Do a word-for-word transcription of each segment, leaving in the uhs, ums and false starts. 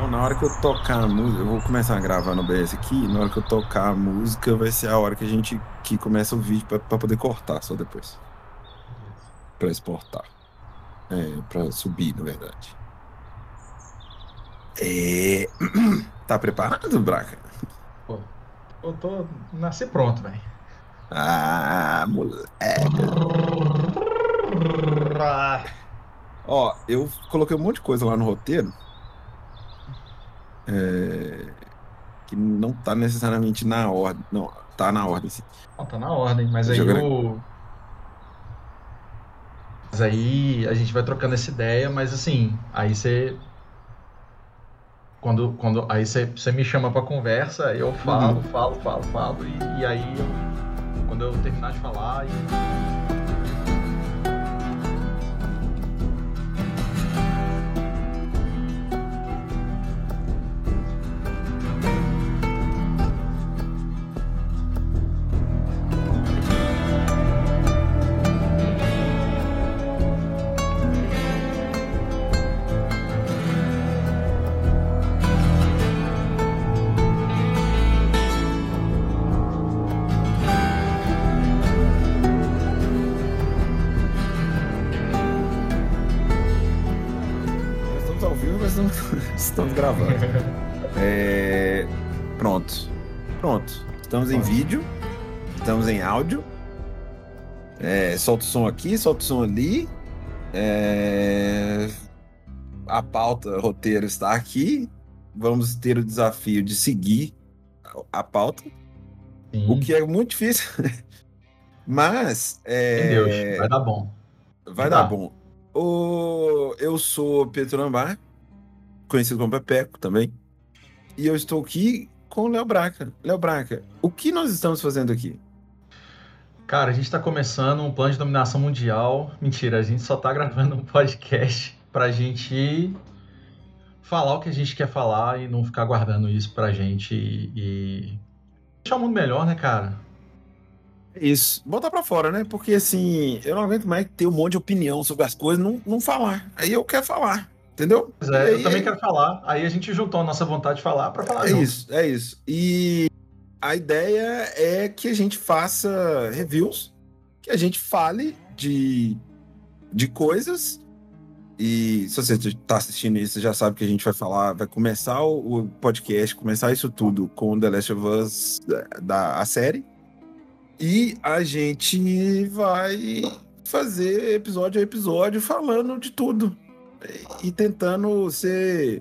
Então, na hora que eu tocar a música, eu vou começar a gravar no B S aqui, na hora que eu tocar a música, vai ser a hora que a gente que começa o vídeo pra, pra poder cortar só depois. Pra exportar. É, pra subir, na verdade. É... Tá preparado, Braca? Pô, eu tô... Nasci pronto, velho. Ah, moleque. Ó, eu coloquei um monte de coisa lá no roteiro. É, que não tá necessariamente na ordem. Não, tá na ordem, sim. Não, tá na ordem, mas aí o... Mas aí a gente vai trocando essa ideia, mas assim, aí você... Quando, quando, aí você me chama pra conversa, eu falo, uhum. falo, falo, falo, e, e aí eu, quando eu terminar de falar... E... Estamos gravando. É... Pronto. Pronto. Estamos em vídeo. Estamos em áudio. É... Solta o som aqui, solta o som ali. É... A pauta, roteiro está aqui. Vamos ter o desafio de seguir a pauta. Sim. O que é muito difícil. Mas... É... Meu Deus, vai dar bom. Vai, vai dar, dar bom. O... Eu sou Pedro Turambal, conhecido como Pepeco também. E eu estou aqui com o Léo Braca. Léo Braca, o que nós estamos fazendo aqui? Cara, a gente está começando um plano de dominação mundial. Mentira, a gente só está gravando um podcast pra gente falar o que a gente quer falar e não ficar guardando isso pra gente e, e... deixar o mundo melhor, né, cara? Isso. Botar pra fora, né? Porque, assim, eu não aguento mais ter um monte de opinião sobre as coisas e não, não falar. Aí eu quero falar. Entendeu? Pois é, aí, eu também quero falar. Aí a gente juntou a nossa vontade de falar para falar. É junto. Isso, é isso. E a ideia é que a gente faça reviews, que a gente fale de, de coisas. E se você está assistindo isso, você já sabe que a gente vai falar, vai começar o podcast, começar isso tudo com The Last of Us, da, a série. E a gente vai fazer episódio a episódio falando de tudo. E tentando ser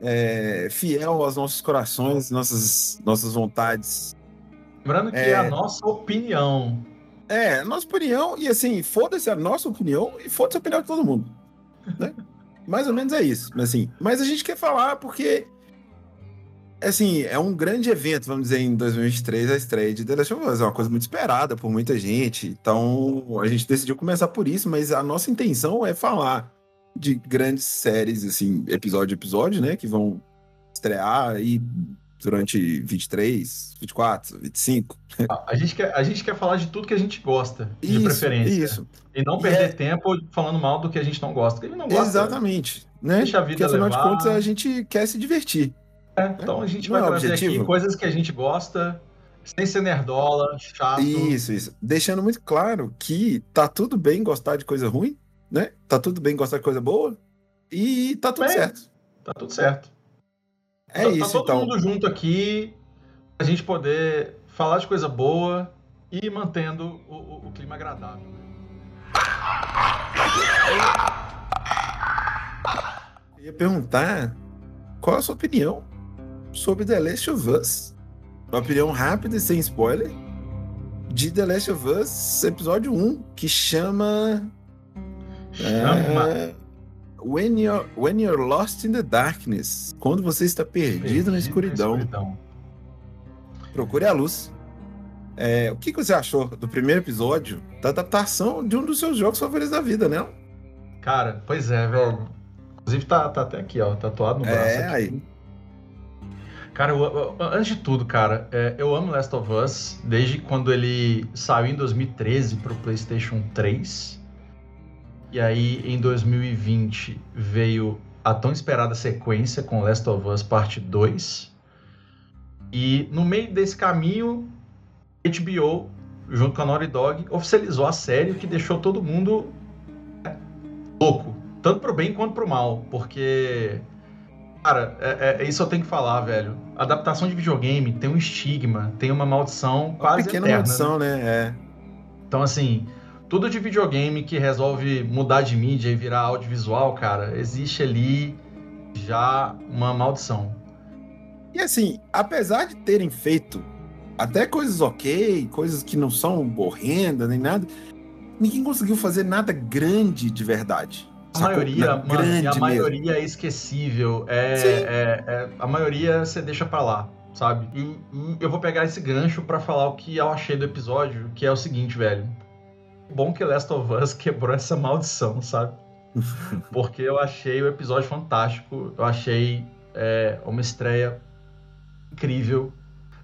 é, fiel aos nossos corações, nossas, nossas vontades. Lembrando que é, é a nossa opinião. É, a nossa opinião, e assim, foda-se a nossa opinião e foda-se a opinião de todo mundo. Né? Mais ou menos é isso. Assim. Mas a gente quer falar porque assim, é um grande evento, vamos dizer, em dois mil e vinte e três, a estreia de The Last of Us. É uma coisa muito esperada por muita gente. Então, a gente decidiu começar por isso, mas a nossa intenção é falar de grandes séries, assim, episódio a episódio, né, que vão estrear aí durante vinte e três, vinte e quatro, vinte e cinco. A gente quer, a gente quer falar de tudo que a gente gosta, isso, de preferência. Isso. E não perder é... tempo falando mal do que a gente não gosta. Porque a gente não gosta. Exatamente. Né? Deixa a vida porque, afinal levar. De contas, a gente quer se divertir. É, então, a gente não vai é trazer objetivo. Aqui coisas que a gente gosta, sem ser nerdola, chato. Isso, isso. Deixando muito claro que tá tudo bem gostar de coisa ruim, né? Tá tudo bem gostar de coisa boa e tá tudo bem, certo. Tá tudo certo. É tá, isso, tá todo então. Mundo junto aqui pra gente poder falar de coisa boa e mantendo o, o, o clima agradável. Eu ia perguntar qual é a sua opinião sobre The Last of Us. Uma opinião rápida e sem spoiler de The Last of Us episódio um, que chama... É... When, you're, when you're lost in the darkness. Quando você está perdido, perdido na, escuridão. na escuridão. Procure a luz. É, o que você achou do primeiro episódio da adaptação de um dos seus jogos favoritos da vida, né? Cara, pois é, velho. Inclusive tá, tá até aqui, ó, tatuado no braço. É, aqui. Aí. Cara, eu, eu, antes de tudo, cara, é, eu amo Last of Us desde quando ele saiu em dois mil e treze pro PlayStation três. E aí, em dois mil e vinte, veio a tão esperada sequência com Last of Us Parte dois. E no meio desse caminho, H B O, junto com a Naughty Dog, oficializou a série, que deixou todo mundo louco, tanto pro bem quanto pro mal, porque, cara, é, é, isso eu tenho que falar, velho, a adaptação de videogame tem um estigma, tem uma maldição quase eterna. Uma pequena maldição, né? É. Então, assim, tudo de videogame que resolve mudar de mídia e virar audiovisual, cara, existe ali já uma maldição. E, assim, apesar de terem feito até coisas ok, coisas que não são horrendas nem nada, ninguém conseguiu fazer nada grande de verdade. A Sacou? maioria, mano, grande a maioria mesmo. É esquecível. É, é, é, a maioria você deixa pra lá, sabe? E, e eu vou pegar esse gancho pra falar o que eu achei do episódio, que é o seguinte, velho. Bom que Last of Us quebrou essa maldição, sabe? Porque eu achei o episódio fantástico. Eu achei é, uma estreia incrível.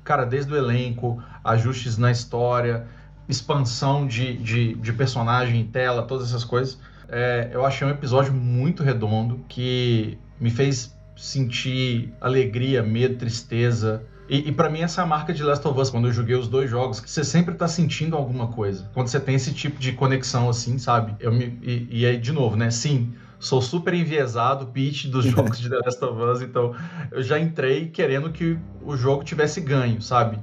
Cara, desde o elenco, ajustes na história, expansão de, de, de personagem em tela, todas essas coisas. É, eu achei um episódio muito redondo, que me fez sentir alegria, medo, tristeza. E, e pra mim essa é a marca de Last of Us, quando eu joguei os dois jogos, que você sempre tá sentindo alguma coisa. Quando você tem esse tipo de conexão assim, sabe? Eu me, e, e aí, de novo, né? Sim, sou super enviesado, pitch dos jogos de The Last of Us, então eu já entrei querendo que o jogo tivesse ganho, sabe?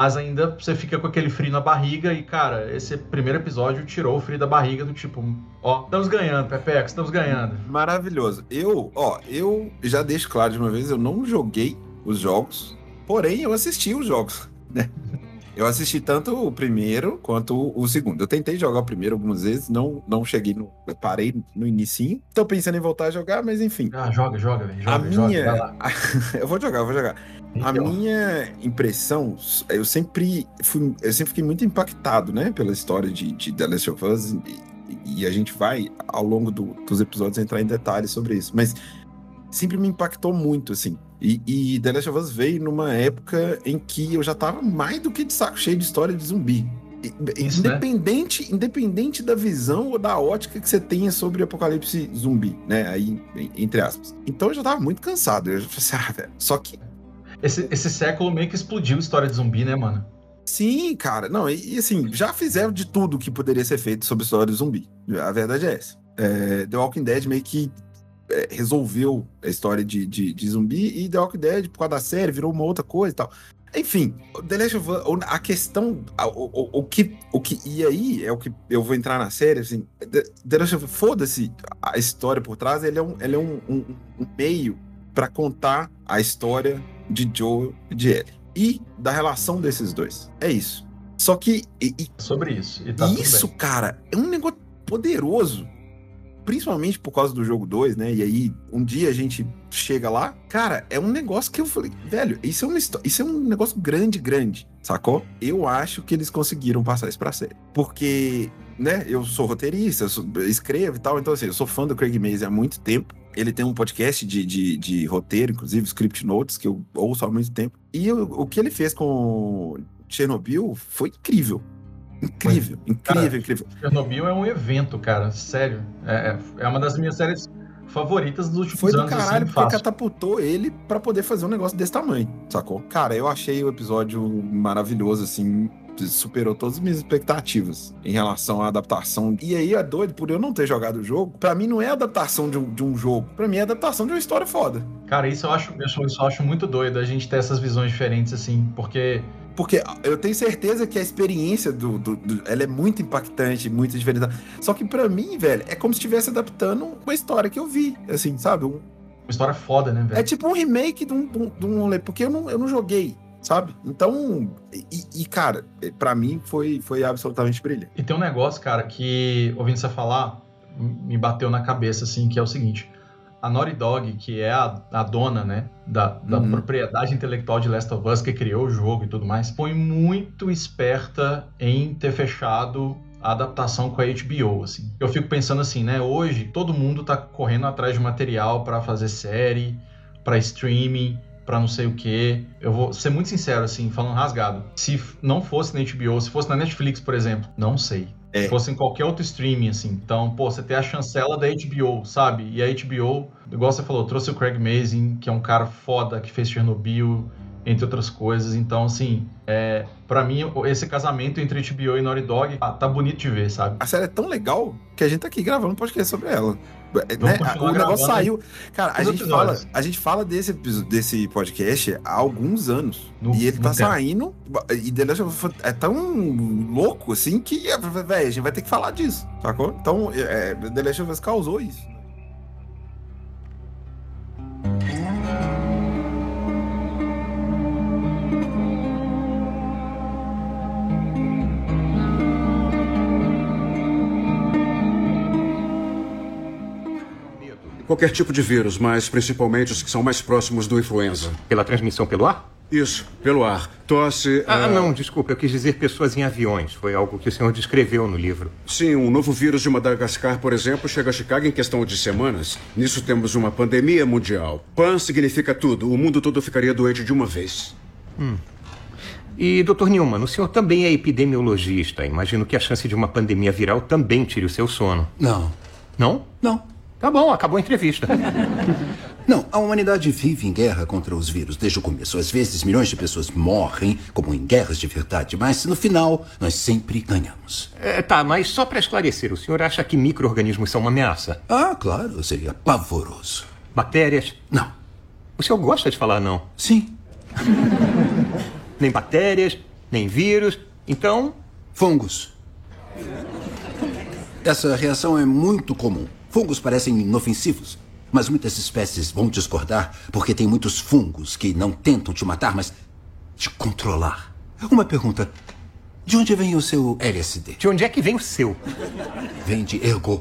Mas ainda você fica com aquele frio na barriga e, cara, esse primeiro episódio tirou o frio da barriga do tipo, ó, estamos ganhando, Pepeco, estamos ganhando. Maravilhoso. Eu, ó, eu já deixo claro de uma vez, eu não joguei os jogos, porém eu assisti os jogos, né? Eu assisti tanto o primeiro quanto o segundo. Eu tentei jogar o primeiro algumas vezes, não, não cheguei, no, parei no inicinho. Tô pensando em voltar a jogar, mas enfim. Ah, joga, joga, velho. Joga, a minha... joga, eu vou jogar, eu vou jogar. A minha impressão, eu sempre, fui, eu sempre fiquei muito impactado, né? Pela história de, de The Last of Us. E, e a gente vai, ao longo do, dos episódios, entrar em detalhes sobre isso. Mas sempre me impactou muito, assim. E, e The Last of Us veio numa época em que eu já tava mais do que de saco cheio de história de zumbi. Isso, independente, né? Independente da visão ou da ótica que você tenha sobre apocalipse zumbi, né? Aí, entre aspas. Então eu já tava muito cansado. Eu já pensei, ah, velho, só que... Esse, esse século meio que explodiu a história de zumbi, né, mano? Sim, cara. Não, e, e assim, já fizeram de tudo que poderia ser feito sobre a história de zumbi. A verdade é essa. É, The Walking Dead meio que... resolveu a história de, de, de zumbi, e The Walking Dead, por causa da série, virou uma outra coisa e tal. Enfim, The Last of Us, a questão, a, o, o, o, que, o que, e aí é o que eu vou entrar na série, assim, The, The Last of Us, foda-se a história por trás, ele é um, ele é um, um, um meio pra contar a história de Joel e de Ellie, e da relação desses dois, é isso. Só que... E, e, sobre isso. E tá isso, cara, é um negócio poderoso, principalmente por causa do jogo dois, né? E aí, um dia a gente chega lá. Cara, é um negócio que eu falei... Velho, isso é, uma histó- isso é um negócio grande, grande. Sacou? Eu acho que eles conseguiram passar isso pra série. Porque, né? Eu sou roteirista, eu, sou, eu escrevo e tal. Então, assim, eu sou fã do Craig Mazin há muito tempo. Ele tem um podcast de, de, de roteiro, inclusive, Script Notes, que eu ouço há muito tempo. E eu, o que ele fez com Chernobyl foi incrível. Incrível, Mas, incrível, cara, incrível. Chernobyl é um evento, cara, sério. É, é uma das minhas séries favoritas dos últimos anos. Foi do anos, caralho, assim, porque catapultou ele pra poder fazer um negócio desse tamanho, sacou? Cara, eu achei o episódio maravilhoso, assim, superou todas as minhas expectativas em relação à adaptação. E aí é doido, por eu não ter jogado o jogo, pra mim não é adaptação de um, de um jogo, pra mim é adaptação de uma história foda. Cara, isso eu acho, isso eu acho muito doido, a gente ter essas visões diferentes, assim, porque... Porque eu tenho certeza que a experiência do, do, do... Ela é muito impactante, muito diferente. Só que pra mim, velho, é como se estivesse adaptando uma história que eu vi, assim, sabe? Um... Uma história foda, né, velho? É tipo um remake de um... De um porque eu não, eu não joguei, sabe? Então... E, e, cara, pra mim foi, foi absolutamente brilhante. E tem um negócio, cara, que ouvindo você falar, me bateu na cabeça, assim, que é o seguinte... A Naughty Dog, que é a, a dona, né, da, da uhum. propriedade intelectual de Last of Us, que criou o jogo e tudo mais, foi muito esperta em ter fechado a adaptação com a H B O, assim. Eu fico pensando assim, né, hoje todo mundo tá correndo atrás de material pra fazer série, pra streaming, pra não sei o quê. Eu vou ser muito sincero, assim, falando rasgado. Se não fosse na H B O, se fosse na Netflix, por exemplo, não sei. É. Se fosse em qualquer outro streaming, assim. Então, pô, você tem a chancela da H B O, sabe? E a H B O igual você falou, trouxe o Craig Mazin, que é um cara foda, que fez Chernobyl, entre outras coisas. Então, assim, é, pra mim, esse casamento entre H B O e Naughty Dog tá bonito de ver, sabe? A série é tão legal que a gente tá aqui gravando um podcast sobre ela. Né? O negócio saiu. Cara, a gente, fala, a gente fala desse, desse podcast há alguns anos. No, e ele tá tempo. saindo. E The Last of Us é tão louco assim que, velho, a gente vai ter que falar disso, sacou? Então, é, The Last of Us causou isso. Qualquer tipo de vírus, mas principalmente os que são mais próximos do influenza. Pela transmissão pelo ar? Isso, pelo ar. Tosse... Ah, a... não, desculpa, eu quis dizer pessoas em aviões. Foi algo que o senhor descreveu no livro. Sim, um novo vírus de Madagascar, por exemplo, chega a Chicago em questão de semanas. Nisso temos uma pandemia mundial. Pan significa tudo. O mundo todo ficaria doente de uma vez. Hum. E, doutor Newman, o senhor também é epidemiologista. Imagino que a chance de uma pandemia viral também tire o seu sono. Não. Não? Não. Tá bom, acabou a entrevista. Não, a humanidade vive em guerra contra os vírus desde o começo. Às vezes, milhões de pessoas morrem, como em guerras de verdade. Mas, no final, nós sempre ganhamos. É, tá, mas só pra esclarecer, o senhor acha que micro-organismos são uma ameaça? Ah, claro, seria pavoroso. Bactérias? Não. O senhor gosta de falar não? Sim. Nem bactérias, nem vírus, então... Fungos. Essa reação é muito comum. Fungos parecem inofensivos, mas muitas espécies vão discordar porque tem muitos fungos que não tentam te matar, mas te controlar. Uma pergunta, de onde vem o seu L S D? De onde é que vem o seu? Vem de ergot,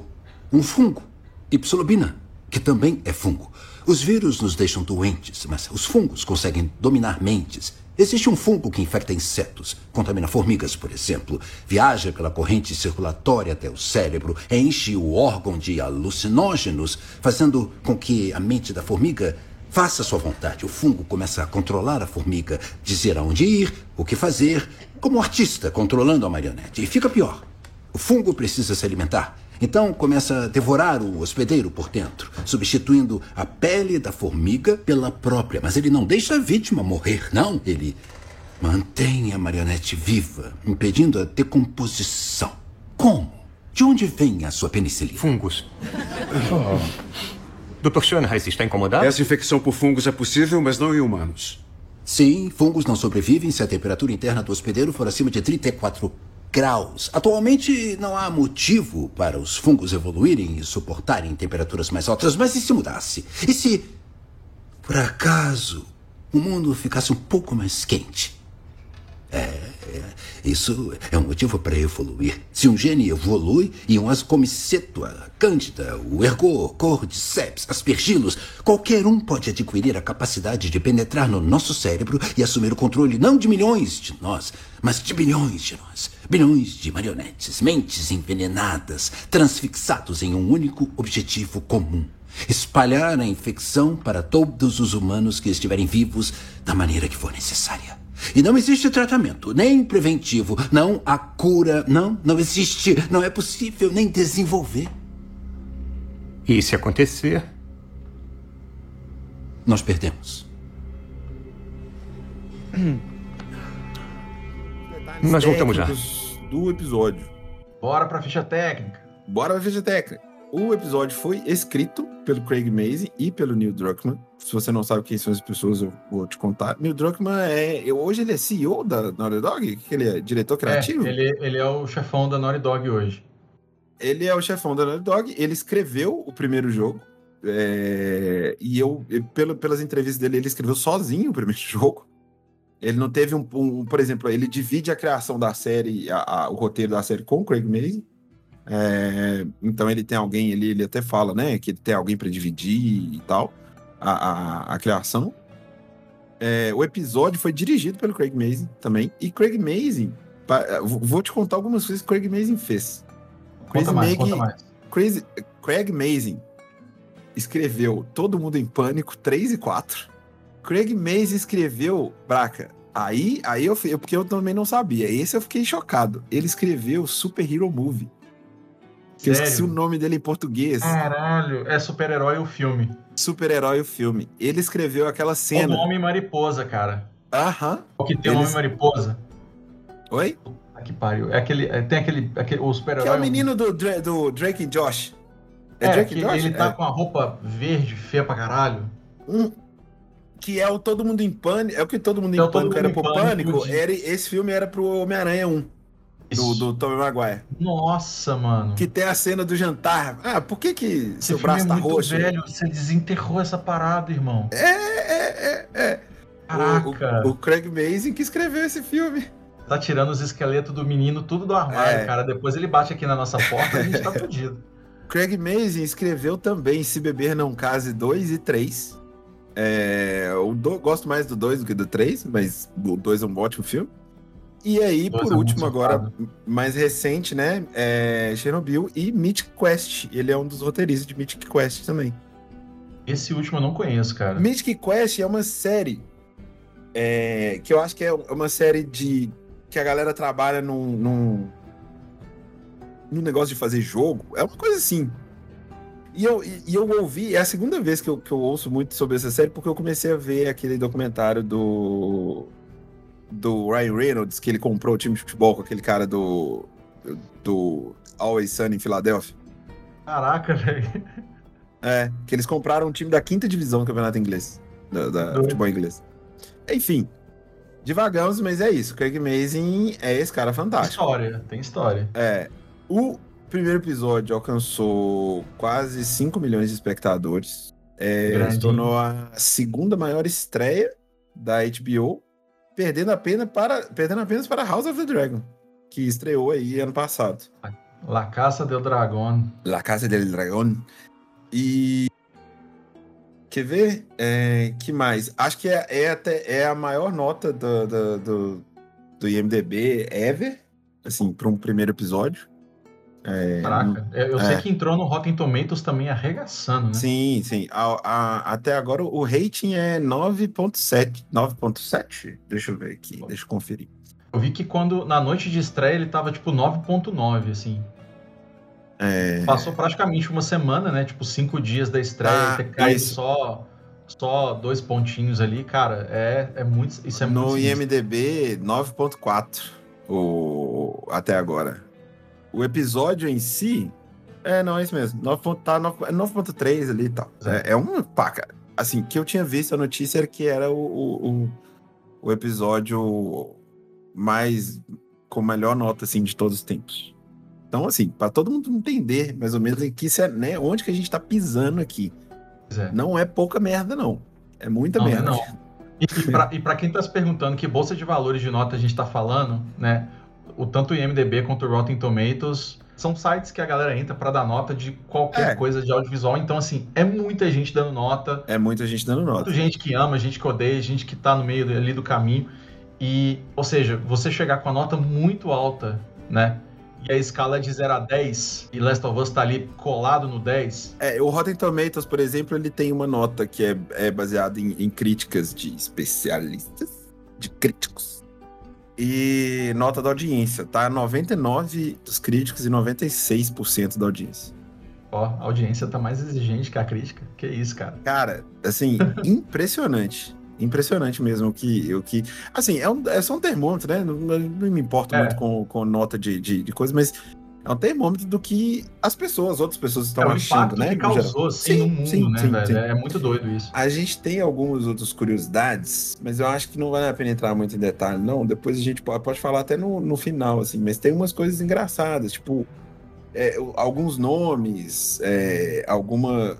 um fungo, e psilobina, que também é fungo. Os vírus nos deixam doentes, mas os fungos conseguem dominar mentes. Existe um fungo que infecta insetos, contamina formigas, por exemplo, viaja pela corrente circulatória até o cérebro, enche o órgão de alucinógenos, fazendo com que a mente da formiga faça sua vontade. O fungo começa a controlar a formiga, dizer aonde ir, o que fazer, como um artista controlando a marionete. E fica pior. O fungo precisa se alimentar. Então começa a devorar o hospedeiro por dentro, substituindo a pele da formiga pela própria. Mas ele não deixa a vítima morrer, não. Ele mantém a marionete viva, impedindo a decomposição. Como? De onde vem a sua penicilina? Fungos. Oh. doutor Schoenheis está incomodado? Essa infecção por fungos é possível, mas não em humanos. Sim, fungos não sobrevivem se a temperatura interna do hospedeiro for acima de trinta e quatro graus. Atualmente não há motivo para os fungos evoluírem e suportarem temperaturas mais altas, mas e se mudasse? E se, por acaso, o mundo ficasse um pouco mais quente? É, é isso é um motivo para evoluir. Se um gene evolui e um ascomiceto, a cândida, o ergot, cordyceps, aspergilos, qualquer um pode adquirir a capacidade de penetrar no nosso cérebro e assumir o controle não de milhões de nós, mas de bilhões de nós. Bilhões de marionetes, mentes envenenadas, transfixados em um único objetivo comum. Espalhar a infecção para todos os humanos que estiverem vivos da maneira que for necessária. E não existe tratamento, nem preventivo, não há cura, não, não existe, não é possível nem desenvolver. E se acontecer? Nós perdemos. Nós voltamos já. Do episódio. Bora pra ficha técnica. Bora pra ficha técnica. O episódio foi escrito pelo Craig Mazin e pelo Neil Druckmann. Se você não sabe quem são as pessoas, eu vou te contar. Neil Druckmann é... Eu, hoje ele é C E O da Naughty Dog? Que ele é diretor criativo? É, ele, ele é o chefão da Naughty Dog hoje. Ele é o chefão da Naughty Dog. Ele escreveu o primeiro jogo. É, e eu, pelo, pelas entrevistas dele, ele escreveu sozinho o primeiro jogo. Ele não teve um... um por exemplo, ele divide a criação da série, a, a, o roteiro da série com o Craig Mazin. É, então ele tem alguém ali, ele até fala, né, que ele tem alguém para dividir e tal a, a, a criação. É, o episódio foi dirigido pelo Craig Mazin também, e Craig Mazin, pra, vou te contar algumas coisas que Craig Mazin fez. Conta mais, conta mais. Craig, Craig Mazin escreveu Todo Mundo em Pânico três e quatro. Craig Mazin escreveu Braca. Aí, aí eu, porque eu também não sabia. Esse eu fiquei chocado. Ele escreveu Super Hero Movie. Que eu esqueci o nome dele em português. Caralho, é Super-Herói o Filme. Super-Herói o Filme. Ele escreveu aquela cena... O Homem Mariposa, cara. Aham. O que tem o Homem Mariposa. Oi? Ah, que pariu. É aquele, tem aquele... aquele o super-herói... Que é o menino do, do Drake e Josh. É, é Drake que Josh? Ele tá é. com a roupa verde, feia pra caralho. Hum. Que é o Todo Mundo em Pânico. É o que Todo Mundo em é Pânico era pro Pânico. Pânico. Era, esse filme era pro Homem-Aranha um. Do, do Tobey Maguire. Nossa, mano. Que tem a cena do jantar. Ah, por que que esse seu braço é tá muito roxo? Velho, você desenterrou essa parada, irmão. É, é, é. é. Caraca. O, o, o Craig Mazin que escreveu esse filme. Tá tirando os esqueletos do menino tudo do armário, é. cara. Depois ele bate aqui na nossa porta e a gente tá fudido. Craig Mazin escreveu também Se Beber Não Case dois e três. É, eu do, gosto mais do dois do que do três, mas o dois é um ótimo filme. E aí, por último, agora, mais recente, né, é Chernobyl e Mythic Quest. Ele é um dos roteiristas de Mythic Quest também. Esse último eu não conheço, cara. Mythic Quest é uma série é, que eu acho que é uma série de... que a galera trabalha num, num, num negócio de fazer jogo. É uma coisa assim. E eu, e eu ouvi, é a segunda vez que eu, que eu ouço muito sobre essa série, porque eu comecei a ver aquele documentário do... do Ryan Reynolds, que ele comprou o time de futebol com aquele cara do do Always Sunny em Filadélfia. Caraca, velho. É, que eles compraram um time da quinta divisão do campeonato inglês, da, da futebol inglês. Enfim, divagamos, mas é isso. Craig Mazin é esse cara fantástico. Tem história, tem história. É, o primeiro episódio alcançou quase cinco milhões de espectadores. É, se tornou a segunda maior estreia da H B O. Perdendo apenas, para, perdendo apenas para House of the Dragon, que estreou aí ano passado. La Casa del Dragón. La Casa del Dragón. E... Quer ver? É, que mais? Acho que é, é, até, é a maior nota do, do, do, do I M D B ever, assim, para um primeiro episódio. É, Caraca, eu é. sei que entrou no Rotten Tomatoes também arregaçando, né? Sim, sim. A, a, até agora o rating é nove ponto sete. nove ponto sete? Deixa eu ver aqui, deixa eu conferir. Eu vi que quando, na noite de estreia, ele tava tipo nove ponto nove, assim. É... Passou praticamente uma semana, né? Tipo, cinco dias da estreia, ah, cai só, só dois pontinhos ali, cara. É, é muito. Isso é no muito I M D B, nove ponto quatro o... até agora. O episódio em si... É, não, é isso mesmo. nove ponto três ali e tal. É, é um... Pá, cara. Assim, que eu tinha visto a notícia era que era o, o, o episódio mais... com melhor nota, assim, de todos os tempos. Então, assim, pra todo mundo entender, mais ou menos, que isso é, né, onde que a gente tá pisando aqui. É. Não é pouca merda, não. É muita não, merda. Não. E, e, pra, e pra quem tá se perguntando que bolsa de valores de nota a gente tá falando, né... O tanto o I M D B quanto o Rotten Tomatoes são sites que a galera entra pra dar nota de qualquer é. coisa de audiovisual. Então, assim, é muita gente dando nota. É muita gente dando nota. Muita gente que ama, gente que odeia, gente que tá no meio ali do caminho. E, ou seja, você chegar com a nota muito alta, né? E a escala é de zero a dez e Last of Us tá ali colado no dez. É, o Rotten Tomatoes, por exemplo, ele tem uma nota que é, é baseada em, em críticas de especialistas, de críticos. E nota da audiência, tá? noventa e nove por cento dos críticos e noventa e seis por cento da audiência. Ó, a audiência tá mais exigente que a crítica. Que isso, cara? Cara, assim, impressionante. Impressionante mesmo o que, o que... Assim, é, um, é só um termômetro, né? Não, não me importo é. muito com, com nota de, de, de coisa, mas é um termômetro do que as pessoas, outras pessoas estão é um achando, né? É o impacto que causou, sim, no mundo, sim, né, sim, velho? Sim. É muito doido isso. A gente tem algumas outras curiosidades, mas eu acho que não vale a pena entrar muito em detalhe, não. Depois a gente pode, pode falar até no, no final, assim, mas tem umas coisas engraçadas, tipo, é, alguns nomes, é, alguma,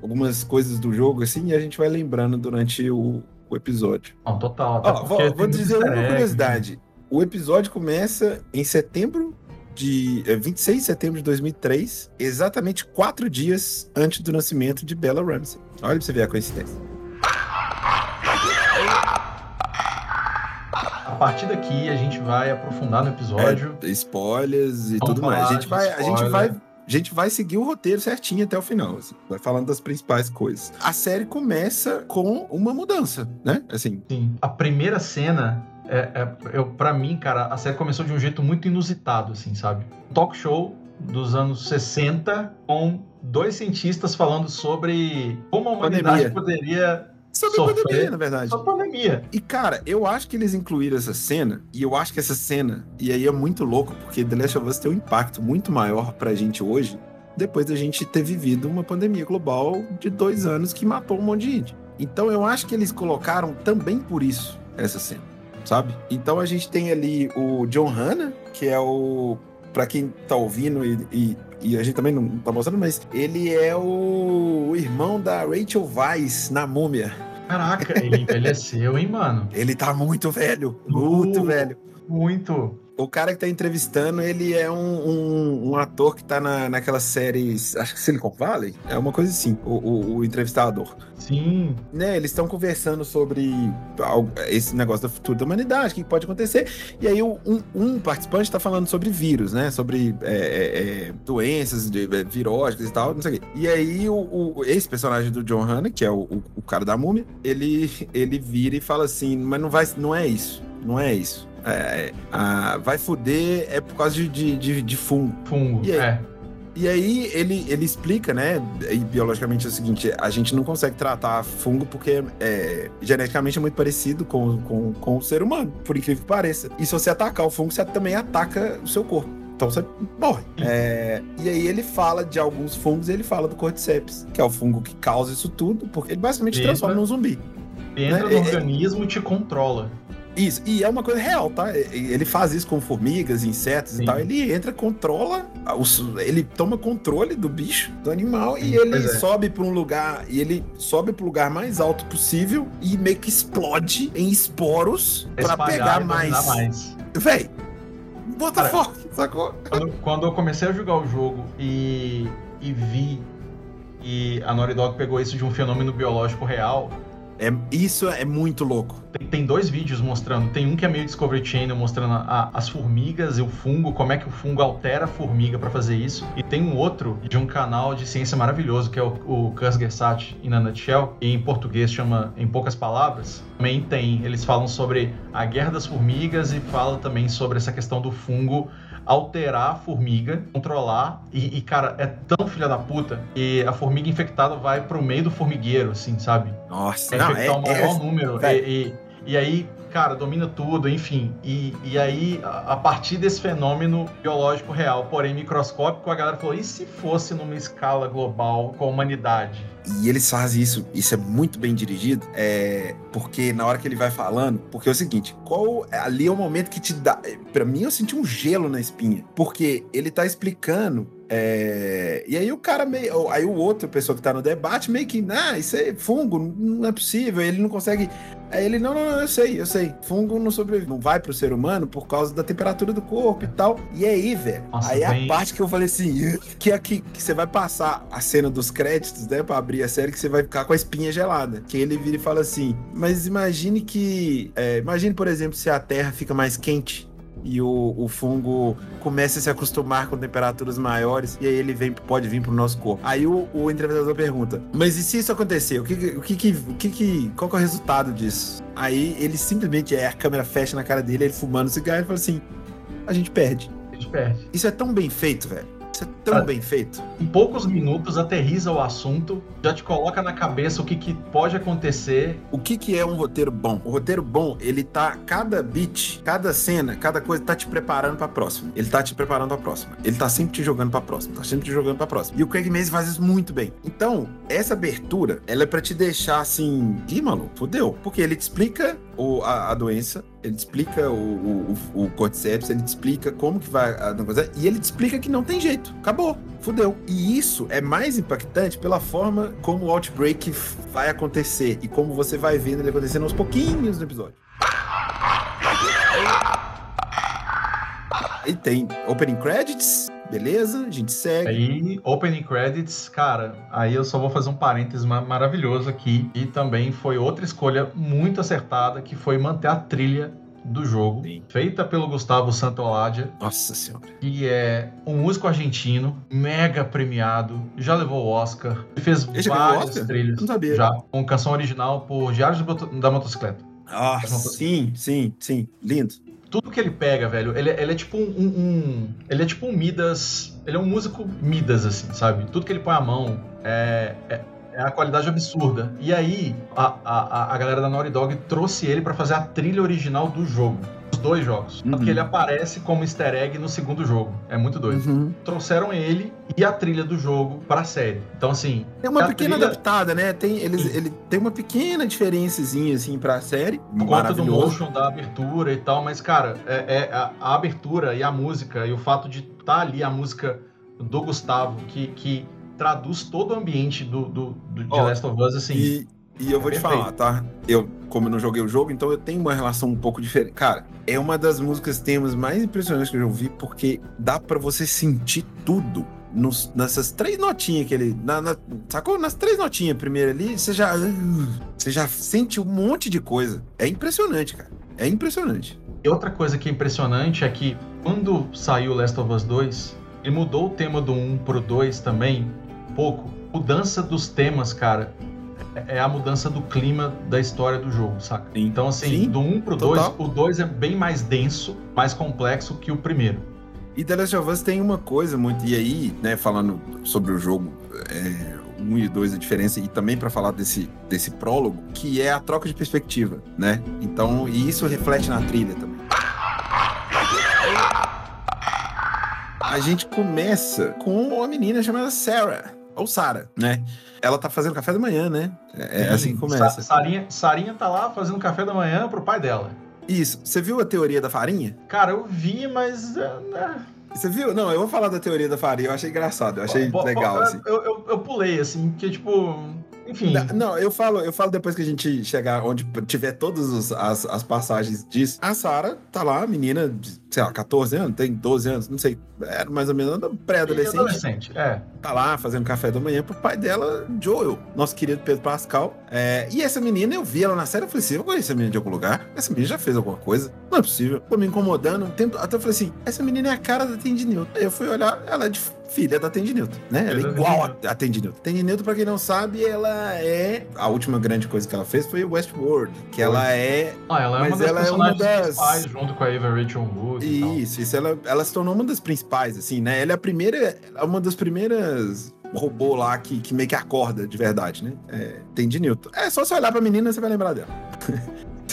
algumas coisas do jogo, assim, e a gente vai lembrando durante o, o episódio. Não, total. Ó, vou, vou dizer uma curiosidade. Né? O episódio começa em setembro de vinte e seis de setembro de dois mil e três, exatamente quatro dias antes do nascimento de Bella Ramsey. Olha pra você ver a coincidência. A partir daqui, a gente vai aprofundar no episódio. É, spoilers e Vamos tudo mais. A gente, vai, a, gente vai, a gente vai seguir o roteiro certinho até o final, assim, vai falando das principais coisas. A série começa com uma mudança, né? Assim. Sim. A primeira cena... É, é, eu, pra mim, cara, a série começou de um jeito muito inusitado, assim, sabe? Um talk show dos anos sessenta com dois cientistas falando sobre como a humanidade pandemia. poderia... Sobre Sofrer. pandemia, na verdade. Sobre pandemia. E, cara, eu acho que eles incluíram essa cena, e eu acho que essa cena, e aí é muito louco, porque The Last of Us tem um impacto muito maior pra gente hoje, depois da gente ter vivido uma pandemia global de dois anos que matou um monte de gente. Então, eu acho que eles colocaram também por isso essa cena, sabe? Então, a gente tem ali o John Hannah, que é o... Pra quem tá ouvindo e... e E a gente também não tá mostrando, mas ele é o, o irmão da Rachel Weisz na Múmia. Caraca, ele envelheceu, hein, mano? Ele tá muito velho, muito uh, velho. Muito. O cara que tá entrevistando, ele é um, um, um ator que tá na, naquela série, acho que Silicon Valley? É uma coisa assim, o, o, o entrevistador. Sim. Né, eles estão conversando sobre esse negócio do futuro da humanidade, o que pode acontecer. E aí um, um participante tá falando sobre vírus, né? Sobre é, é, doenças de, é, viróticas e tal, não sei o quê. E aí o, o, esse personagem do John Hannah, que é o, o, o cara da múmia, ele, ele vira e fala assim, mas não, vai, não é isso, não é isso. É, a, vai foder é por causa de, de, de, de fungo. Fungo, e aí, é. E aí ele, ele explica, né? E biologicamente é o seguinte: a gente não consegue tratar fungo porque é, geneticamente é muito parecido com, com, com o ser humano, por incrível que pareça. E se você atacar o fungo, você também ataca o seu corpo. Então você morre. É, e aí ele fala de alguns fungos e ele fala do Cordyceps, que é o fungo que causa isso tudo, porque ele basicamente entra, transforma num zumbi. Entra, né? No é, organismo e te controla. Isso, e é uma coisa real, tá? Ele faz isso com formigas, insetos, sim, e tal. Ele entra, controla, ele toma controle do bicho, do animal, sim, e ele é. sobe para um lugar, e ele sobe para o lugar mais alto possível e meio que explode em esporos para pegar mais. mais. Véi, bota foco, sacou? Quando, quando eu comecei a jogar o jogo e, e vi, e a Naughty Dog pegou isso de um fenômeno biológico real. É, isso é muito louco. Tem, tem dois vídeos mostrando. Tem um que é meio Discovery Channel, mostrando a, as formigas e o fungo, como é que o fungo altera a formiga pra fazer isso. E tem um outro de um canal de ciência maravilhoso, que é o, o Kurzgesagt in a Nutshell, e em português chama Em Poucas Palavras. Também tem, eles falam sobre a guerra das formigas e falam também sobre essa questão do fungo alterar a formiga, controlar, e, e cara, é tão filha da puta que a formiga infectada vai pro meio do formigueiro, assim, sabe? Nossa, é não, infectar é, o maior é, número, é. E, e, e aí, cara, domina tudo, enfim, e, e aí, a, a partir desse fenômeno biológico real, porém microscópico, a galera falou, e se fosse numa escala global com a humanidade? E eles fazem isso, isso é muito bem dirigido, é, porque na hora que ele vai falando, porque é o seguinte, qual ali é o momento que te dá, pra mim eu senti um gelo na espinha, porque ele tá explicando, é, e aí o cara meio, aí o outro, pessoa que tá no debate, meio que, ah, isso é fungo, não é possível, ele não consegue, aí ele, não, não, não, eu sei, eu sei, fungo não sobrevive, não vai pro ser humano por causa da temperatura do corpo e tal, e aí, velho, aí bem... a parte que eu falei assim, que aqui, que você vai passar a cena dos créditos, né, pra abrir a série, que você vai ficar com a espinha gelada. Que ele vira e fala assim, mas imagine que... É, imagine, por exemplo, se a Terra fica mais quente e o, o fungo começa a se acostumar com temperaturas maiores e aí ele vem, pode vir pro nosso corpo. Aí o, o entrevistador pergunta, mas e se isso acontecer? O que, o que, o que, qual que é o resultado disso? Aí ele simplesmente, é, a câmera fecha na cara dele, ele fumando o cigarro e fala assim, a gente perde. A gente perde. Isso é tão bem feito, velho. Isso é tão ah, bem feito. Em poucos minutos, aterriza o assunto, já te coloca na cabeça o que, que pode acontecer. O que, que é um roteiro bom? O roteiro bom, ele tá... Cada beat, cada cena, cada coisa tá te preparando pra próxima. Ele tá te preparando pra próxima. Ele tá sempre te jogando pra próxima. Tá sempre te jogando pra próxima. E o Craig Mazin faz isso muito bem. Então, essa abertura, ela é pra te deixar assim... Ih, maluco, fodeu. Porque ele te explica o, a, a doença... Ele te explica o, o, o Cordyceps, ele te explica como que vai... E ele te explica que não tem jeito. Acabou. Fudeu. E isso é mais impactante pela forma como o Outbreak vai acontecer e como você vai vendo ele acontecendo aos pouquinhos no episódio. E tem Opening Credits... Beleza, a gente segue. Aí, Opening Credits, cara, aí eu só vou fazer um parênteses maravilhoso aqui. E também foi outra escolha muito acertada, que foi manter a trilha do jogo. Sim. Feita pelo Gustavo Santaolalla. Nossa Senhora. Que é um músico argentino, mega premiado, já levou o Oscar. Ele fez Ele várias trilhas. Não sabia. Já, com canção original por Diários da Motocicleta. Ah, sim, sim, sim. Lindo. tudo que ele pega, velho, ele, ele é tipo um, um... Ele é tipo um Midas... Ele é um músico Midas, assim, sabe? Tudo que ele põe a mão é... é... É uma qualidade absurda. E aí, a, a, a galera da Naughty Dog trouxe ele pra fazer a trilha original do jogo. Os dois jogos. Uhum. Porque ele aparece como easter egg no segundo jogo. É muito doido. Uhum. Trouxeram ele e a trilha do jogo pra série. Então, assim... Tem uma pequena trilha... adaptada, né? Tem, eles, ele tem uma pequena diferencezinha, assim, pra série. Por conta do motion, da abertura e tal. Mas, cara, é, é a, a abertura e a música e o fato de tá ali a música do Gustavo, que... que traduz todo o ambiente do, do, do oh, The Last of Us, assim. E, e eu vou perfeito. te falar, tá? Eu, como eu não joguei o jogo, então eu tenho uma relação um pouco diferente. Cara, é uma das músicas temas mais impressionantes que eu já ouvi, porque dá pra você sentir tudo nos, nessas três notinhas que ele... Na, na, sacou? Nas três notinhas primeiro ali, você já... Você já sente um monte de coisa. É impressionante, cara. É impressionante. E outra coisa que é impressionante é que quando saiu Last of Us dois, ele mudou o tema do um pro dois também... pouco. Mudança dos temas, cara, é a mudança do clima da história do jogo, saca? Sim. Então, assim, Sim. do um pro dois, o dois é bem mais denso, mais complexo que o primeiro. E The Last of Us tem uma coisa muito... E aí, né, falando sobre o jogo, é, um e dois a diferença, e também pra falar desse, desse prólogo, que é a troca de perspectiva, né? Então, e isso reflete na trilha também. A gente começa com uma menina chamada Sarah. Ou Sara, né? Ela tá fazendo café da manhã, né? É, é assim que começa. Sarinha, Sarinha tá lá fazendo café da manhã pro pai dela. Isso. Você viu a teoria da farinha? Cara, eu vi, mas... Você viu? Não, eu vou falar da teoria da farinha. Eu achei engraçado, eu achei pô, legal, pô, assim. Eu, eu, eu pulei, assim, porque, tipo... Enfim... Não, não eu, falo, eu falo depois que a gente chegar onde tiver todas as, as passagens disso. A Sarah tá lá, menina de, sei lá, catorze anos, tem doze anos, não sei. Era mais ou menos pré-adolescente. Adolescente, é. Tá lá fazendo café da manhã pro pai dela, Joel, nosso querido Pedro Pascal. É, e essa menina, eu vi ela na série, eu falei assim, eu conheço essa menina de algum lugar. Essa menina já fez alguma coisa. Não é possível. Tô me incomodando. Um tempo, até eu falei assim, essa menina é a cara da Thandiwe Newton. Aí eu fui olhar, ela é de... filha da Thandiwe Newton, né? Ela é igual a Thandiwe Newton. Thandiwe Newton, pra quem não sabe, ela é... A última grande coisa que ela fez foi Westworld, que ela é... Ah, ela é mas uma das ela personagens é uma das... principais, junto com a Ava Rachel Wood e tal. Isso, isso. Ela, ela se tornou uma das principais, assim, né? Ela é a primeira... Uma das primeiras... robô lá que, que meio que acorda de verdade, né? É, Thandiwe Newton. É só você olhar pra menina, você vai lembrar dela.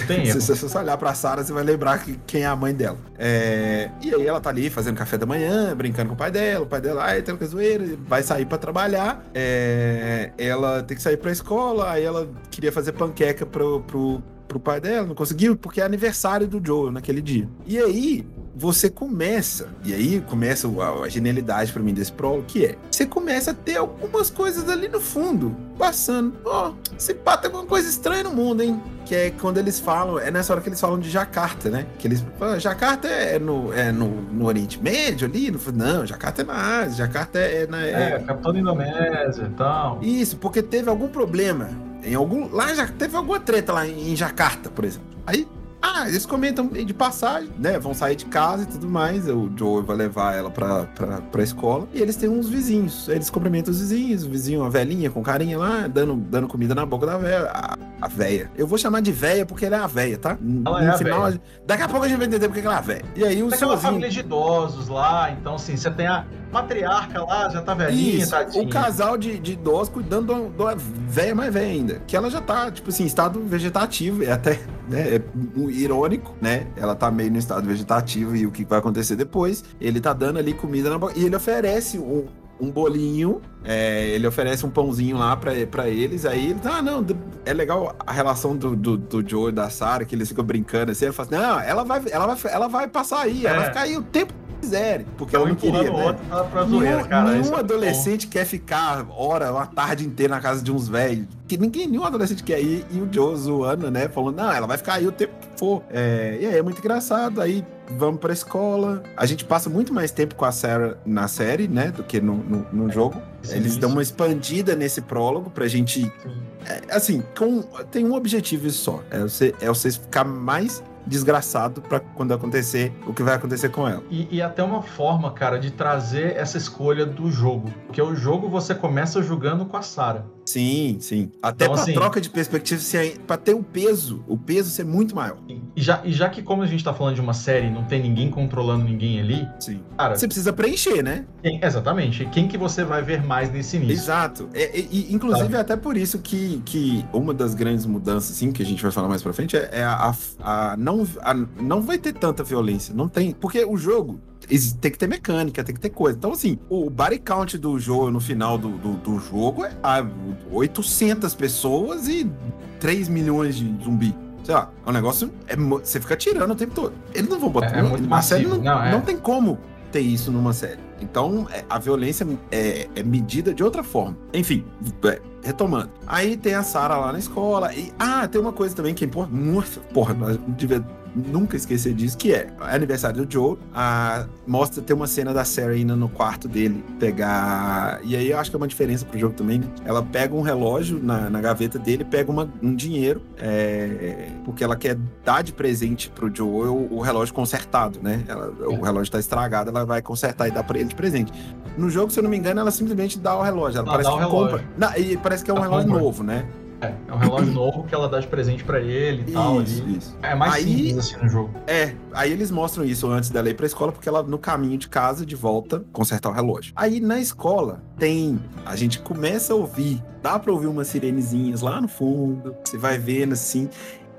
Tem se, se você olhar pra Sarah, você vai lembrar que, quem é a mãe dela. É, e aí ela tá ali fazendo café da manhã, brincando com o pai dela, o pai dela, ai, tem uma zoeira, vai sair pra trabalhar, é, ela tem que sair pra escola, aí ela queria fazer panqueca pro, pro, pro pai dela, não conseguiu, porque é aniversário do Joel naquele dia. E aí... você começa, e aí começa a genialidade pra mim desse prólogo, que é, você começa a ter algumas coisas ali no fundo, passando, ó, oh, se pá, tem alguma coisa estranha no mundo, hein? Que é quando eles falam, é nessa hora que eles falam de Jakarta, né? Que eles falam, Jakarta é no, é no, no Oriente Médio ali? No, não, Jakarta é na Ásia, Jakarta é na... É, é capital da Indonésia e tal. Isso, porque teve algum problema, em algum... Lá já teve alguma treta lá em, em Jakarta, por exemplo. Aí... Ah, eles comentam de passagem, né? Vão sair de casa e tudo mais. O Joel vai levar ela pra, pra, pra escola. E eles têm uns vizinhos. Eles cumprimentam os vizinhos. O vizinho, a velhinha com carinha lá, dando, dando comida na boca da velha. A, a velha. Eu vou chamar de velha porque ela é a velha, tá? Ela no é final, a velha. Daqui a pouco a gente vai entender porque ela é a velha. E aí o senhorzinho... Tem família de idosos lá. Então, assim, você tem a matriarca lá, já tá velhinha, isso, tadinha. O casal de, de idosos cuidando da velha mais velha ainda. Que ela já tá, tipo assim, em estado vegetativo. É até, né? É irônico, né? Ela tá meio no estado vegetativo e o que vai acontecer depois? Ele tá dando ali comida na boca e ele oferece um, um bolinho, é, ele oferece um pãozinho lá pra, pra eles, aí ele tá, ah, não, é legal a relação do, do, do Joe e da Sarah, que eles ficam brincando assim, ele fala assim, não, ela vai, ela vai, ela vai passar aí, é. Ela vai ficar aí o tempo quiserem, porque eu ela não queria, né? Pra, pra zoeira, nenhum, cara, nenhum adolescente é quer ficar hora, uma tarde inteira na casa de uns velhos, que ninguém, nenhum adolescente quer ir, e o Joe zoando, né, falando, não, ela vai ficar aí o tempo que for, é, e aí é muito engraçado, aí vamos pra escola, a gente passa muito mais tempo com a Sarah na série, né, do que no, no, no jogo, sim, eles sim. dão uma expandida nesse prólogo pra gente, é, assim, com, tem um objetivo só, é você, é você ficar mais desgraçado pra quando acontecer o que vai acontecer com ela. E, e até uma forma, cara, de trazer essa escolha do jogo. Porque o jogo você começa jogando com a Sarah. Sim, sim. Até então, pra assim, troca de perspectiva, pra ter o peso, o peso ser muito maior. Sim. E já, e já que, como a gente tá falando de uma série, não tem ninguém controlando ninguém ali... Sim. Cara, você precisa preencher, né? Quem, exatamente. Quem que você vai ver mais nesse início? Exato. É, é, e, inclusive, sabe? É até por isso que, que uma das grandes mudanças, assim, que a gente vai falar mais pra frente, é, é a, a, a, não, a... Não vai ter tanta violência. Não tem... Porque o jogo... Tem que ter mecânica, tem que ter coisa. Então, assim, o body count do jogo no final do, do, do jogo é oitocentas pessoas e três milhões de zumbi. Sei lá, é um negócio... É, você fica atirando o tempo todo. Eles não vão botar... É, é muito uma série não, não, é. não tem como ter isso numa série. Então, a violência é, é medida de outra forma. Enfim, é, retomando. Aí tem a Sarah lá na escola. E, ah, tem uma coisa também que é importante. Porra, nós devia... nunca esquecer disso, que é aniversário do Joe, a, mostra ter uma cena da Sarah indo no quarto dele pegar, e aí eu acho que é uma diferença pro jogo também, né? Ela pega um relógio na, na gaveta dele, pega uma, um dinheiro é, porque ela quer dar de presente pro Joe o, o relógio consertado, né? Ela, o relógio tá estragado, ela vai consertar e dar pra ele de presente. No jogo, se eu não me engano, ela simplesmente dá o relógio, ela, ela parece que relógio. compra não, e parece que é um a relógio compra. novo, né? É, é um relógio novo que ela dá de presente pra ele e tal. Isso, ali. Isso. É mais aí, simples assim no jogo. É, aí eles mostram isso antes dela ir pra escola, porque ela, no caminho de casa, de volta, consertar o relógio. Aí, na escola, tem... A gente começa a ouvir, dá pra ouvir umas sirenezinhas lá no fundo, você vai vendo, assim...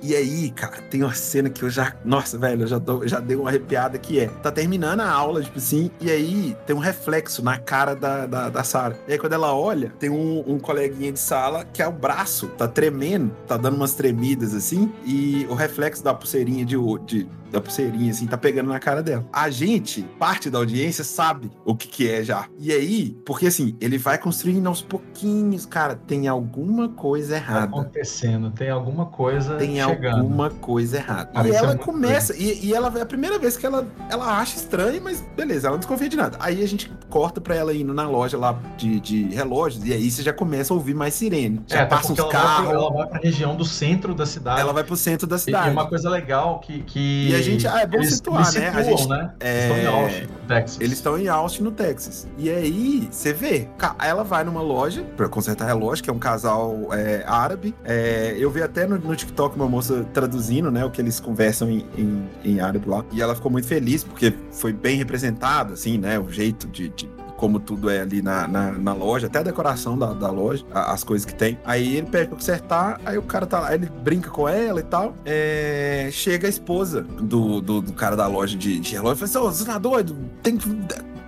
E aí, cara, tem uma cena que eu já... Nossa, velho, eu já, tô, já dei uma arrepiada que é... Tá terminando a aula, tipo assim... E aí, tem um reflexo na cara da, da, da Sarah. E aí, quando ela olha, tem um, um coleguinha de sala que é o braço. Tá tremendo, tá dando umas tremidas, assim... E o reflexo da pulseirinha de... de da pulseirinha, assim, tá pegando na cara dela. A gente, parte da audiência, sabe o que que é já. E aí, porque assim, ele vai construindo aos pouquinhos, cara, tem alguma coisa errada. Tá acontecendo, tem alguma coisa tem chegando. Tem alguma coisa errada. Parece e ela uma... começa, e, e ela é a primeira vez que ela, ela acha estranho, mas beleza, ela não desconfia de nada. Aí a gente corta pra ela indo na loja lá de, de relógios, e aí você já começa a ouvir mais sirene. Já é, passa uns carros. Ela vai pra região do centro da cidade. Ela vai pro centro da cidade. E, e uma coisa legal que... que... E a gente, ah, é bom eles, situar, eles né? Situam, a gente, né? É, eles estão em Austin, no Texas. Eles estão em Austin, no Texas. E aí, você vê, ela vai numa loja pra consertar relógio, que é um casal é, árabe. É, eu vi até no, no TikTok uma moça traduzindo, né? O que eles conversam em, em, em árabe lá. E ela ficou muito feliz, porque foi bem representado, assim, né? O jeito de... de... como tudo é ali na, na, na loja, até a decoração da, da loja, a, as coisas que tem. Aí ele pede pra consertar, aí o cara tá lá, ele brinca com ela e tal. É, chega a esposa do, do, do cara da loja de, de relógio e fala assim, ô, você tá doido? Tem que...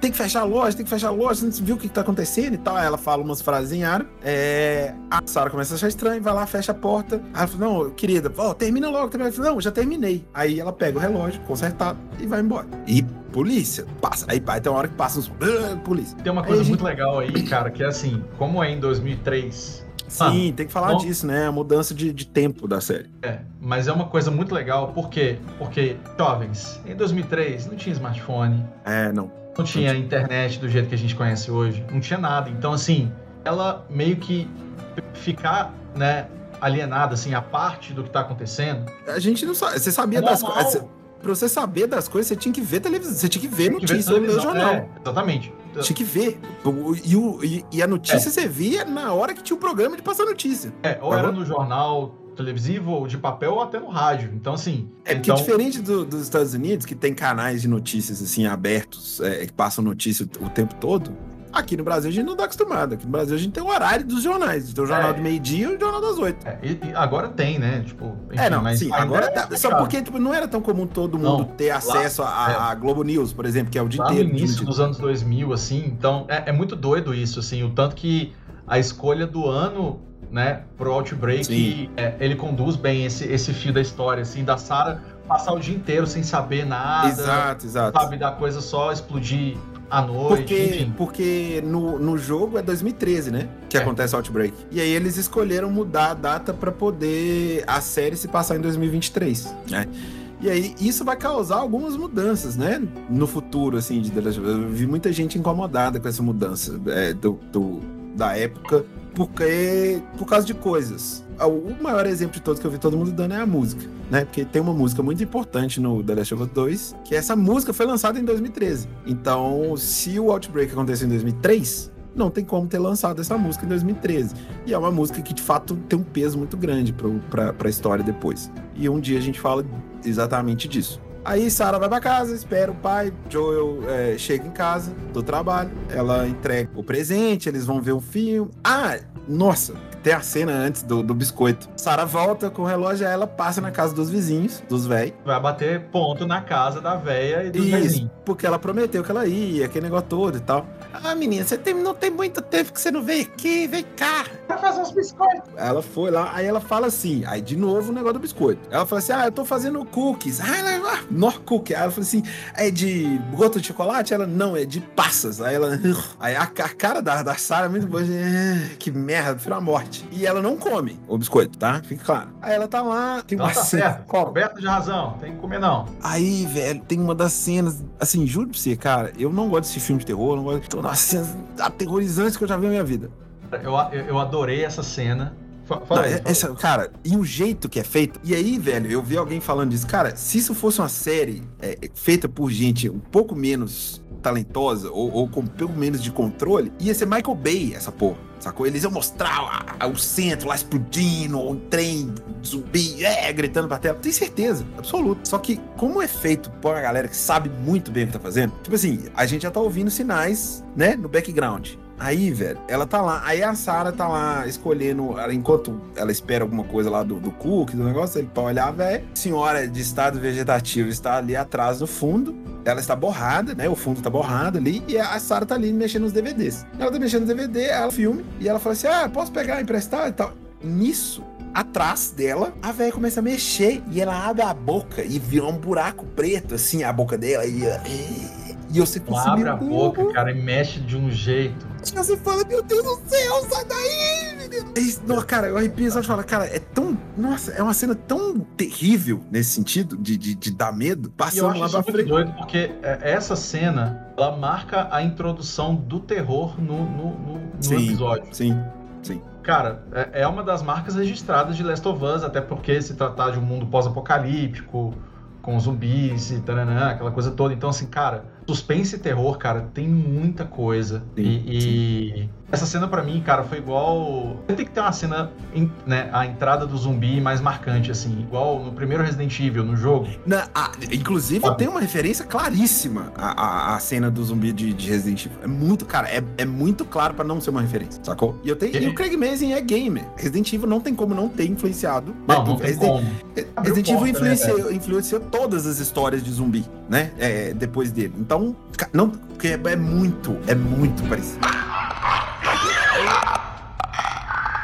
Tem que fechar a loja, tem que fechar a loja, você não viu o que tá acontecendo e tal. Aí ela fala umas frases em árabe. É... A Sarah começa a achar estranho, vai lá, fecha a porta. Aí ela fala, não, querida, ó, termina logo. Ela fala, não, já terminei. Aí ela pega o relógio, consertado, e vai embora. E polícia, passa. Aí tem uma hora que passa uns... Uh, polícia. Tem uma coisa aí, muito gente... legal aí, cara, que é assim, como é em dois mil e três... Sim, ah, tem que falar bom, disso, né? A mudança de, de tempo da série. É, mas é uma coisa muito legal, por quê? Porque, jovens, em dois mil e três não tinha smartphone. É, não. Não tinha internet do jeito que a gente conhece hoje, não tinha nada. Então, assim, ela meio que ficar, né, alienada, assim, a parte do que tá acontecendo. A gente não sabe. Você sabia é das coisas. Pra você saber das coisas, você tinha que ver televisão, você tinha que ver notícia no jornal. É, exatamente. Tinha que ver. E, o, e, e a notícia é. Você via na hora que tinha o programa de passar notícia. É, ou tá era bom? No jornal televisivo, ou de papel, ou até no rádio. Então, assim... É então... porque diferente do, dos Estados Unidos, que tem canais de notícias, assim, abertos, é, que passam notícia o, o tempo todo, aqui no Brasil a gente não tá acostumado. Aqui no Brasil a gente tem o horário dos jornais. Tem o jornal é. do meio-dia e o jornal das oito. É, e, e agora tem, né? Tipo, enfim, é, não, mas sim, agora tá. É, só porque tipo, não era tão comum todo mundo não, ter acesso à é. Globo News, por exemplo, que é o dia lá inteiro. No início dos anos dois mil, assim, então é, é muito doido isso, assim, o tanto que a escolha do ano, né, pro Outbreak, e, é, ele conduz bem esse, esse fio da história, assim, da Sarah passar o dia inteiro sem saber nada. Exato, exato. Sabe, da coisa só explodir à noite, porque, enfim. Porque no, no jogo é dois mil e treze, né? Que é. acontece o Outbreak. E aí eles escolheram mudar a data pra poder a série se passar em dois mil e vinte e três, né? E aí, isso vai causar algumas mudanças, né? No futuro, assim, de... eu vi muita gente incomodada com essa mudança é, do, do, da época, porque por causa de coisas. O maior exemplo de todos que eu vi todo mundo dando é a música, né? Porque tem uma música muito importante no The Last of Us dois, que essa música foi lançada em dois mil e treze. Então, se o Outbreak aconteceu em dois mil e três, não tem como ter lançado essa música em dois mil e treze. E é uma música que, de fato, tem um peso muito grande para a história depois. E um dia a gente fala exatamente disso. Aí Sarah vai pra casa, espera o pai, Joel é, chega em casa do trabalho, ela entrega o presente, eles vão ver um filme. Ah, nossa, tem a cena antes do, do biscoito. Sarah volta com o relógio, aí ela passa na casa dos vizinhos, dos véi. Vai bater ponto na casa da véia e dos Isso, vizinhos. Porque ela prometeu que ela ia, aquele negócio todo e tal. Ah, menina, você tem, não tem muito tempo que você não veio aqui, vem cá. Vai fazer uns biscoitos. Ela foi lá, aí ela fala assim, aí de novo o negócio do biscoito. Ela fala assim, ah, eu tô fazendo cookies. Ah, ela, ah, no cookie. Aí ela fala assim, é de gota de chocolate? Ela, não, é de passas. Aí ela, aí a, a cara da, da Sarah é muito boa, assim, que merda, filho da morte. E ela não come o biscoito, tá? Fica claro. Aí ela tá lá, tem uma cena. Coberta de razão, tem que comer não. Aí, velho, tem uma das cenas, assim, juro pra você, cara, eu não gosto desse filme de terror, não gosto de... Nossa, cenas aterrorizantes que eu já vi na minha vida. Eu, eu, eu adorei essa cena. Fala, fala aí, essa, fala. Cara, e o jeito que é feito. E aí, velho, eu vi alguém falando disso. Cara, se isso fosse uma série é, feita por gente um pouco menos talentosa ou, ou com pelo menos de controle, ia ser Michael Bay essa porra, sacou? Eles iam mostrar a, a, o centro lá explodindo, um trem zumbi, é, gritando pra tela. Tem certeza, absoluta. Só que como é feito por uma galera que sabe muito bem o que tá fazendo, tipo assim, a gente já tá ouvindo sinais, né, no background. Aí, velho, ela tá lá, aí a Sarah tá lá escolhendo, ela, enquanto ela espera alguma coisa lá do, do cookie, do negócio, ele pra olhar, velho, senhora de estado vegetativo está ali atrás no fundo, ela está borrada, né, o fundo tá borrado ali, e a Sarah tá ali mexendo nos D V Ds. Ela tá mexendo no D V D, ela filma, e ela fala assim, ah, posso pegar, emprestar e tal. Nisso, atrás dela, a velha começa a mexer, e ela abre a boca, e vira um buraco preto, assim, a boca dela, e... e... E você abre a boca, cara, e mexe de um jeito. E você fala, meu Deus do céu, sai daí, menino. Não, cara, eu arrepio, só de falar, cara, é tão... Nossa, é uma cena tão terrível nesse sentido, de, de, de dar medo. Passando lá pra frente. Eu acho super doido, porque essa cena, ela marca a introdução do terror no, no, no, no sim, episódio. Sim, sim. Cara, é, é uma das marcas registradas de Last of Us, até porque se tratar de um mundo pós-apocalíptico, com zumbis e taranã, aquela coisa toda. Então, assim, cara, suspense e terror, cara, tem muita coisa. Sim, e, sim. e essa cena, pra mim, cara, foi igual... Tem que ter uma cena, né, a entrada do zumbi mais marcante, assim, igual no primeiro Resident Evil, no jogo. Na, a, inclusive, ah, tem uma referência claríssima à, à, à cena do zumbi de, de Resident Evil. É muito, cara, é, é muito claro pra não ser uma referência, sacou? E, eu tenho, e o Craig Mazin é gamer. Resident Evil não tem como não ter influenciado. Não, não tem como. Resident Evil influenciou, influenciou todas as histórias de zumbi, né, é, depois dele. Então, não, porque é muito, é muito parecido.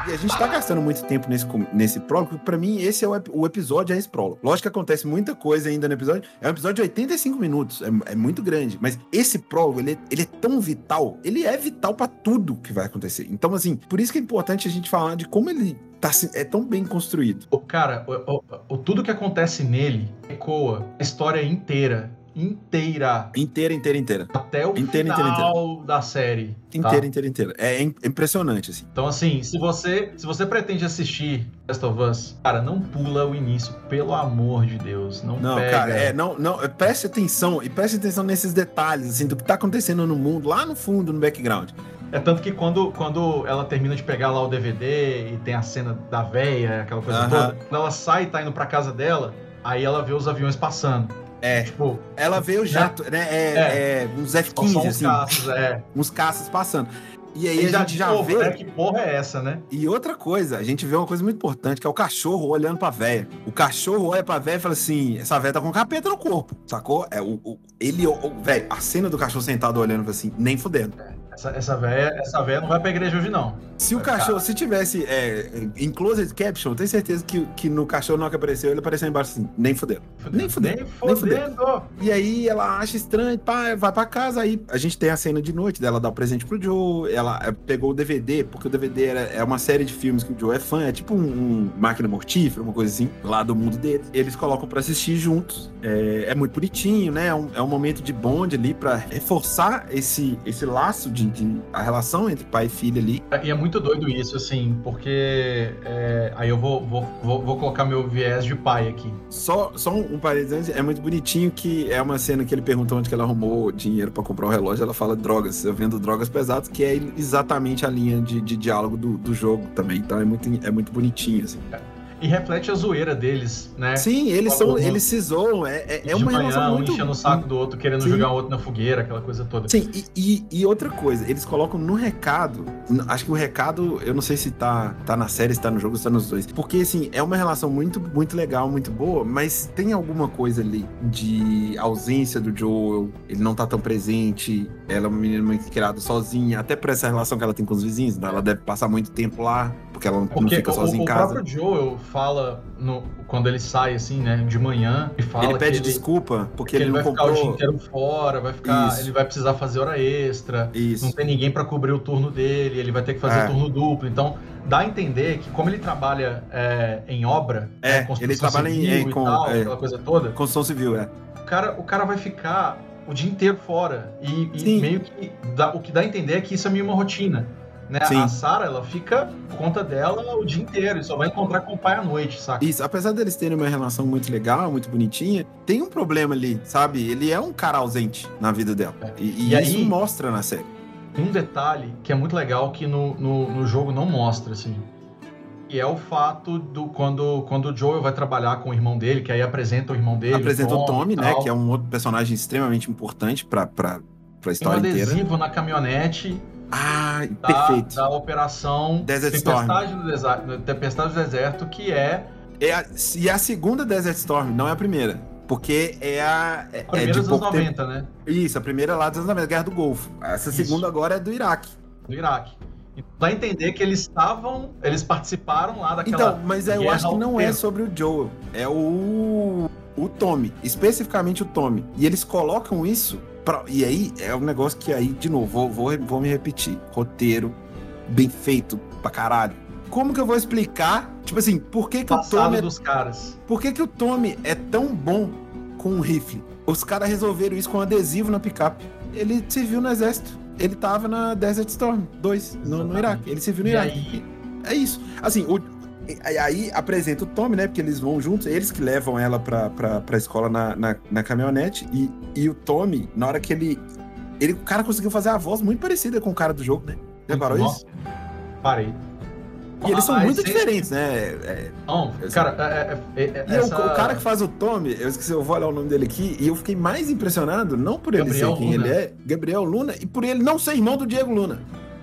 E a gente tá gastando muito tempo nesse, nesse prólogo, porque pra mim esse é o, o episódio é esse prólogo. Lógico que acontece muita coisa ainda no episódio. É um episódio de oitenta e cinco minutos, é, é muito grande. Mas esse prólogo, ele, ele é tão vital, ele é vital pra tudo que vai acontecer. Então, assim, por isso que é importante a gente falar de como ele tá, é tão bem construído. O cara, o, o, o, tudo que acontece nele ecoa a história inteira. Inteira. Inteira, inteira, inteira. Até o inteira, final inteira, inteira. da série. Inteira, tá? inteira, inteira. É impressionante, assim. Então, assim, se você, se você pretende assistir Last of Us, cara, não pula o início, pelo amor de Deus. Não, não pega. Cara, é, não, não, preste atenção, e preste atenção nesses detalhes, assim, do que tá acontecendo no mundo, lá no fundo, no background. É tanto que quando, quando ela termina de pegar lá o D V D e tem a cena da véia, aquela coisa uh-huh. toda, quando ela sai e tá indo pra casa dela, aí ela vê os aviões passando. É, tipo, ela vê o jato, né? né? É, é. é, uns F quinze, assim, caças, é. uns caças passando. E aí e a gente já porra, vê... Né? Que porra é essa, né? E outra coisa, a gente vê uma coisa muito importante, que é o cachorro olhando pra véia. O cachorro olha pra véia e fala assim, essa véia tá com um capeta no corpo, sacou? É, o, o, ele, o, véio, a cena do cachorro sentado olhando, fala assim, nem fudendo. É. Essa, essa, véia, essa véia não vai pra igreja hoje, não. Se vai o cachorro, ficar. se tivesse é, em closed caption, eu tenho certeza que, que no cachorro não que apareceu, ele apareceu embaixo assim, nem fudendo. Nem fudendo. Nem fudendo. Nem fudendo. E aí ela acha estranho, pá, vai pra casa, aí a gente tem a cena de noite dela dar o um presente pro Joe, ela pegou o D V D, porque o D V D era, é uma série de filmes que o Joe é fã, é tipo um, um Máquina Mortífera, uma coisa assim, lá do mundo dele. Eles colocam pra assistir juntos, é, é muito bonitinho, né? É um, é um momento de bonde ali pra reforçar esse, esse laço de, de a relação entre pai e filha ali. E é muito muito doido isso, assim, porque é, aí eu vou, vou, vou, vou colocar meu viés de pai aqui. Só, só um, um parênteses, é muito bonitinho que é uma cena que ele pergunta onde que ela arrumou dinheiro pra comprar o relógio, ela fala drogas, eu vendo drogas pesadas, que é exatamente a linha de, de diálogo do, do jogo também, então é muito, é muito bonitinho, assim. É. E reflete a zoeira deles, né? Sim, eles são, algum... eles se zoam. É, é uma manhã, relação muito... um enchendo o saco do outro, querendo Sim. jogar o outro na fogueira, aquela coisa toda. Sim, e, e, e outra coisa, eles colocam no recado, acho que o recado, eu não sei se tá, tá na série, se tá no jogo, se tá nos dois, porque, assim, é uma relação muito, muito legal, muito boa, mas tem alguma coisa ali de ausência do Joel, ele não tá tão presente, ela é uma menina muito criada sozinha, até por essa relação que ela tem com os vizinhos, ela deve passar muito tempo lá, porque ela não, porque não fica sozinha em casa. O próprio Joel fala, no, quando ele sai, assim, né, de manhã, e fala ele pede que ele, desculpa, porque ele, ele não vai comprou... ficar o dia inteiro fora, vai ficar, Isso. ele vai precisar fazer hora extra, Isso. não tem ninguém pra cobrir o turno dele, ele vai ter que fazer é. turno duplo, então dá a entender que como ele trabalha é, em obra, é, né, construção ele trabalha civil em, em, com, e tal, é, aquela coisa toda, construção civil, é. O cara, o cara vai ficar o dia inteiro fora, e, e meio que dá, o que dá a entender é que isso é meio uma rotina. Né? A Sarah, ela fica por conta dela o dia inteiro e só vai encontrar com o pai à noite, saca? Isso, apesar deles terem uma relação muito legal, muito bonitinha, tem um problema ali, sabe? Ele é um cara ausente na vida dela, é. e, e, e aí, isso mostra na série. Tem um detalhe que é muito legal que no, no, no jogo não mostra, assim, e é o fato do quando, quando o Joel vai trabalhar com o irmão dele, que aí apresenta o irmão dele, apresenta o Tommy, né, que é um outro personagem extremamente importante pra, pra, pra história inteira. Tem um adesivo na caminhonete. Ah, da, perfeito. Da operação Desert Tempestade, Storm. Do Desa- Tempestade do Deserto, que é... é a, e a segunda Desert Storm, não é a primeira. Porque é a... É, a primeira é de dos anos noventa, tempo. Né? Isso, a primeira lá dos anos noventa, Guerra do Golfo. Essa Isso. segunda agora é do Iraque. Do Iraque. Dá a entender que eles estavam... Eles participaram lá daquela... Então, mas eu acho que não é sobre o Joel. É o... O Tommy. Especificamente o Tommy. E eles colocam isso... E aí, é um negócio que aí, de novo, vou, vou, vou me repetir. Roteiro bem feito pra caralho. Como que eu vou explicar, tipo assim, por que que o Tommy... dos caras. Por que que o Tommy é tão bom com um rifle? Os caras resolveram isso com um adesivo na picape. Ele serviu no exército. Ele tava na Desert Storm dois, no, no Iraque. Ele serviu no Iraque. É isso. Assim, o... Aí apresenta o Tommy, né? Porque eles vão juntos, eles que levam ela pra, pra, pra escola na, na, na caminhonete. E, e o Tommy, na hora que ele, ele... O cara conseguiu fazer a voz muito parecida com o cara do jogo, né? Reparou isso? Parei. E eles ah, são muito esse... diferentes, né? É, não, eu cara, é, é, é, e essa... o, o cara que faz o Tommy, eu esqueci, eu vou olhar o nome dele aqui, e eu fiquei mais impressionado, não por ele Gabriel ser quem Luna. Ele é, Gabriel Luna, e por ele não ser irmão do Diego Luna.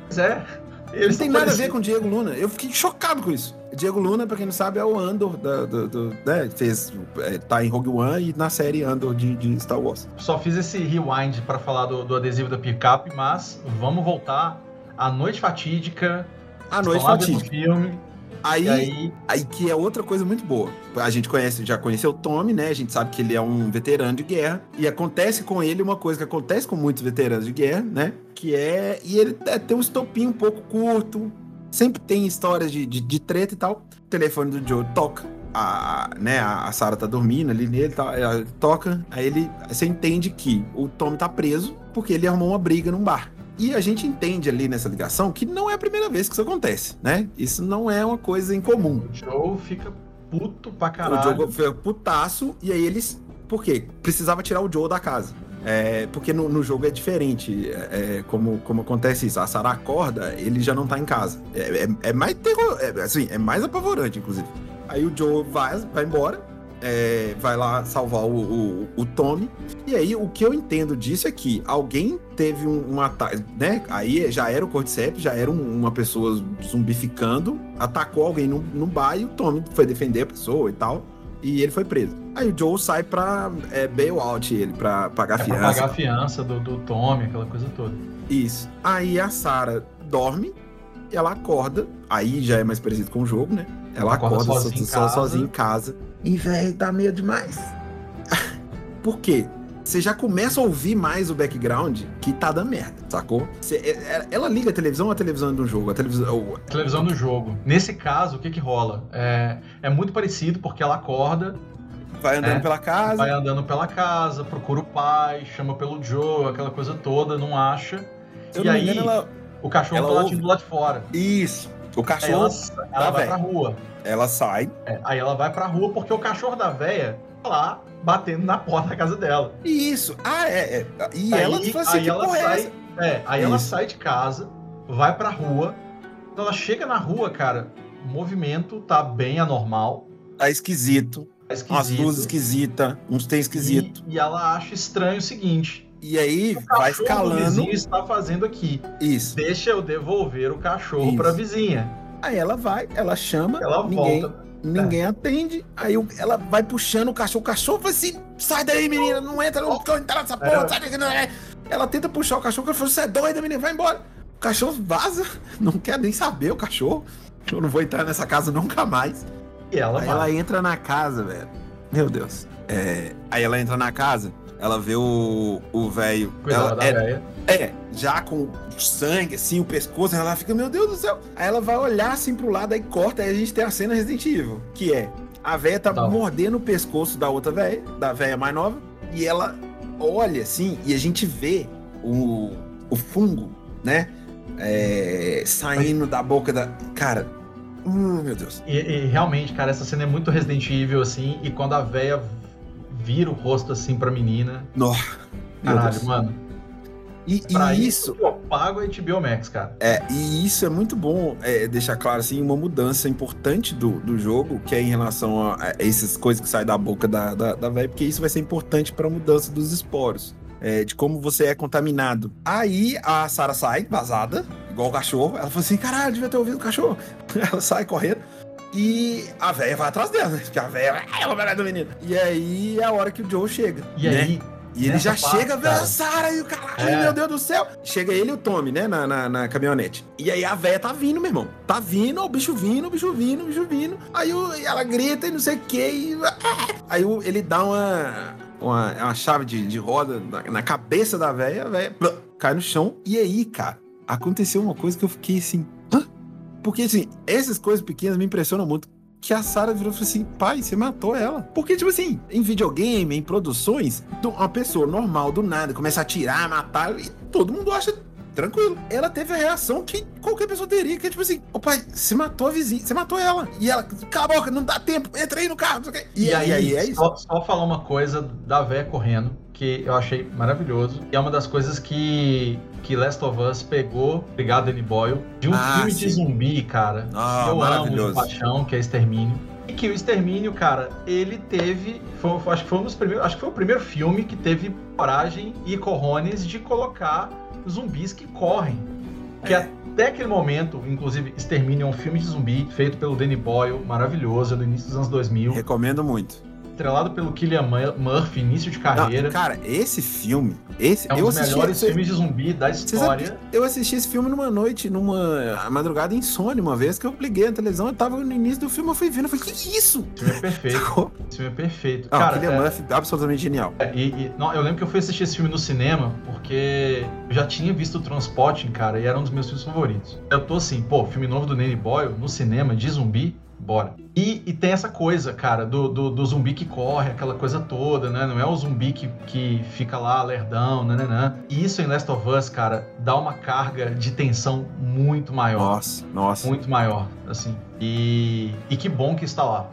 Pois é. Eles não tem nada parecido. A ver com o Diego Luna. Eu fiquei chocado com isso. Diego Luna, pra quem não sabe, é o Andor da, do, do, né? Fez, é, tá em Rogue One e na série Andor de, de Star Wars. Só fiz esse rewind pra falar do, do adesivo da picape, mas vamos voltar à noite fatídica. A noite fatídica. Filme, aí, aí... aí que é outra coisa muito boa. A gente conhece, já conheceu o Tommy, né? A gente sabe que ele é um veterano de guerra. E acontece com ele uma coisa que acontece com muitos veteranos de guerra, né? Que é... E ele tem um estopinho um pouco curto. Sempre tem histórias de, de, de treta e tal. O telefone do Joe toca. A, né, a Sarah tá dormindo ali nele, tá, ela toca. Aí ele, você entende que o Tommy tá preso porque ele arrumou uma briga num bar. E a gente entende ali nessa ligação que não é a primeira vez que isso acontece, né? Isso não é uma coisa incomum. O Joe fica puto pra caralho. O Joe fica putaço. E aí eles... Por quê? Precisava tirar o Joe da casa. É, porque no, no jogo é diferente, é, como, como acontece isso. A Sarah acorda, ele já não tá em casa. É, é, é mais terror, é, assim, é mais apavorante, inclusive. Aí o Joe vai, vai embora, é, vai lá salvar o, o, o Tommy. E aí o que eu entendo disso é que alguém teve um, um ataque, né? Aí já era o Cordyceps, já era um, uma pessoa zumbificando, atacou alguém no, no bar e o Tommy foi defender a pessoa e tal. E ele foi preso. Aí o Joe sai pra é, bailout ele, pra pagar a fiança. É pra pagar a fiança do, do Tommy, aquela coisa toda. Isso. Aí a Sarah dorme, ela acorda, aí já é mais parecido com o jogo, né? Ela acorda, acorda sozinha so, so, sozinha em casa. E, velho, dá medo demais. Por quê? Você já começa a ouvir mais o background que tá dando merda, sacou? Você, ela liga a televisão ou a televisão do jogo? A televisão, a televisão do jogo. Nesse caso, o que que rola? É, é muito parecido porque ela acorda... Vai andando né? pela casa. Vai andando pela casa, procura o pai, chama pelo Joe, aquela coisa toda, não acha. Eu e não aí, ela... O cachorro tá latindo do lado de fora. Isso. O cachorro. Ela, ela tá vai véia. pra rua. Ela sai. É, aí ela vai pra rua porque o cachorro da véia tá lá batendo na porta da casa dela. Isso. Ah, é. é. E aí, ela fala assim, aí que ela porra sai, é, é Aí isso. ela sai de casa, vai pra rua. Então ela chega na rua, cara, o movimento tá bem anormal. Tá esquisito. Tá esquisito. Umas luzes esquisitas, uns tem esquisito. E, e ela acha estranho o seguinte. E aí vai escalando. O vizinho está fazendo aqui. Isso. Deixa eu devolver o cachorro Isso. pra vizinha. Aí ela vai, ela chama, ela ninguém, volta. ninguém é. atende. Aí ela vai puxando o cachorro. O cachorro vai assim, sai daí, menina, não entra, não entra nessa porra, é. sai daí. Não é. Ela tenta puxar o cachorro, ela fala, você é doida, menina, vai embora. O cachorro vaza, não quer nem saber o cachorro. Eu não vou entrar nessa casa nunca mais. E ela aí vai. Ela entra na casa, velho. Meu Deus. É... Aí ela entra na casa, ela vê o velho. Ela é... é, já com sangue, assim, o pescoço, ela fica, meu Deus do céu. Aí ela vai olhar assim pro lado, aí corta, aí a gente tem a cena Resident Evil, que é a velha tá não. mordendo o pescoço da outra velha, da velha mais nova, e ela olha assim, e a gente vê o, o fungo, né? É, saindo da boca da... Cara, hum, meu Deus. E, e realmente, cara, essa cena é muito Resident Evil, assim, e quando a véia vira o rosto, assim, pra menina... Nossa, caralho, mano. E, e isso... Eu pago a H B O Max, cara. É, e isso é muito bom, é, deixar claro, assim, uma mudança importante do, do jogo, que é em relação a, a essas coisas que saem da boca da, da, da véia, porque isso vai ser importante pra mudança dos esporos. É, de como você é contaminado. Aí a Sarah sai, vazada, igual o cachorro. Ela fala assim, caralho, devia ter ouvido o cachorro. Ela sai correndo e a véia vai atrás dela, né? Porque a véia é o melhor do menino. E aí é a hora que o Joe chega. E né? aí? E ele já parte, chega, velho, a Sarah e o caralho, é. meu Deus do céu. Chega ele e o Tommy, né, na, na, na caminhonete. E aí a véia tá vindo, meu irmão. Tá vindo, o bicho vindo, o bicho vindo, o bicho vindo. Aí o, ela grita e não sei o que. E... Aí o, ele dá uma... Uma, uma chave de, de roda na, na cabeça da véia, a véia cai no chão. E aí, cara, aconteceu uma coisa que eu fiquei assim... Hã? Porque, assim, essas coisas pequenas me impressionam muito. Que a Sarah virou e falou assim, pai, você matou ela. Porque, tipo assim, em videogame, em produções, uma pessoa normal, do nada, começa a atirar, matar, e todo mundo acha tranquilo. Ela teve a reação que qualquer pessoa teria, que é tipo assim, ô pai, você matou a vizinha, você matou ela. E ela, cala, não dá tempo, entra aí no carro. E, e aí, aí, é isso. Só, só falar uma coisa da véia correndo, que eu achei maravilhoso. E é uma das coisas que, que Last of Us pegou, obrigado, Danny Boyle, de um ah, filme sim. de zumbi, cara. Ah, eu amo de paixão, que é Extermínio. E que o Extermínio, cara, ele teve, foi, acho que foi um dos primeiros, acho que foi o primeiro filme que teve coragem e corrones de colocar zumbis que correm. É. Que até aquele momento, inclusive, Extermínio é um filme de zumbi feito pelo Danny Boyle, maravilhoso, no início dos anos dois mil. Recomendo muito. Estrelado pelo Cillian Murphy, início de carreira. Não, cara, esse filme... Esse, é um eu dos melhores esse... filmes de zumbi da história. Sabe, eu assisti esse filme numa noite, numa madrugada insônia, uma vez que eu liguei a televisão, eu tava no início do filme, eu fui vendo, eu falei, que isso? Esse filme é perfeito. Esse filme é perfeito. Ah, cara, Cillian é... Murphy, absolutamente genial. É, e, e, não, eu lembro que eu fui assistir esse filme no cinema, porque eu já tinha visto o Transporting, cara, e era um dos meus filmes favoritos. Eu tô assim, pô, filme novo do Danny Boyle, no cinema, de zumbi, bora. E, e tem essa coisa, cara, do, do, do zumbi que corre, aquela coisa toda, né? Não é o zumbi que, que fica lá lerdão, nananã. E isso em Last of Us, cara, dá uma carga de tensão muito maior. Nossa, nossa. Muito maior, assim. E, e que bom que está lá.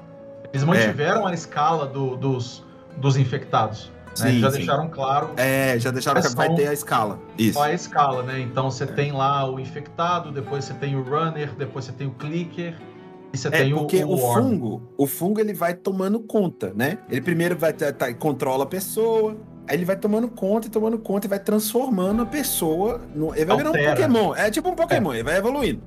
Eles mantiveram é. a escala do, dos, dos infectados. Né? Sim, já sim. deixaram claro. É, já deixaram que vai ter a escala. Isso. Só a escala, né? Então você é. tem lá o infectado, depois você tem o runner, depois você tem o clicker. Isso é, tem porque o, o, o fungo, o fungo ele vai tomando conta, né? Ele primeiro vai tá, controla a pessoa, aí ele vai tomando conta e tomando conta e vai transformando a pessoa. No, ele vai virar um Pokémon, é tipo um Pokémon, é. ele vai evoluindo.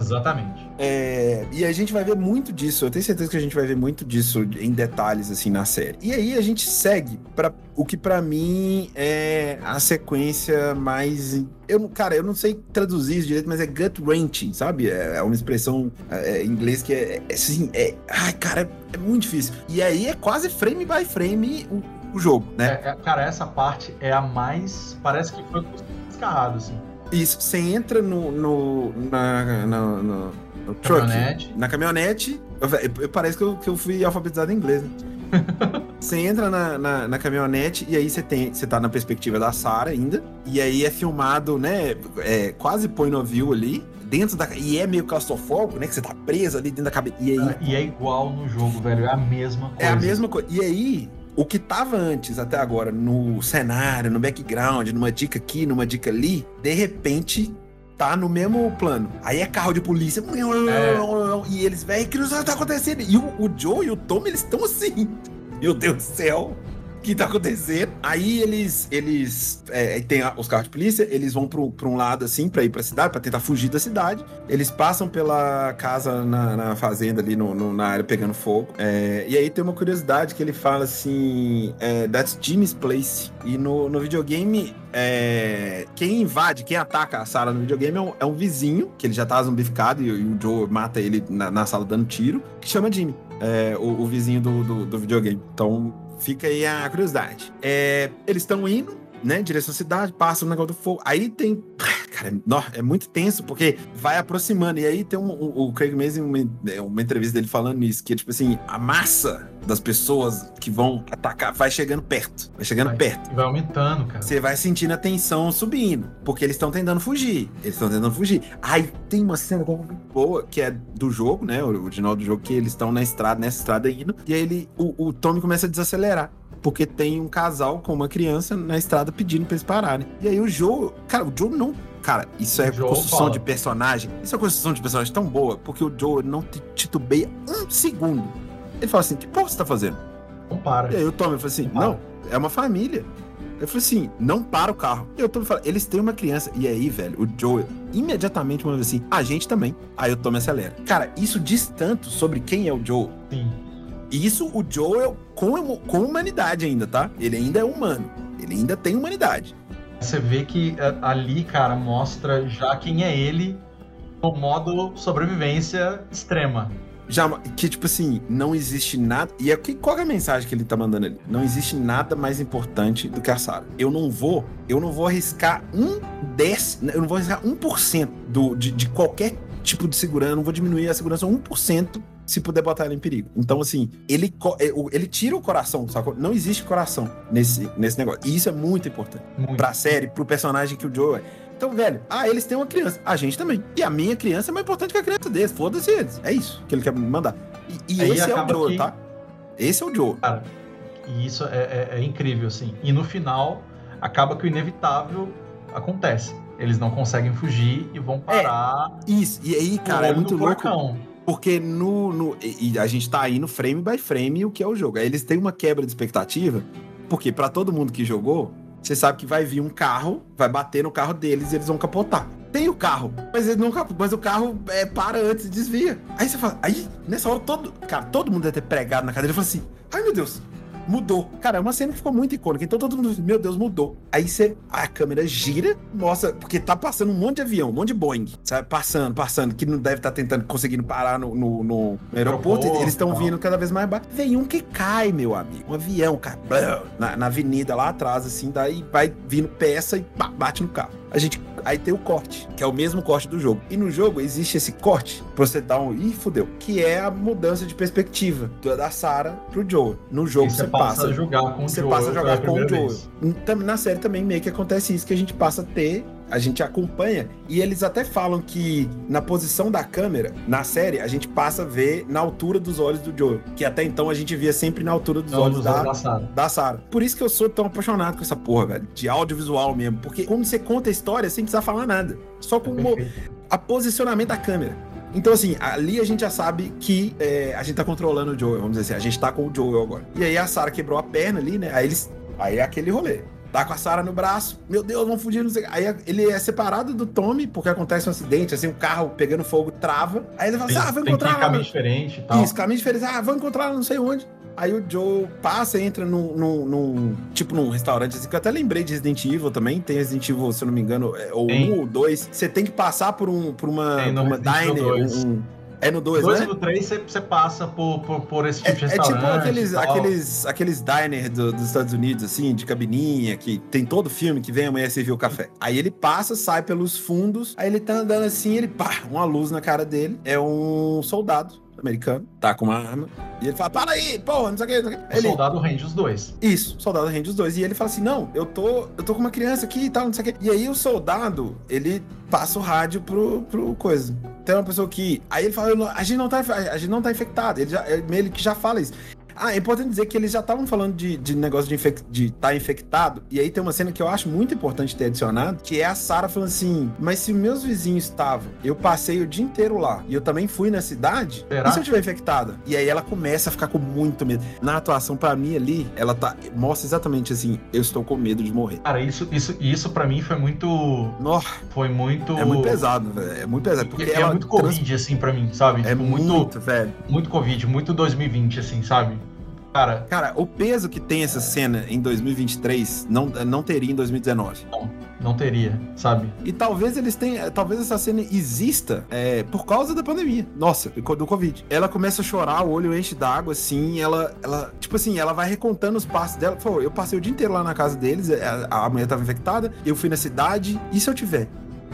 Exatamente. É, e a gente vai ver muito disso, eu tenho certeza que a gente vai ver muito disso em detalhes, assim, na série. E aí a gente segue pra o que pra mim é a sequência mais... Eu, cara, eu não sei traduzir isso direito, mas é gut-wrenching, sabe? É uma expressão é, em inglês que é, é assim, é... Ai, cara, é, é muito difícil. E aí é quase frame by frame o, o jogo, né? É, é, cara, essa parte é a mais... Parece que foi descarrado, assim. Isso, você entra no, no, na, no, no, no truck, caminhonete. na caminhonete, eu, eu, parece que eu, que eu fui alfabetizado em inglês, né? Você entra na, na, na caminhonete e aí você, tem, você tá na perspectiva da Sarah ainda. E aí é filmado, né? É, quase point of view ali. Dentro da... E é meio claustrofóbico, né? Que você tá preso ali dentro da cabeça. E, aí... e é igual no jogo, velho. É a mesma coisa. É a mesma coisa. E aí... O que tava antes, até agora, no cenário, no background, numa dica aqui, numa dica ali, de repente tá no mesmo plano. Aí é carro de polícia, é. E eles, velho, que não tá acontecendo? E o, o Joe e o Tom, eles estão assim, meu Deus do céu, o que tá acontecendo? Aí eles, eles é, tem os carros de polícia, eles vão pro, pra um lado assim, pra ir pra cidade, pra tentar fugir da cidade. Eles passam pela casa na, na fazenda ali, no, no, na área pegando fogo. É, e aí tem uma curiosidade que ele fala assim, é, that's Jimmy's place. E no, no videogame, é, quem invade, quem ataca a Sarah no videogame é um, é um vizinho, que ele já tá zumbificado e, e o Joe mata ele na, na sala dando tiro, que chama Jimmy, é, o, o vizinho do, do, do videogame. Então... Fica aí a curiosidade. É, eles estão indo, né, em direção à cidade, passam no negócio do fogo. Aí tem... Cara, é muito tenso, porque vai aproximando. E aí tem um, um, o Craig Mazin, uma, uma entrevista dele falando isso, que é tipo assim, a massa das pessoas que vão atacar vai chegando perto. Vai chegando vai, perto. Vai aumentando, cara. Você vai sentindo a tensão subindo, porque eles estão tentando fugir. Eles estão tentando fugir. Aí tem uma cena boa, que é do jogo, né, o original do jogo, que eles estão na estrada, nessa estrada indo, e aí ele, o, o Tommy começa a desacelerar. Porque tem um casal com uma criança na estrada pedindo pra eles pararem. E aí o Joe... Cara, o Joe não... Cara, isso é construção fala. de personagem. Isso é construção de personagem tão boa, porque o Joe não titubeia um segundo. Ele fala assim, que porra você tá fazendo? Não para. E aí o Tommy fala assim, não, não é uma família. Eu falei assim, não para o carro. E o Tommy fala, eles têm uma criança. E aí, velho, o Joe imediatamente manda assim, a gente também. Aí o Tommy acelera. Cara, isso diz tanto sobre quem é o Joe. Sim. E isso o Joel com, com humanidade ainda, tá? Ele ainda é humano. Ele ainda tem humanidade. Você vê que ali, cara, mostra já quem é ele no modo sobrevivência extrema. Já, que, tipo assim, não existe nada... E é, qual é a mensagem que ele tá mandando ali? Não existe nada mais importante do que a Sarah. Eu não vou... Eu não vou arriscar um décimo... Eu não vou arriscar um por cento do, de, de qualquer tipo de segurança. Eu não vou diminuir a segurança um por cento. Se puder botar ela em perigo. Então, assim, ele, ele tira o coração, sacou? Não existe coração nesse, nesse negócio. E isso é muito importante. Muito. Pra série, pro personagem que o Joe é. Então, velho, ah, eles têm uma criança. A gente também. E a minha criança é mais importante que a criança deles. Foda-se eles. É isso que ele quer mandar. E, e esse é o Joe, que... tá? Esse é o Joe. Cara, e isso é, é, é incrível, assim. E no final, acaba que o inevitável acontece. Eles não conseguem fugir e vão parar... É, isso. E aí, cara, é muito louco... Porque no, no, e a gente tá aí no frame by frame o que é o jogo. Aí eles têm uma quebra de expectativa, porque pra todo mundo que jogou, você sabe que vai vir um carro, vai bater no carro deles e eles vão capotar. Tem o carro, mas eles não capotam, mas o carro é, para antes e desvia. Aí você fala, aí nessa hora todo, cara, todo mundo deve ter pregado na cadeira e fala assim, ai meu Deus, mudou. Cara, é uma cena que ficou muito icônica, então todo mundo, meu Deus, mudou. Aí você, a câmera gira, mostra, porque tá passando um monte de avião, um monte de Boeing, sabe, passando, passando, que não deve estar tá tentando, conseguindo parar no, no, no aeroporto, oh, eles estão vindo cada vez mais baixo. Vem um que cai, meu amigo, um avião, cara, na, na avenida lá atrás, assim, daí vai vindo peça e pá, bate no carro. A gente, aí tem o corte, que é o mesmo corte do jogo. E no jogo existe esse corte pra você dar um, ih, fudeu, que é a mudança de perspectiva da Sarah pro Joel. No jogo você passa a jogar com o Joel. Você passa a jogar com o Joel. Na série também meio que acontece isso, que a gente passa a ter, a gente acompanha, e eles até falam que na posição da câmera, na série, a gente passa a ver na altura dos olhos do Joel, que até então a gente via sempre na altura dos Não, olhos da, da, Sarah. da Sarah. Por isso que eu sou tão apaixonado com essa porra, velho, de audiovisual mesmo, porque como você conta a história sem precisar falar nada, só com o a posicionamento da câmera. Então, assim, ali a gente já sabe que é, a gente tá controlando o Joel, vamos dizer assim, a gente tá com o Joel agora. E aí a Sarah quebrou a perna ali, né, aí eles, aí é aquele rolê. Tá com a Sarah no braço, meu Deus, vão fugir, não sei. Aí ele é separado do Tommy, porque acontece um acidente, assim, um carro pegando fogo trava. Aí ele fala assim, ah, vou encontrar ela. Caminho diferente e tal. Isso, caminho diferente, ah, vou encontrar ela, não sei onde. Aí o Joe passa e entra num, num, num, tipo, num restaurante, assim, que eu até lembrei de Resident Evil também, tem Resident Evil, se eu não me engano, é, ou tem. um ou dois, você tem que passar por, um, por uma, é, uma diner, um... É no dois, né? dois e no três você passa por, por, por esse tipo é, de restaurante. É tipo aqueles, aqueles, aqueles diner do, dos Estados Unidos, assim, de cabininha, que tem todo filme que vem amanhã servir o café. Aí ele passa, sai pelos fundos, aí ele tá andando assim, ele pá, uma luz na cara dele. É um soldado americano, tá com uma arma. E ele fala, para aí, porra, não sei o que, não sei o que. Ele, soldado rende os dois. Isso, soldado rende os dois. E ele fala assim, não, eu tô, eu tô com uma criança aqui e tal, não sei o que. E aí o soldado, ele passa o rádio pro, pro coisa. Tem uma pessoa que... Aí ele fala, a gente não tá, a gente não tá infectado. Ele, já, ele que já fala isso. Ah, é importante dizer que eles já estavam falando de, de negócio de estar infec- de tá infectado. E aí tem uma cena que eu acho muito importante ter adicionado, que é a Sarah falando assim, mas se meus vizinhos estavam, eu passei o dia inteiro lá, e eu também fui na cidade, será? E se eu estiver infectada? E aí ela começa a ficar com muito medo. Na atuação, pra mim, ali, ela tá, mostra exatamente assim, eu estou com medo de morrer. Cara, isso, isso, isso pra mim foi muito... Oh, foi muito... É muito pesado, velho. É muito pesado. Porque é, ela é muito trans... Covid, assim, pra mim, sabe? É tipo, muito, muito, velho. Muito Covid, muito dois mil e vinte, assim, sabe? Cara, Cara, o peso que tem essa cena em dois mil e vinte e três não, não teria em dois mil e dezenove. Não, não teria, sabe? E talvez eles tenham, talvez essa cena exista é, por causa da pandemia. Nossa, do Covid. Ela começa a chorar, o olho enche d'água, assim, ela, ela tipo assim, ela vai recontando os passos dela. Pô, eu passei o dia inteiro lá na casa deles, a, a mulher tava infectada, eu fui na cidade, e se eu tiver?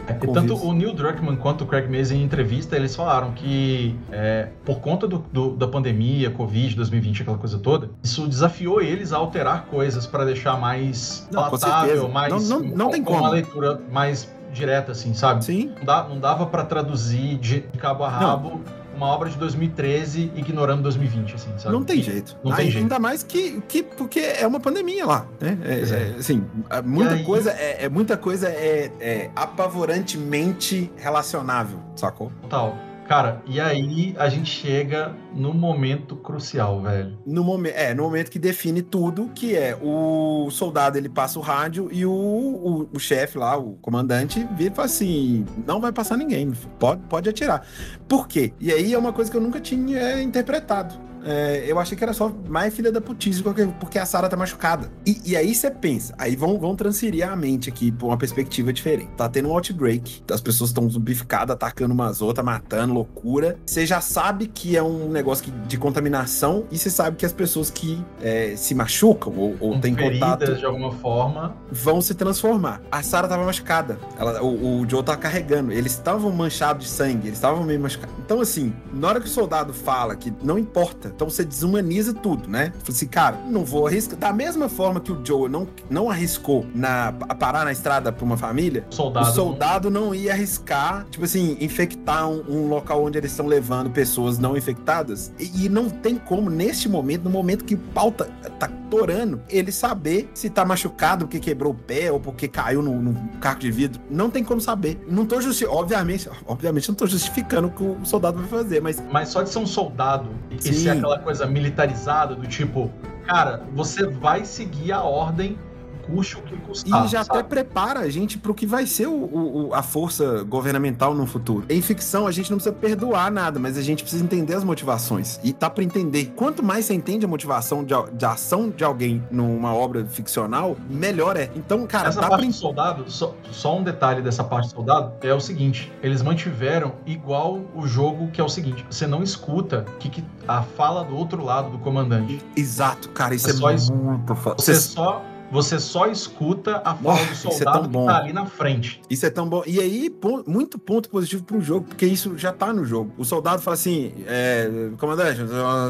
É, tanto o Neil Druckmann quanto o Craig Mazin em entrevista, eles falaram que é, por conta do, do, da pandemia, Covid, dois mil e vinte, aquela coisa toda, isso desafiou eles a alterar coisas para deixar mais não, palatável, mais não, não, não tem com como. Uma leitura mais direta, assim, sabe? Sim. Não, dá, não dava para traduzir de cabo a rabo. Não. Uma obra de dois mil e treze ignorando dois mil e vinte, assim, sabe? Não tem jeito. Não tem jeito. Ainda mais que, que porque é uma pandemia lá, né? É, é. É, assim, muita aí... coisa, é, é, muita coisa é, é apavorantemente relacionável, sacou? Total. Cara, e aí a gente chega no momento crucial, velho. No momen- é, no momento que define tudo, que é o soldado, ele passa o rádio e o, o, o chefe lá, o comandante, vira e fala assim, não vai passar ninguém, pode, pode atirar. Por quê? E aí é uma coisa que eu nunca tinha interpretado. É, eu achei que era só mais filha da putice, porque a Sarah tá machucada. E, e aí você pensa, aí vão, vão transferir a mente aqui pra uma perspectiva diferente. Tá tendo um outbreak, as pessoas estão zumbificadas, atacando umas outras, matando, loucura. Você já sabe que é um negócio que, de contaminação, e você sabe que as pessoas que é, se machucam ou, ou têm contato de alguma forma vão se transformar. A Sarah tava machucada, ela, o, o Joe tava carregando, eles estavam manchados de sangue, eles estavam meio machucados. Então assim, na hora que o soldado fala que não importa, então você desumaniza tudo, né? Fala assim, cara, não vou arriscar. Da mesma forma que o Joe não, não arriscou na, a parar na estrada pra uma família, soldado, o soldado não... não ia arriscar, tipo assim, infectar um, um local onde eles estão levando pessoas não infectadas. E, e não tem como, neste momento, no momento que o pau tá, tá torando, ele saber se tá machucado porque quebrou o pé ou porque caiu no, no caco de vidro. Não tem como saber. Não tô justi- obviamente, obviamente, não tô justificando o que o soldado vai fazer, mas... Mas só de ser um soldado e ser aquela aquela coisa militarizada do tipo, cara, você vai seguir a ordem, custe o que custar. E já sabe? Até prepara a gente pro que vai ser o, o, a força governamental no futuro. Em ficção, a gente não precisa perdoar nada, mas a gente precisa entender as motivações. E tá pra entender. Quanto mais você entende a motivação de, de ação de alguém numa obra ficcional, melhor é. Então, cara, essa tá parte pra... do soldado, só, só um detalhe dessa parte do soldado, é o seguinte, eles mantiveram igual o jogo, que é o seguinte, você não escuta que, que a fala do outro lado do comandante. Exato, cara, isso você é, é muito fácil. Você, você só... Você só escuta a fala do soldado é que tá ali na frente. Isso é tão bom. E aí, ponto, muito ponto positivo pro jogo, porque isso já tá no jogo. O soldado fala assim, é, comandante,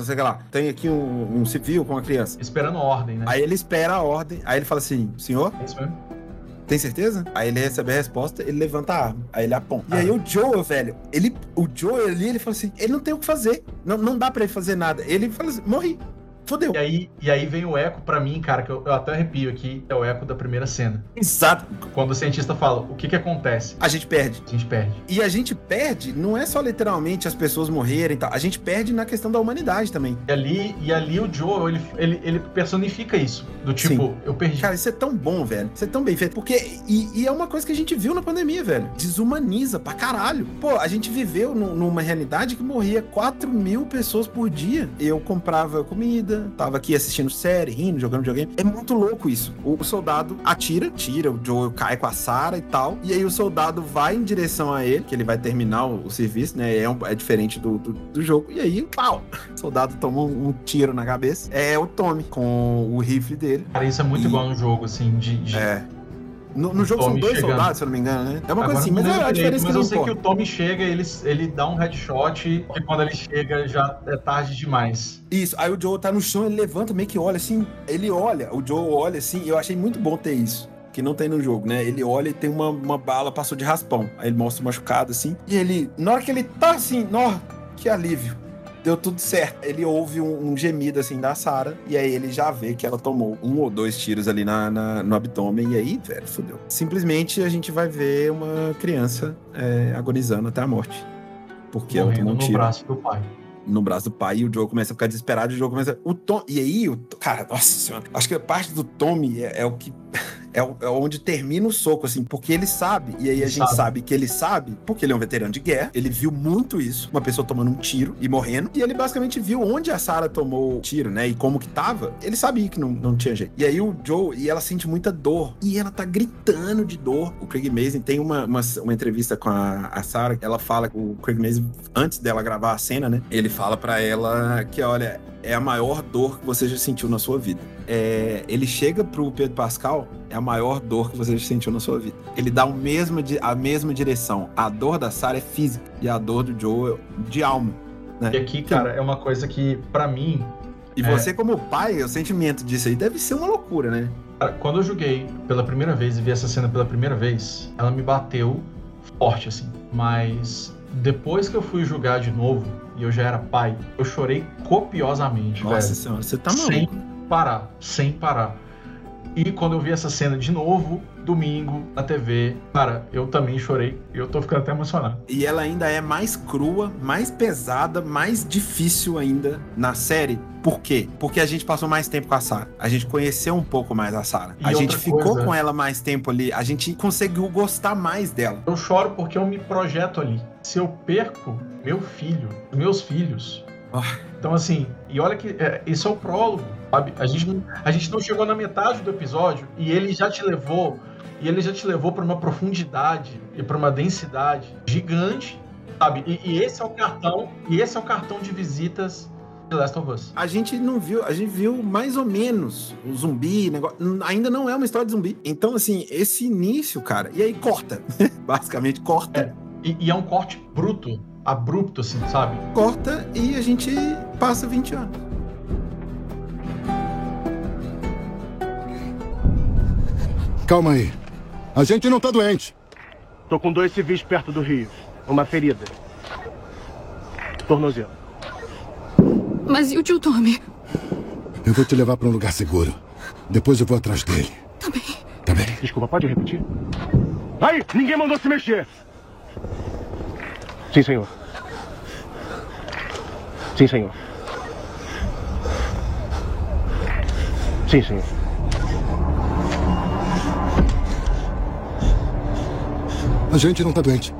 sei lá, tem aqui um, um civil com uma criança. Esperando ordem, né? Aí ele espera a ordem, aí ele fala assim, senhor? É isso mesmo. Tem certeza? Aí ele recebe a resposta, ele levanta a arma, aí ele aponta. Ah. E aí o Joe, velho, ele, o Joe ali, ele fala assim, ele não tem o que fazer, não, não dá pra ele fazer nada. Ele fala assim, morri. Fudeu. E aí, e aí vem o eco pra mim, cara, que eu, eu até arrepio aqui, é o eco da primeira cena. Exato. Quando o cientista fala, o que que acontece? A gente perde. A gente perde. E a gente perde, não é só literalmente as pessoas morrerem e tal, a gente perde na questão da humanidade também. E ali, e ali o Joe, ele, ele, ele personifica isso, do tipo, sim, eu perdi. Cara, isso é tão bom, velho, isso é tão bem feito, porque, e, e é uma coisa que a gente viu na pandemia, velho, desumaniza pra caralho. Pô, a gente viveu no, numa realidade que morria quatro mil pessoas por dia. Eu comprava comida, tava aqui assistindo série, rindo, jogando videogame. É muito louco isso. O soldado atira, tira, o Joel cai com a Sarah e tal, e aí o soldado vai em direção a ele, que ele vai terminar o, o serviço, né, é, um, é diferente do, do, do jogo, e aí, pau! O soldado toma um, um tiro na cabeça. É o Tommy, com o rifle dele. Cara, isso é muito e... igual no jogo, assim, de... de... É. No, no jogo Tommy são dois chegando. soldados, se eu não me engano, né? É uma Agora, coisa assim, mas é a diferença que não Mas eu sei que o Tommy chega, ele, ele dá um headshot e quando ele chega já é tarde demais. Isso, aí o Joe tá no chão, ele levanta, meio que olha assim, ele olha, o Joe olha assim, eu achei muito bom ter isso. Que não tem no jogo, né? Ele olha e tem uma, uma bala, passou de raspão. Aí ele mostra o machucado, assim. E ele, na hora que ele tá assim, nó, que alívio. Deu tudo certo. Ele ouve um, um gemido, assim, da Sarah. E aí ele já vê que ela tomou um ou dois tiros ali na, na, no abdômen. E aí, velho, fodeu. Simplesmente a gente vai ver uma criança é, agonizando até a morte. Porque Morrendo ela tomou um tiro. no braço do pai. No braço do pai, e o Joe começa a ficar desesperado, e o Joe começa... O Tom... E aí, o... cara, nossa senhora, acho que a parte do Tommy é, é o que... é, o... é onde termina o soco, assim, porque ele sabe, e aí a gente sabe. sabe que ele sabe, porque ele é um veterano de guerra, ele viu muito isso, uma pessoa tomando um tiro e morrendo, e ele basicamente viu onde a Sarah tomou o tiro, né, e como que tava, ele sabia que não, não tinha jeito. E aí o Joe, e ela sente muita dor, e ela tá gritando de dor. O Craig Mazin tem uma, uma, uma entrevista com a, a Sarah, ela fala com o Craig Mazin, antes dela gravar a cena, né, ele fala pra ela que, olha, é a maior dor que você já sentiu na sua vida. É, ele chega pro Pedro Pascal, é a maior dor que você já sentiu na sua vida. Ele dá o mesmo, a mesma direção. A dor da Sarah é física e a dor do Joe é de alma. Né? E aqui, cara, é uma coisa que, pra mim... E é... você, como pai, o sentimento disso aí deve ser uma loucura, né? Cara, quando eu joguei pela primeira vez e vi essa cena pela primeira vez, ela me bateu forte, assim. Mas depois que eu fui jogar de novo... e eu já era pai, eu chorei copiosamente, Nossa velho. Senhora, você tá maluco. Sem parar, sem parar. E quando eu vi essa cena de novo, domingo, na T V, cara, eu também chorei e eu tô ficando até emocionado. E ela ainda é mais crua, mais pesada, mais difícil ainda na série. Por quê? Porque a gente passou mais tempo com a Sarah. A gente conheceu um pouco mais a Sarah. E a gente ficou coisa, com ela mais tempo ali. A gente conseguiu gostar mais dela. Eu choro porque eu me projeto ali. Se eu perco meu filho, meus filhos... Oh. Então, assim, e olha que é, esse é o prólogo, sabe? A gente, não, a gente não chegou na metade do episódio e ele já te levou... E ele já te levou para uma profundidade e para uma densidade gigante, sabe? E, e esse é o cartão... E esse é o cartão de visitas... The Last of Us. A gente não viu, a gente viu mais ou menos um zumbi, negócio, ainda não é uma história de zumbi. Então, assim, esse início, cara, e aí corta, basicamente corta. É, e, e é um corte bruto, abrupto, assim, sabe? Corta e a gente passa vinte anos. Calma aí, a gente não tá doente. Tô com dois civis perto do rio, uma ferida, tornozelo. Mas e o tio Tommy? Eu vou te levar pra um lugar seguro. Depois eu vou atrás dele. Tá bem. Tá bem. Desculpa, pode repetir? Aí, ninguém mandou se mexer. Sim, senhor. Sim, senhor. Sim, senhor. A gente não tá doente.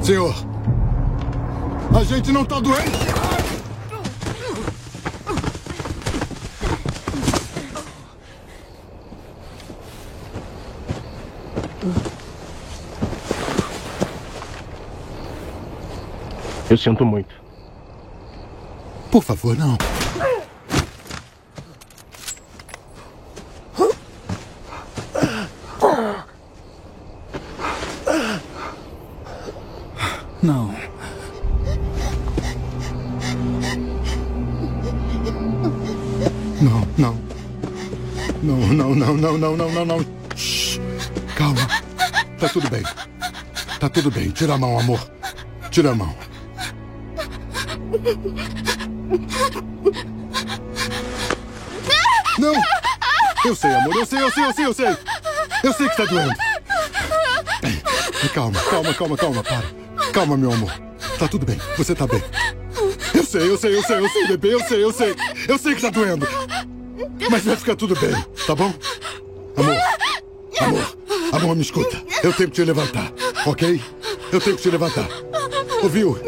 Senhor. A gente não tá doente! Eu sinto muito. Por favor, não. Não. Não, não, não, não, não, não, não, não, não. Shhh. Calma. Tá tudo bem. Tá tudo bem. Tira a mão, amor. Tira a mão. Não. Eu sei, amor. Eu sei, eu sei, eu sei, eu sei. Eu sei que tá doendo. Calma, calma, calma, calma. Para. Calma, meu amor. Tá tudo bem. Você tá bem. Eu sei, eu sei, eu sei, eu sei, bebê. Eu sei, eu sei. Eu sei que tá doendo. Mas vai ficar tudo bem, tá bom? Amor, amor, amor, me escuta. Eu tenho que te levantar, ok? Eu tenho que te levantar. Ouviu?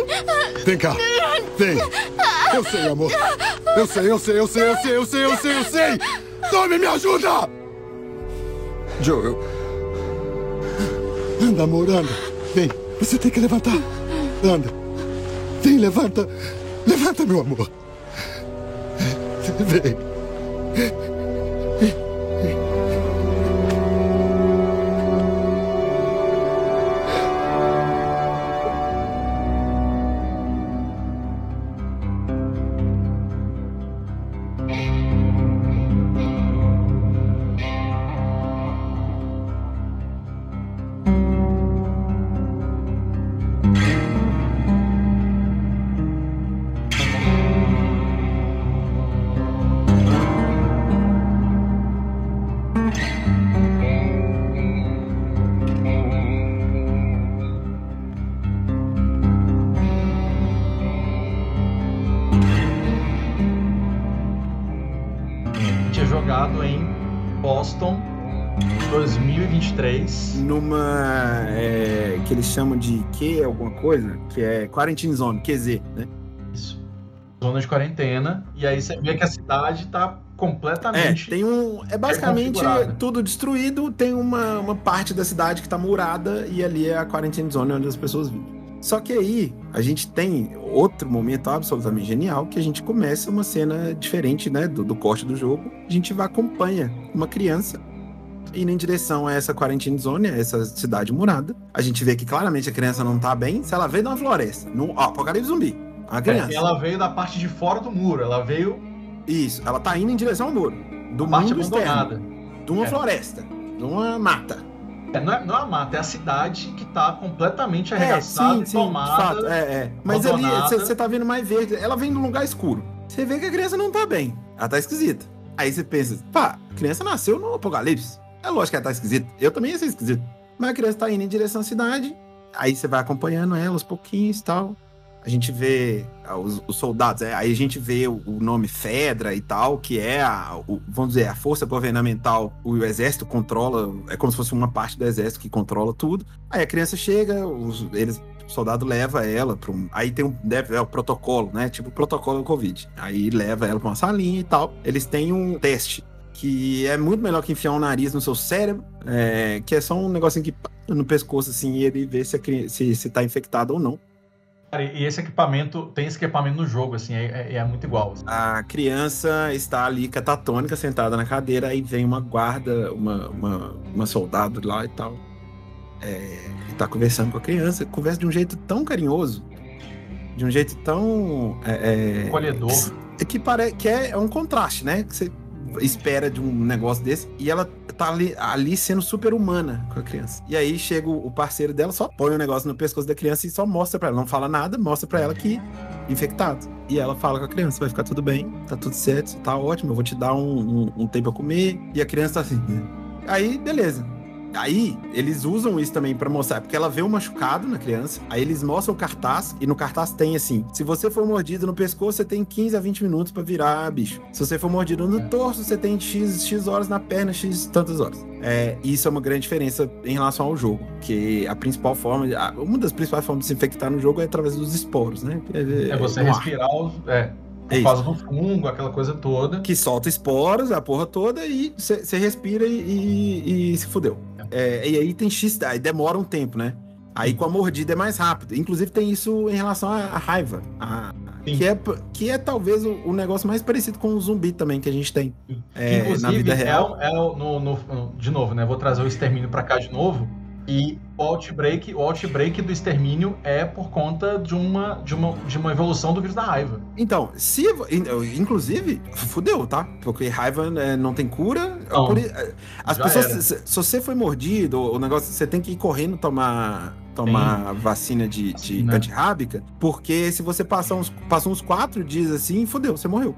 Vem cá, vem. Eu sei, amor. Eu sei, eu sei, eu sei, eu sei, eu sei, eu sei, eu sei. Tome, me ajuda! Joe, eu... Anda, amor, anda. Vem, você tem que levantar. Anda. Vem, levanta. Levanta, meu amor. Vem. Hey, hey, hey. jogado em Boston em dois mil e vinte e três. Numa... É, que eles chamam de Q alguma coisa, que é Quarantine Zone, Q Z, né? Isso. Zona de quarentena. E aí você vê que a cidade tá completamente... É, tem um, é basicamente tudo destruído, tem uma, uma parte da cidade que tá murada e ali é a Quarantine Zone onde as pessoas vivem. Só que aí, a gente tem outro momento absolutamente genial, que a gente começa uma cena diferente, né, do, do corte do jogo. A gente vai, acompanha uma criança indo em direção a essa Quarantine Zone, a essa cidade murada. A gente vê que claramente a criança não tá bem, se ela veio de uma floresta. No, ó, apocalipse zumbi, a criança. É, ela veio da parte de fora do muro, ela veio... Isso, ela tá indo em direção ao muro, do parte mundo abandonada. Externo, de uma é. floresta, de uma mata. É, não, é, não é a mata, é a cidade que tá completamente arregaçada, é, sim, tomada, sim, de fato, é, é. Mas ali você tá vendo mais verde. Ela vem de um lugar escuro. Você vê que a criança não tá bem. Ela tá esquisita. Aí você pensa, pá, a criança nasceu no apocalipse. É lógico que ela tá esquisita. Eu também ia ser esquisito. Mas a criança tá indo em direção à cidade. Aí você vai acompanhando ela aos pouquinhos e tal. A gente vê os, os soldados. É, aí a gente vê o, o nome Fedra e tal, que é, a, o, vamos dizer, a força governamental. O, o exército controla, é como se fosse uma parte do exército que controla tudo. Aí a criança chega, os, eles, o soldado leva ela para um... Aí tem um, deve, é o protocolo, né? Tipo o protocolo do Covid. Aí leva ela para uma salinha e tal. Eles têm um teste, que é muito melhor que enfiar um nariz no seu cérebro, é, que é só um negocinho que pá, no pescoço, assim, e ele vê se, a criança, se, se tá infectada ou não. E esse equipamento, tem esse equipamento no jogo, assim, é, é muito igual. Assim. A criança está ali catatônica, sentada na cadeira, aí vem uma guarda, uma, uma, uma soldado lá e tal. É, e tá conversando com a criança, conversa de um jeito tão carinhoso, de um jeito tão... É, acolhedor. É, que, pare, que é, é um contraste, né? Que você espera de um negócio desse, e ela tá ali, ali sendo super humana com a criança. E aí chega o parceiro dela, só põe o negócio no pescoço da criança e só mostra pra ela, não fala nada, mostra pra ela que infectado. E ela fala com a criança, vai ficar tudo bem, tá tudo certo, tá ótimo, eu vou te dar um, um, um tempo a comer. E a criança tá assim, aí beleza. Aí eles usam isso também pra mostrar, porque ela vê um machucado na criança, aí eles mostram o cartaz, e no cartaz tem assim, se você for mordido no pescoço, você tem quinze a vinte minutos pra virar bicho. Se você for mordido no torso, você tem X, X horas na perna, X tantas horas. É, isso é uma grande diferença em relação ao jogo, que a principal forma, uma das principais formas de se infectar no jogo é através dos esporos, né? É, é você respirar os... É. Por causa do fungo, aquela coisa toda. Que solta esporos, a porra toda, e você respira e, e, e se fudeu. É, e aí tem X, aí demora um tempo, né? Aí com a mordida é mais rápido. Inclusive tem isso em relação à, à raiva. À, que, é, que é talvez o, o negócio mais parecido com o zumbi também que a gente tem. É, inclusive, na vida real. É, é no, no, no, de novo, né? Vou trazer o Extermínio pra cá de novo. E o outbreak, o outbreak do Extermínio é por conta de uma, de, uma, de uma evolução do vírus da raiva. Então, se inclusive, fudeu, tá? Porque raiva é, não tem cura. Não, as pessoas, se, se você foi mordido, o negócio, você tem que ir correndo tomar, tomar vacina de, de antirrábica, porque se você passar uns, passar uns quatro dias assim, fudeu, você morreu.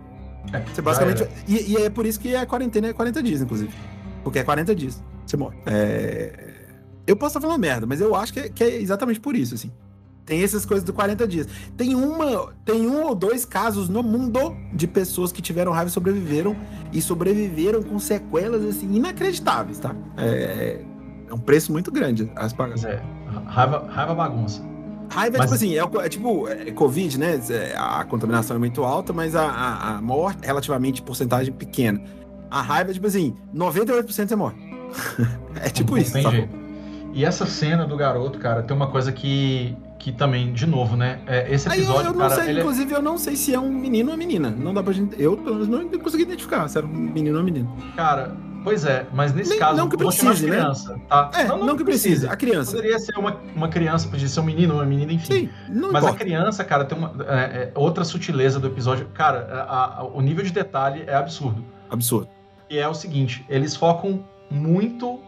É, você basicamente, e, e é por isso que a quarentena é quarenta dias, inclusive. Porque é quarenta dias, você morre. É... Eu posso estar falando merda, mas eu acho que é, que é exatamente por isso, assim. Tem essas coisas do quarenta dias. Tem, uma, tem um ou dois casos no mundo de pessoas que tiveram raiva e sobreviveram, e sobreviveram com sequelas, assim, inacreditáveis, tá? É, é um preço muito grande as pagas. É, raiva, raiva bagunça. Raiva, mas... tipo assim, é, é tipo é, Covid, né? A contaminação é muito alta, mas a, a, a morte, relativamente, porcentagem pequena. A raiva, tipo assim, noventa e oito por cento você morre. É tipo não, isso, não tem jeito. E essa cena do garoto, cara, tem uma coisa que, que também, de novo, né? É, esse episódio, eu, eu não cara... Sei, ele inclusive, é... eu não sei se é um menino ou uma menina. Não dá pra gente... Eu, pelo menos, não consegui identificar se era um menino ou uma menina. Cara, pois é. Mas nesse Nem, caso... Não que precise, né? Criança, tá? É, não, não, não que precise. precise. A criança. Poderia ser uma, uma criança, podia ser um menino ou uma menina, enfim. Sim, não Mas importa. A criança, cara, tem uma... É, é, outra sutileza do episódio... Cara, a, a, o nível de detalhe é absurdo. Absurdo. E é o seguinte, eles focam muito...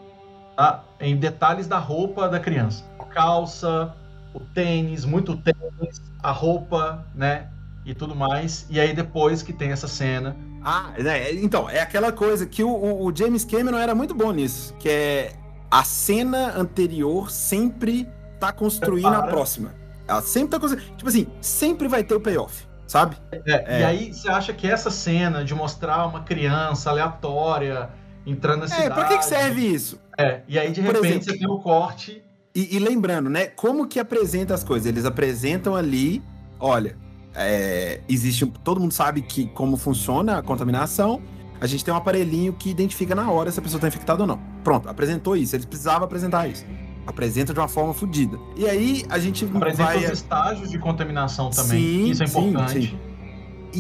Tá? Em detalhes da roupa da criança. A calça, o tênis, muito tênis, a roupa, né? E tudo mais. E aí depois que tem essa cena... Ah, né? Então, é aquela coisa que o, o James Cameron era muito bom nisso. Que é a cena anterior sempre tá construindo Prepara. a próxima. Ela sempre tá construindo... Tipo assim, sempre vai ter o payoff. sabe? É, é. E aí você acha que essa cena de mostrar uma criança aleatória entrando na cidade... É, pra que, que serve isso? É, e aí de repente exemplo, você tem o um corte... E, e lembrando, né, como que apresenta as coisas? Eles apresentam ali, olha, é, existe, todo mundo sabe que, como funciona a contaminação, a gente tem um aparelhinho que identifica na hora se a pessoa está infectada ou não. Pronto, apresentou isso, eles precisavam apresentar isso. Apresenta de uma forma fodida. E aí a gente apresenta vai... Apresenta os estágios de contaminação também, sim, isso é importante. Sim,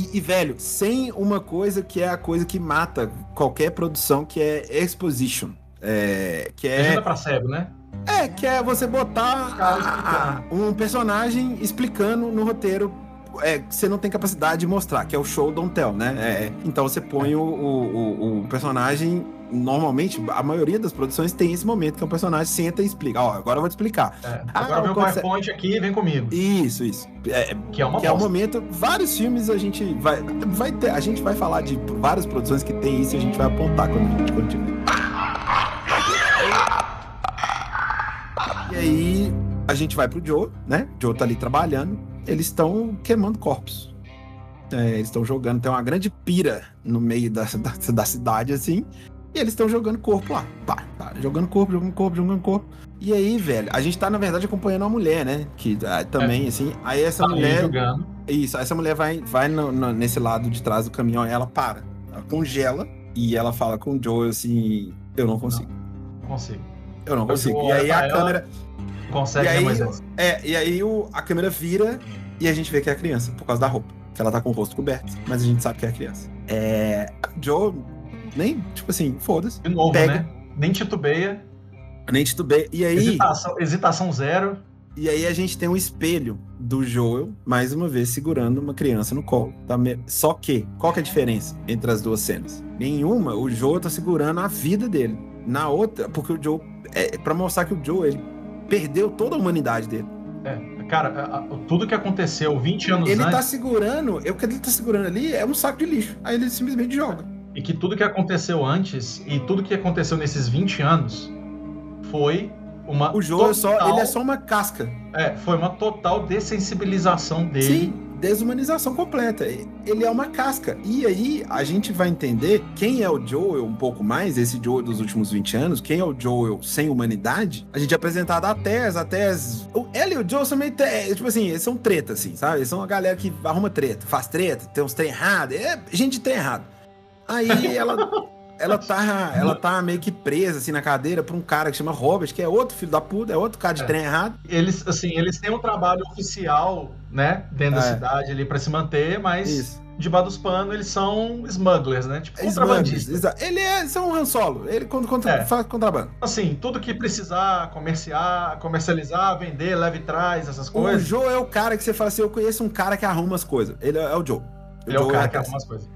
sim. E, e, velho, sem uma coisa que é a coisa que mata qualquer produção, que é exposition. É, que é... Legenda pra cego, né? É, que é você botar a, a, um personagem explicando no roteiro é, que você não tem capacidade de mostrar, que é o show don't tell, né? É, então você põe o, o, o personagem, normalmente, a maioria das produções tem esse momento que é um personagem senta e explica. Ó, agora eu vou te explicar. É, agora ah, meu PowerPoint você... aqui, vem comigo. Isso, isso. É, que é uma que é um momento, vários filmes a gente vai, vai ter, a gente vai falar de várias produções que tem isso e a gente vai apontar quando a gente continua. E aí, a gente vai pro Joe, né? Joe tá ali trabalhando. Eles estão queimando corpos. É, eles estão jogando... Tem uma grande pira no meio da, da, da cidade, assim. E eles estão jogando corpo lá. Pá, pá, jogando corpo, jogando corpo, jogando corpo. E aí, velho, a gente tá, na verdade, acompanhando uma mulher, né? Que ah, também, é, assim... Aí essa tá mulher... Jogando. Isso, essa mulher vai, vai no, no, nesse lado de trás do caminhão e ela para. Ela congela e ela fala com o Joe, assim... Eu não consigo. Não consigo. Eu não consigo. Eu e aí a câmera... Consegue, e aí, né, mas... É, e aí o, a câmera vira e a gente vê que é a criança, por causa da roupa. Que ela tá com o rosto coberto, mas a gente sabe que é a criança. É... Joe, nem, tipo assim, foda-se. De novo, pega, né? Nem titubeia. Nem titubeia. E aí... Hesitação, hesitação zero. E aí a gente tem um espelho do Joel, mais uma vez, segurando uma criança no colo. Tá me... Só que, qual que é a diferença entre as duas cenas? Nenhuma, o Joel tá segurando a vida dele. Na outra, porque o Joel... É, pra mostrar que o Joe, ele perdeu toda a humanidade dele. É, cara, a, a, tudo que aconteceu vinte anos ele antes... Ele tá segurando, o que ele tá segurando ali é um saco de lixo. Aí ele simplesmente joga. E que tudo que aconteceu antes, e tudo que aconteceu nesses vinte anos, foi uma... O Joe total, é só, ele é só uma casca. É, foi uma total dessensibilização dele. Sim, desumanização completa. Ele é uma casca. E aí a gente vai entender quem é o Joel um pouco mais, esse Joel dos últimos vinte anos, quem é o Joel sem humanidade. A gente é apresentado até as... Até as... Ela e o Joel são meio... Te... Tipo assim, eles são treta, assim, sabe? Eles são a galera que arruma treta, faz treta, tem uns trem errado. É gente de trem errado. Aí ela... Ela tá, ela tá meio que presa, assim, na cadeira por um cara que chama Robert, que é outro filho da puta, é outro cara de é. trem errado. Eles, assim, eles têm um trabalho oficial, né, dentro é. da cidade ali pra se manter, mas isso. debaixo dos panos eles são smugglers, né, tipo contrabandistas. Ele é, são um Han Solo, ele contra, contra, é. faz contrabando. Assim, tudo que precisar comerciar, comercializar, vender, leva e traz, essas coisas. O Joe é o cara que você fala assim, eu conheço um cara que arruma as coisas. Ele é, é o Joe. Ele o Joe é o cara é que arruma as coisas.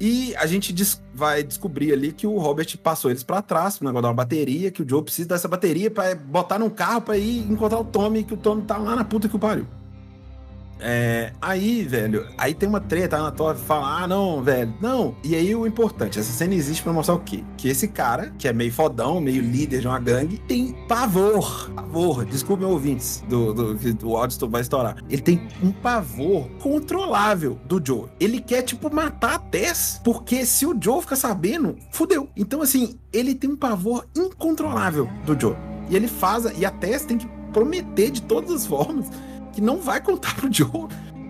E a gente des- vai descobrir ali que o Robert passou eles pra trás, pro negócio da bateria, que o Joe precisa dessa bateria pra botar num carro pra ir encontrar o Tommy, que o Tommy tá lá na puta que o pariu. É, aí, velho, aí tem uma treta, a Anatole fala, ah, não, velho, não. E aí o importante, essa cena existe pra mostrar o quê? Que esse cara, que é meio fodão, meio líder de uma gangue, tem pavor, pavor, desculpem ouvintes, do, do, do Austin vai estourar. Ele tem um pavor controlável do Joe. Ele quer, tipo, matar a Tess, porque se o Joe ficar sabendo, fudeu. Então, assim, ele tem um pavor incontrolável do Joe. E ele faz, e a Tess tem que prometer de todas as formas que não vai contar pro Joe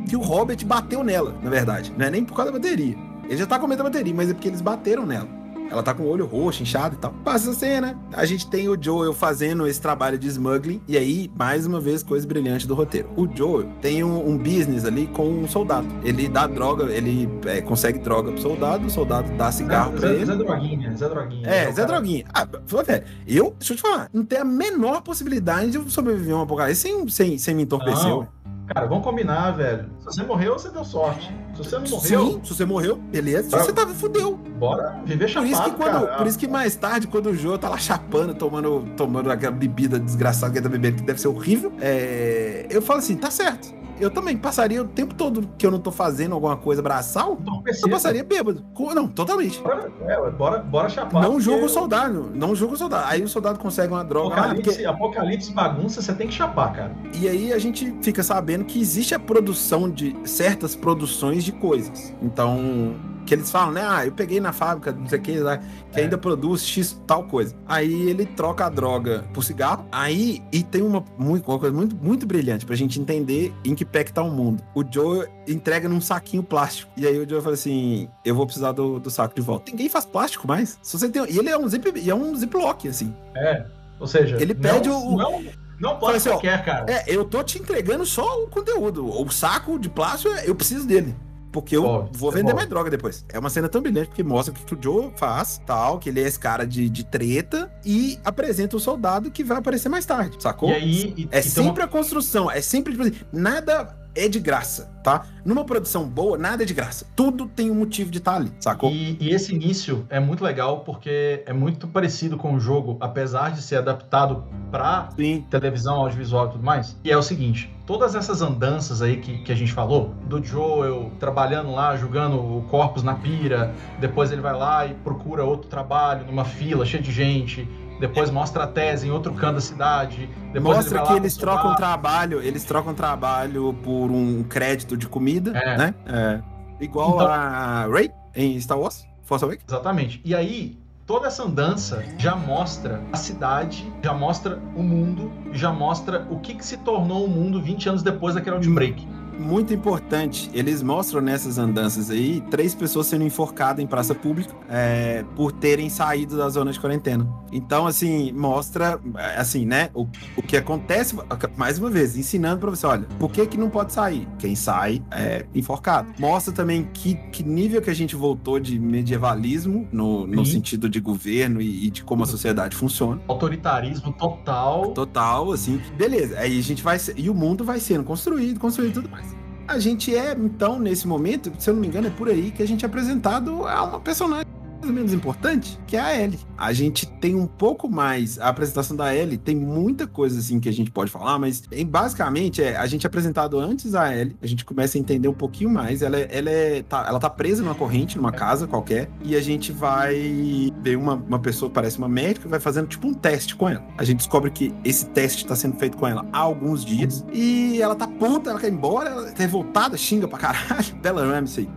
que o Robert bateu nela, na verdade. Não é nem por causa da bateria. Ele já tá com medo da bateria, mas é porque eles bateram nela. Ela tá com o olho roxo, inchado e tal. Passa a cena. A gente tem o Joel fazendo esse trabalho de smuggling. E aí, mais uma vez, coisa brilhante do roteiro. O Joel tem um, um business ali com um soldado. Ele dá droga, ele é, consegue droga pro soldado, o soldado dá cigarro é, pra Zé, ele. Zé Droguinha, Zé Droguinha. É, Zé Droguinha. Ah, velho, eu, deixa eu te falar, não tem a menor possibilidade de eu sobreviver a um apocalipse sem, sem, sem me entorpecer. Não. Cara, vamos combinar, velho. Se você morreu, você deu sorte. Se você não morreu... Sim, se você morreu, beleza. Se você tava, fudeu. Bora viver chapado, por isso que quando, cara. Por isso que mais tarde, quando o Joe tá lá chapando, tomando, tomando aquela bebida desgraçada que ele tá bebendo, que deve ser horrível, é... eu falo assim, tá certo. eu também passaria o tempo todo que eu não tô fazendo alguma coisa braçal, não, eu passaria bêbado. Não, totalmente. Bora, é, bora, bora chapar. Não julga o soldado, não julga o soldado. Aí o soldado consegue uma droga. Apocalipse, lá, porque... apocalipse bagunça, você tem que chapar, cara. E aí a gente fica sabendo que existe a produção de certas produções de coisas. Então... que eles falam, né? Ah, eu peguei na fábrica, não sei o que, né? Que é. ainda produz X tal coisa. Aí ele troca a droga por cigarro. Aí, e tem uma, muito, uma coisa muito, muito brilhante pra gente entender em que pé que tá o mundo. O Joe entrega num saquinho plástico. E aí o Joe fala assim, eu vou precisar do, do saco de volta. Ninguém faz plástico mais. Se você tem, e ele é um, zip, é um ziplock, assim. É, ou seja... Ele pede não, o... Não... Não pode ser qualquer, assim, cara. É, eu tô te entregando só o conteúdo. O saco de plástico, eu preciso dele. Porque eu bom, vou vender bom. mais droga depois. É uma cena tão brilhante, porque mostra o que o Joe faz, tal, que ele é esse cara de, de treta, e apresenta o soldado que vai aparecer mais tarde, sacou? E aí, e, é e sempre uma... a construção, é sempre, tipo assim, nada é de graça, tá? Numa produção boa, nada é de graça. Tudo tem um motivo de estar ali, sacou? E, e esse início é muito legal, porque é muito parecido com o jogo, apesar de ser adaptado pra Sim. televisão, audiovisual e tudo mais. E é o seguinte... Todas essas andanças aí que, que a gente falou, do Joel trabalhando lá, jogando o corpus na pira, depois ele vai lá e procura outro trabalho numa fila cheia de gente, depois mostra a tese em outro canto da cidade, depois mostra ele vai que lá eles trocam um trabalho, eles trocam trabalho por um crédito de comida, é. né? É. Igual então, a Rey em Star Wars, Force Awakens. Exatamente. E aí, toda essa andança já mostra a cidade, já mostra o mundo, já mostra o que, que se tornou o mundo vinte anos depois daquele outbreak. Muito importante, eles mostram nessas andanças aí, três pessoas sendo enforcadas em praça pública é, por terem saído da zona de quarentena. Então, assim, mostra, assim, né, o, o que acontece, mais uma vez, ensinando pra você, olha, por que que não pode sair? Quem sai é enforcado. Mostra também que, que nível que a gente voltou de medievalismo, no, no sentido de governo e, e de como a sociedade funciona. Autoritarismo total. Total, assim, beleza, aí a gente vai, e o mundo vai sendo construído, construído tudo mais. A gente é, então, nesse momento, se eu não me engano, é por aí que a gente é apresentado a uma personagem mais ou menos importante, que é a Ellie. A gente tem um pouco mais... A apresentação da Ellie tem muita coisa, assim, que a gente pode falar, mas basicamente é a gente é apresentado antes a Ellie, a gente começa a entender um pouquinho mais. Ela, ela, é, tá, ela tá presa numa corrente, numa casa qualquer, e a gente vai ver uma, uma pessoa que parece uma médica, vai fazendo, tipo, um teste com ela. A gente descobre que esse teste tá sendo feito com ela há alguns dias, e ela tá puta, ela quer ir embora, ela tá revoltada, xinga pra caralho. Bella Ramsey,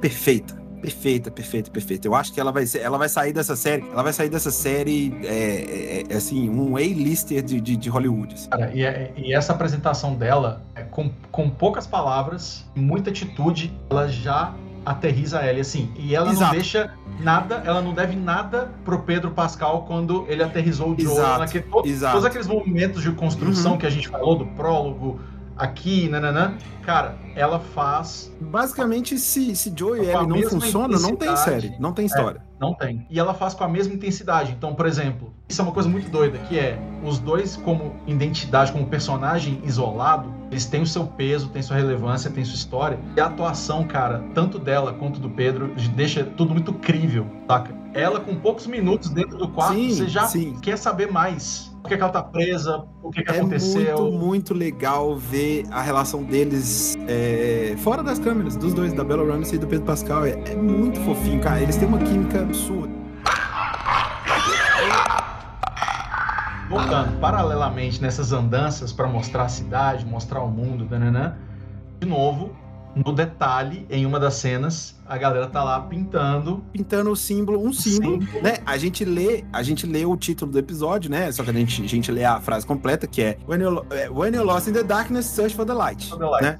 perfeita. Perfeita, perfeita, perfeita. Eu acho que ela vai ser, ela vai sair dessa série, ela vai sair dessa série é, é, assim, um A-lister de, de, de Hollywood. Assim. Cara, e, e essa apresentação dela, é com, com poucas palavras, muita atitude, ela já aterriza a Ellie, assim. E ela Exato. não deixa nada, ela não deve nada pro Pedro Pascal quando ele aterrizou o Joel. Naquele, todo, todos aqueles momentos de construção uhum. que a gente falou, do prólogo, aqui, nananã, cara, ela faz... Basicamente, se, se Joe e Ellie não funcionam, não tem série, não tem história. É, não tem. E ela faz com a mesma intensidade. Então, por exemplo, isso é uma coisa muito doida, que é, os dois como identidade, como personagem isolado, eles têm o seu peso, têm sua relevância, têm sua história. E a atuação, cara, tanto dela quanto do Pedro, deixa tudo muito crível, saca? Ela, com poucos minutos dentro do quarto, sim, você já sim. quer saber mais. Por que ela tá presa, o que, que é aconteceu. É muito, muito legal ver a relação deles é, fora das câmeras, dos dois, da Bella Ramsey e do Pedro Pascal. É, é muito fofinho, cara. Eles têm uma química absurda. Voltando, paralelamente nessas andanças pra mostrar a cidade, mostrar o mundo, dananã, de novo, no detalhe, em uma das cenas, a galera tá lá pintando. Pintando o símbolo, um símbolo, símbolo. né? A gente, lê, a gente lê o título do episódio, né? Só que a gente, a gente lê a frase completa, que é When you, when you lost in the darkness, search for the light. For the light. Né?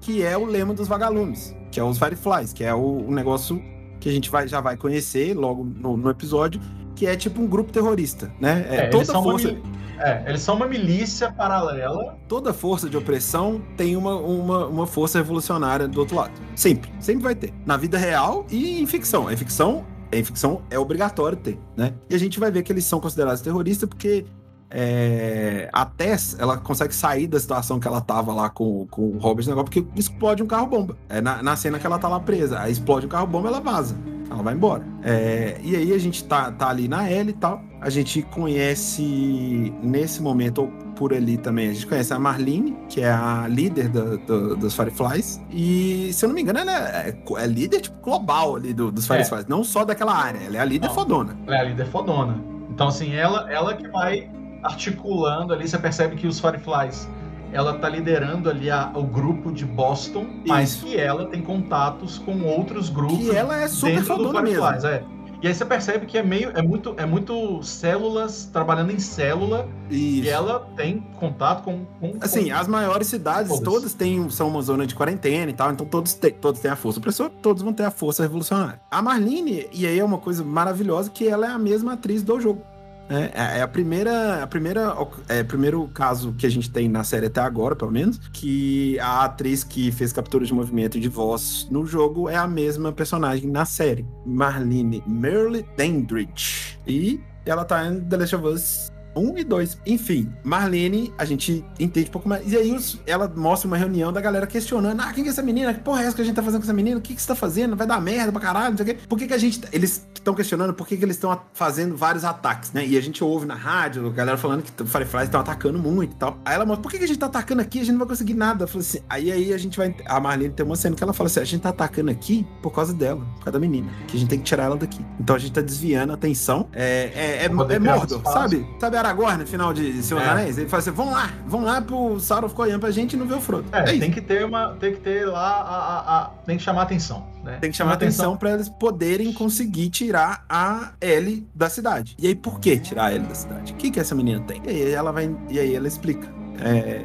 Que é o lema dos vagalumes, que é os Fireflies, que é o, o negócio que a gente vai, já vai conhecer logo no, no episódio, que é tipo um grupo terrorista, né? É, é, toda eles são força... uma mil... é, eles são uma milícia paralela. Toda força de opressão tem uma, uma, uma força revolucionária do outro lado. Sempre, sempre vai ter. Na vida real e em ficção. Em ficção, em ficção é obrigatório ter, né? E a gente vai ver que eles são considerados terroristas porque é, a Tess, ela consegue sair da situação que ela tava lá com, com o Robert, porque explode um carro-bomba. É na, na cena que ela tá lá presa. Aí explode um carro-bomba, ela vaza. Ela vai embora. É, e aí a gente tá, tá ali na L e tal. A gente conhece nesse momento por ali também. A gente conhece a Marlene, que é a líder do, do, dos Fireflies. E, se eu não me engano, ela é, é líder tipo, global ali do, dos Fireflies. É. Não só daquela área. Ela é a líder não, fodona. Ela é a líder fodona. Então, assim, ela, ela que vai articulando ali. Você percebe que os Fireflies... Ela tá liderando ali a, o grupo de Boston, mas isso. Que ela tem contatos com outros grupos. Que ela é super fodona mesmo. É. E aí você percebe que é meio, é muito, é muito células, trabalhando em célula, isso. E ela tem contato com... com assim, com... as maiores cidades, todas, todas têm, são uma zona de quarentena e tal, então todos, te, todos têm a força opressora, todos vão ter a força revolucionária. A Marlene, e aí é uma coisa maravilhosa, que ela é a mesma atriz do jogo. É, é a primeira, a primeira, é o primeiro caso que a gente tem na série até agora, pelo menos, que a atriz que fez captura de movimento e de voz no jogo é a mesma personagem na série, Marlene Merle Dandridge, e ela tá em The Last of Us um e dois. Enfim, Marlene, a gente entende um pouco mais. E aí ela mostra uma reunião da galera questionando: ah, quem é essa menina? Que porra é essa que a gente tá fazendo com essa menina? O que que você tá fazendo? Vai dar merda pra caralho, não sei o quê. Por que que a gente... Eles estão questionando por que que eles estão fazendo vários ataques, né? E a gente ouve na rádio a galera falando que o Fireflies estão atacando muito e tal. Aí ela mostra: por que que a gente tá atacando aqui? A gente não vai conseguir nada. Fala assim, aí, aí a gente vai... A Marlene tem uma cena que ela fala assim: a gente tá atacando aqui por causa dela, por causa da menina, que a gente tem que tirar ela daqui. Então a gente tá desviando a atenção. É, é, é, é, é mordo, sabe? Sabe a Aragorn no final de Senhor dos Anéis? Ele fala assim: vão lá, vão lá pro Sauron ficar olhando pra gente e não ver o Frodo. É, é tem que ter uma, tem que ter lá, a, a, a, tem que chamar atenção, né? Tem que chamar atenção, atenção pra eles poderem conseguir tirar a Ellie da cidade. E aí, por que tirar a Ellie da cidade? O que que essa menina tem? E aí ela vai, e aí ela explica. É...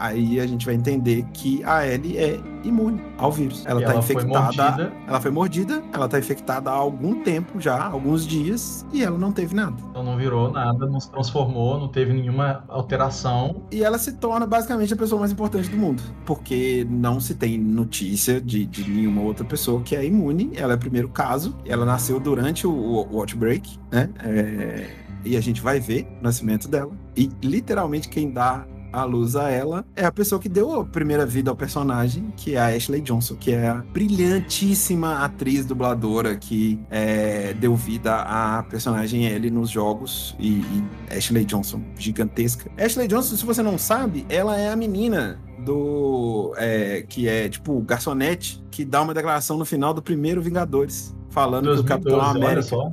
Aí a gente vai entender que a Ellie é imune ao vírus. Ela, ela tá infectada. Foi ela foi mordida, ela tá infectada há algum tempo já, alguns dias, e ela não teve nada. Então não virou nada, não se transformou, não teve nenhuma alteração. E ela se torna basicamente a pessoa mais importante do mundo, porque não se tem notícia de, de nenhuma outra pessoa que é imune. Ela é o primeiro caso, ela nasceu durante o, o, o outbreak, né? É, e a gente vai ver o nascimento dela. E literalmente quem dá a luz a ela é a pessoa que deu a primeira vida ao personagem, que é a Ashley Johnson, que é a brilhantíssima atriz dubladora que é, deu vida à personagem Ellie nos jogos, e, e Ashley Johnson, gigantesca. Ashley Johnson, se você não sabe, ela é a menina do... É, que é tipo garçonete, que dá uma declaração no final do primeiro Vingadores, falando dois mil e doze, do Capitão América. Olha só.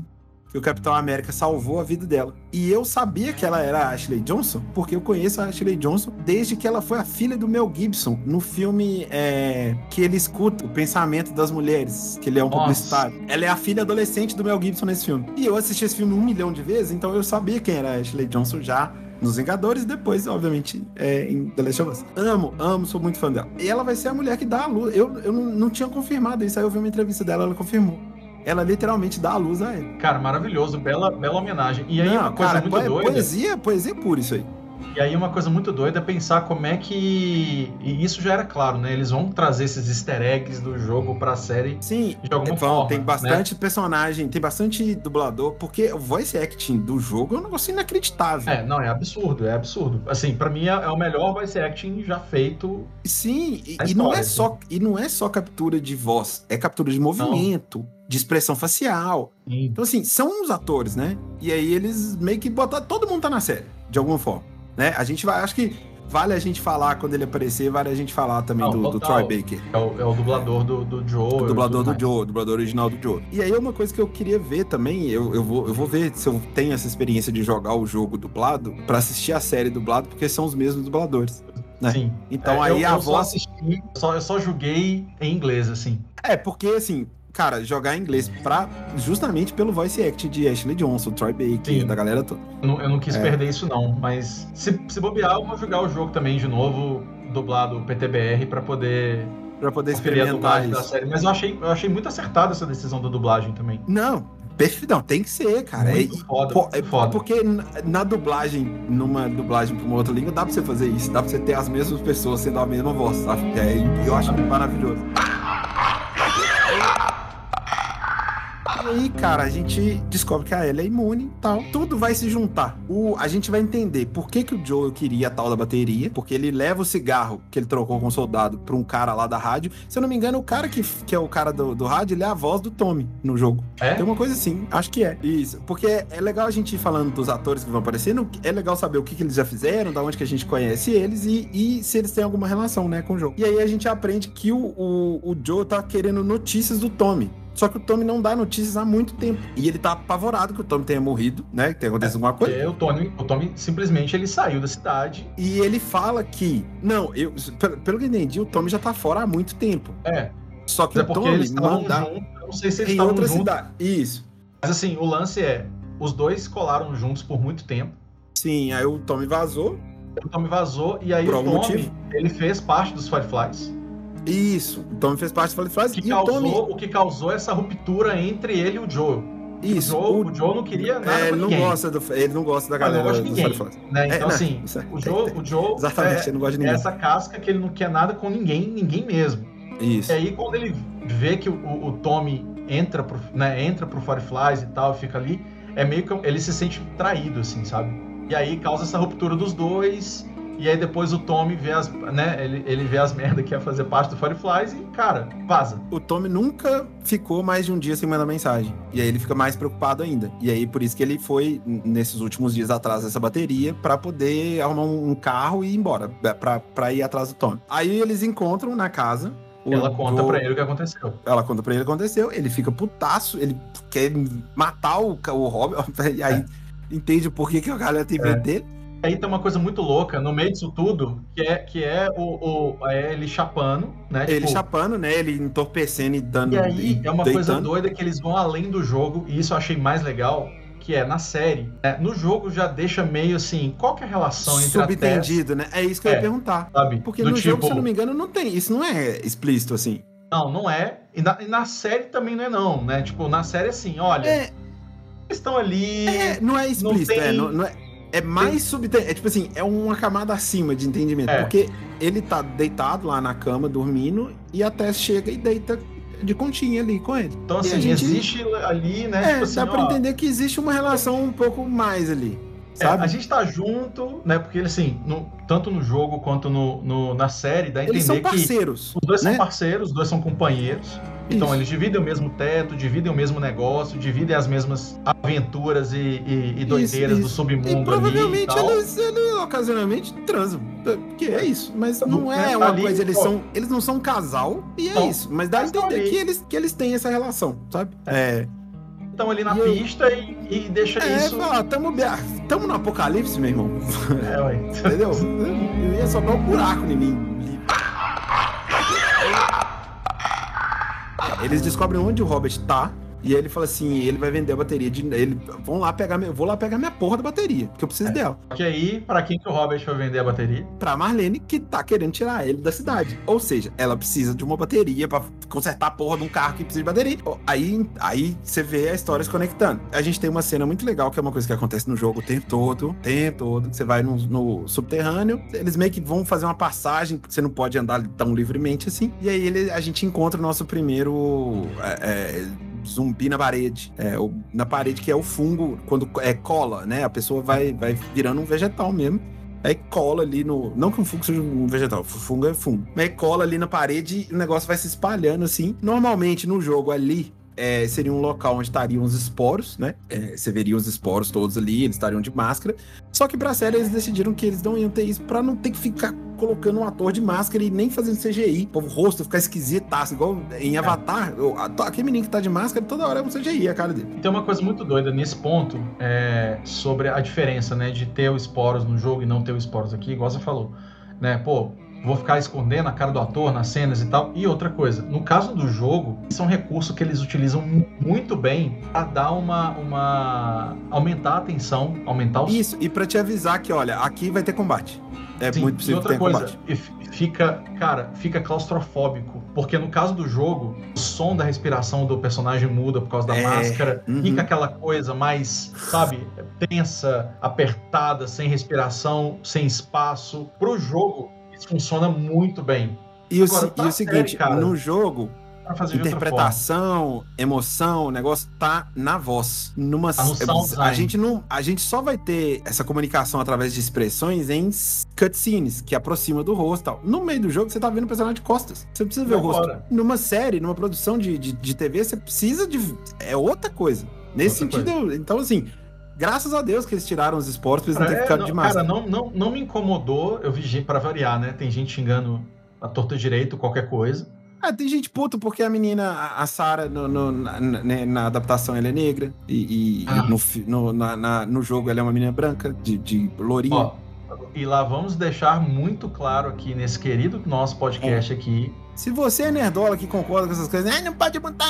E o Capitão América salvou a vida dela. E eu sabia que ela era a Ashley Johnson, porque eu conheço a Ashley Johnson desde que ela foi a filha do Mel Gibson, no filme é, que ele escuta o pensamento das mulheres, que ele é um Nossa. publicitário. Ela é a filha adolescente do Mel Gibson nesse filme. E eu assisti esse filme um milhão de vezes, então eu sabia quem era a Ashley Johnson já nos Vingadores, e depois, obviamente, é, em The Last of Us. Amo, amo, sou muito fã dela. E ela vai ser a mulher que dá a luz. Eu, eu não tinha confirmado isso, aí eu vi uma entrevista dela, ela confirmou. Ela literalmente dá a luz a ele. Cara, maravilhoso, bela, bela homenagem. E aí Não, uma coisa cara, muito po- doida... Poesia, poesia pura isso aí. E aí uma coisa muito doida é pensar como é que... E isso já era claro, né? Eles vão trazer esses easter eggs do jogo pra série. Sim, de alguma então, forma, tem bastante né? personagem, tem bastante dublador, porque o voice acting do jogo é um negócio inacreditável. É, não, é absurdo, é absurdo. Assim, pra mim é, é o melhor voice acting já feito. Sim, e, história, e, não é assim. só, e não é só captura de voz, é captura de movimento. Não. De expressão facial. Sim. Então, assim, são os atores, né? E aí eles meio que botaram... Todo mundo tá na série, de alguma forma, né? A gente vai... Acho que vale a gente falar quando ele aparecer, vale a gente falar também Não, do, do Troy Baker. É o, é o dublador do, do Joe. O dublador do, do Joe, dublador original do Joe. E aí uma coisa que eu queria ver também, eu, eu, vou, eu vou ver se eu tenho essa experiência de jogar o jogo dublado pra assistir a série dublado, porque são os mesmos dubladores. Né? Sim. Então é, aí eu, a eu voz... Só assisti, só, eu só julguei em inglês, assim. É, porque, assim... Cara, jogar em inglês pra, justamente pelo voice act de Ashley Johnson, Troy Baker, Sim. da galera toda. Eu não, eu não quis é. perder isso não, mas se, se bobear, eu vou jogar o jogo também de novo, dublado P T B R, pra poder... Pra poder experimentar a dublagem isso. da série. Mas eu achei, eu achei muito acertada essa decisão da dublagem também. Não, perfeitão, tem que ser, cara. Muito é, foda, po, é, foda. Porque na, na dublagem, numa dublagem pra uma outra língua, dá pra você fazer isso, dá pra você ter as mesmas pessoas sendo a mesma voz, sabe? É, eu acho maravilhoso. aí, cara, a gente descobre que a Ellie é imune e tal. Tudo vai se juntar. O, a gente vai entender por que que o Joel queria a tal da bateria, porque ele leva o cigarro que ele trocou com o soldado pra um cara lá da rádio. Se eu não me engano, o cara que, que é o cara do, do rádio, ele é a voz do Tommy no jogo. É? Tem uma coisa assim, acho que é. Isso, porque é, é legal a gente ir falando dos atores que vão aparecendo, é legal saber o que, que eles já fizeram, da onde que a gente conhece eles e, e se eles têm alguma relação, né, com o jogo. E aí a gente aprende que o, o, o Joel tá querendo notícias do Tommy. Só que o Tommy não dá notícias há muito tempo. E ele tá apavorado que o Tommy tenha morrido, né? Que tenha acontecido alguma coisa. É, o Tommy, o Tommy simplesmente ele saiu da cidade. E ele fala que... Não, eu, pelo, pelo que eu entendi, o Tommy já tá fora há muito tempo. É. Só que o Tommy manda... Eu não sei se eles estavam juntos. Em outra cidade. Isso. Mas assim, o lance é... Os dois colaram juntos por muito tempo. Sim, aí o Tommy vazou. O Tommy vazou e aí o Tommy... Ele fez parte dos Fireflies. Isso, o Tommy fez parte do Fireflies. E o Tommy... O que causou essa ruptura entre ele e o Joel. Isso. O Joel, o... o Joel não queria nada é, ele não gosta do Ele não gosta da galera gosta do Fireflies. Né? Então, é, assim, não, o Joel, o Joel é, não gosta de é essa casca que ele não quer nada com ninguém, ninguém mesmo. Isso. E aí, quando ele vê que o, o, o Tommy entra pro, né, entra pro Fireflies e tal, fica ali, é meio que ele se sente traído, assim, sabe? E aí causa essa ruptura dos dois... E aí depois o Tommy vê as, né, ele, ele vê as merda que ia fazer parte do Fireflies e, cara, vaza. O Tommy nunca ficou mais de um dia sem mandar mensagem. E aí ele fica mais preocupado ainda. E aí por isso que ele foi, nesses últimos dias, atrás dessa bateria, pra poder arrumar um carro e ir embora, pra, pra ir atrás do Tommy. Aí eles encontram na casa... O ela conta Joel, pra ele o que aconteceu. Ela conta pra ele o que aconteceu, ele fica putaço, ele quer matar o, o Robin, e aí é. Entende o porquê que a galera tem medo é. dele. Aí tem uma coisa muito louca, no meio disso tudo, que é, que é o, o é ele chapando, né? Ele tipo, chapando, né? Ele entorpecendo e dando... E aí e, é uma deitando. coisa doida que eles vão além do jogo, e isso eu achei mais legal, que é na série. Né? No jogo já deixa meio assim, qual que é a relação entre a Tess... Subentendido, né? É isso que eu é, ia perguntar. Sabe? Porque do no tipo... jogo, se eu não me engano, não tem. Isso não é explícito, assim. Não, não é. E na, e na série também não é não, né? Tipo, na série assim, olha... É... Eles estão ali... É, não é explícito, não tem... é, não, não é... É mais subterrâneo, é tipo assim, é uma camada acima de entendimento, é. Porque ele tá deitado lá na cama, dormindo, e a Tess chega e deita de continha ali com ele. Então assim, gente... existe ali, né? É, tipo assim, dá pra ó... entender que existe uma relação um pouco mais ali, sabe? É, a gente tá junto, né, porque assim, no, tanto no jogo quanto no, no, na série, dá a entender eles são parceiros, que os dois né? são parceiros, os dois são companheiros. Então, Isso. eles dividem o mesmo teto, dividem o mesmo negócio, dividem as mesmas aventuras e, e, e doideiras isso, isso. do submundo. E provavelmente ali e tal. Eles, eles ocasionalmente transam, porque é isso. Mas não, não é uma ali, coisa, eles, são, eles não são um casal e então, é isso. Mas dá a entender que eles, que eles têm essa relação, sabe? É. Estão ali na e pista eu... e, e deixa é, isso... É, fala, tamo, tamo no apocalipse, meu irmão. É, ué. Entendeu? Eu ia sobrar um buraco em mim. Eles descobrem onde o Robert tá, e aí ele fala assim, ele vai vender a bateria, de, ele, vão lá pegar, eu vou lá pegar minha porra da bateria, porque eu preciso é. dela. E aí, pra quem que o Robert foi vender a bateria? Pra Marlene, que tá querendo tirar ele da cidade. Ou seja, ela precisa de uma bateria pra consertar a porra de um carro que precisa de bateria. Aí, aí você vê a história se conectando. A gente tem uma cena muito legal, que é uma coisa que acontece no jogo o tempo todo, o tempo todo, que você vai no, no subterrâneo, eles meio que vão fazer uma passagem, porque você não pode andar tão livremente assim. E aí ele, a gente encontra o nosso primeiro... É, é, zumbi na parede, é, o, na parede que é o fungo, quando é cola, né? A pessoa vai, vai virando um vegetal mesmo, aí cola ali no... Não que um fungo seja um vegetal, fungo é fungo, mas cola ali na parede e o negócio vai se espalhando assim. Normalmente no jogo ali é, seria um local onde estariam os esporos, né? É, você veria os esporos todos ali, eles estariam de máscara, só que pra série eles decidiram que eles não iam ter isso pra não ter que ficar colocando um ator de máscara e nem fazendo C G I. O rosto ficar esquisitaço, igual em Avatar. É. Aquele menino que tá de máscara, toda hora é um C G I a cara dele. Tem uma coisa muito doida nesse ponto, é, sobre a diferença, né, de ter os esporos no jogo e não ter os esporos aqui, igual você falou, né, pô, vou ficar escondendo a cara do ator nas cenas e tal. E outra coisa, no caso do jogo, isso é um recurso que eles utilizam muito bem pra dar uma... uma aumentar a atenção, aumentar os... Isso, e pra te avisar que, olha, aqui vai ter combate. É Sim, muito possível e outra que tenha coisa, combate. Fica, cara, fica claustrofóbico. Porque no caso do jogo, o som da respiração do personagem muda por causa da é, máscara. Uhum. Fica aquela coisa mais, sabe, tensa, apertada, sem respiração, sem espaço. Pro jogo, isso funciona muito bem. E, Agora, o, tá e o seguinte, sério, cara, no jogo... pra fazer de outra forma. Interpretação, emoção, o negócio tá na voz. Numa, tá no a, gente não, a gente só vai ter essa comunicação através de expressões em cutscenes, que aproxima do rosto e tal. No meio do jogo, você tá vendo o personagem de costas. Você precisa ver o rosto. Numa série, numa produção de, de, de T V, você precisa de... É outra coisa. Nesse outra sentido, coisa. Eu, então assim... Graças a Deus que eles tiraram os esportes pra eles não é, ter ficado não, demais. Cara, não, não, não me incomodou. Eu vi gente, pra variar, né? Tem gente xingando a torta direito, qualquer coisa. Ah, tem gente puto porque a menina, a, a Sarah, no, no, na, na, na adaptação ela é negra. E, e ah. no, no, na, na, no jogo ela é uma menina branca, de, de lourinha. Ó, e lá vamos deixar muito claro aqui nesse querido nosso podcast é. aqui. Se você é nerdola que concorda com essas coisas, ah, não pode botar,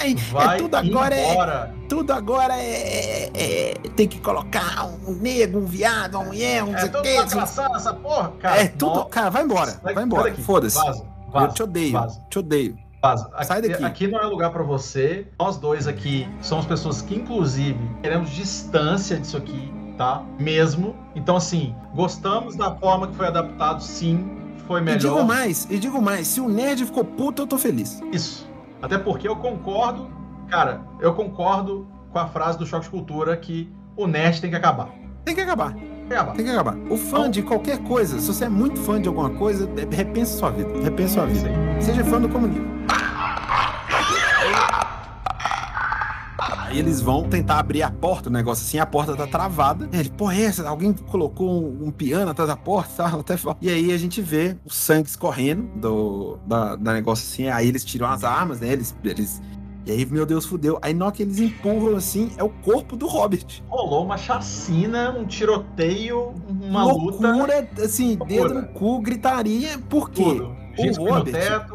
é, vai é tudo agora, embora. É, tudo agora é, é, é, tem que colocar um negro, um viado, uma mulher, um não sei o que. É tudo pra caçar essa porra, cara. É tudo, nossa. Cara, vai embora, vai, vai embora, foda-se. Vaza, vaza, eu te odeio, vaza. te odeio. Vaza. Aqui, sai daqui. Aqui não é lugar pra você, nós dois aqui somos pessoas que, inclusive, queremos distância disso aqui, tá? Mesmo, então assim, gostamos da forma que foi adaptado, sim. Foi melhor. E digo mais, e digo mais, se o nerd ficou puto, eu tô feliz. Isso. Até porque eu concordo, cara, eu concordo com a frase do Choque de Cultura que o nerd tem que acabar. Tem que acabar. Tem que acabar. Tem que acabar. O fã então, de qualquer coisa, se você é muito fã de alguma coisa, repensa sua vida. Repensa sua vida. Sim. Seja fã do comunismo. Aí eles vão tentar abrir a porta, o negócio assim, a porta tá travada. Ele, porra, é essa? Alguém colocou um, um piano atrás da porta, tá? Até... E aí a gente vê o sangue escorrendo do da, da negócio assim, aí eles tiram as armas, né? Eles, eles... E aí, meu Deus, fudeu. Aí na hora que eles empurram assim, é o corpo do Hobbit. Rolou uma chacina, um tiroteio, uma loucura, luta. Loucura, assim, loucura. Dedo no cu, gritaria, por quê? Tudo. O Robert,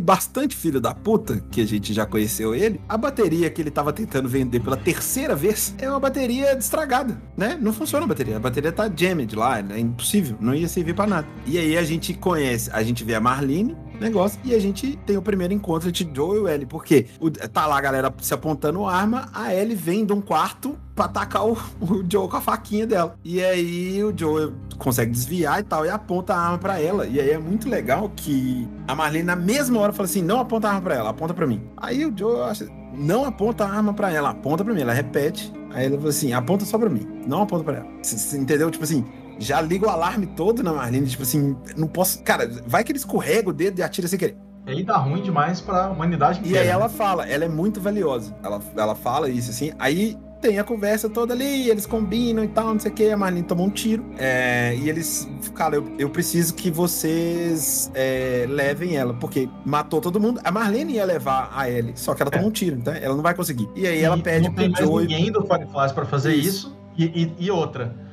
bastante filho da puta, que a gente já conheceu ele, a bateria que ele tava tentando vender pela terceira vez é uma bateria estragada, né? Não funciona a bateria, a bateria tá jammed lá, é impossível, não ia servir pra nada. E aí a gente conhece, a gente vê a Marlene, negócio, e a gente tem o primeiro encontro de Joel e Ellie, porque o, tá lá a galera se apontando arma, a Ellie vem de um quarto pra atacar o, o Joel com a faquinha dela. E aí o Joel consegue desviar e tal, e aponta a arma pra ela. E aí é muito legal que a Marlene, na mesma hora, fala assim, não aponta a arma pra ela, aponta pra mim. Aí o Joel acha, não aponta a arma pra ela, aponta pra mim. Ela repete, aí ela fala assim, aponta só pra mim, não aponta pra ela. Você, você entendeu? Tipo assim... Já liga o alarme todo na Marlene, tipo assim, não posso... Cara, vai que ele escorrega o dedo e atira sem querer. E aí dá ruim demais pra humanidade inteira. E aí ela fala, ela é muito valiosa. Ela, ela fala isso, assim, aí tem a conversa toda ali, eles combinam e tal, não sei o que, a Marlene tomou um tiro. É, e eles, cara, eu, eu preciso que vocês é, levem ela, porque matou todo mundo. A Marlene ia levar a Ellie, só que ela é. tomou um tiro, então ela não vai conseguir. E aí e ela pede pro Joey... Não tem mais ninguém do Fireflies pra fazer isso. isso. E, e, e outra...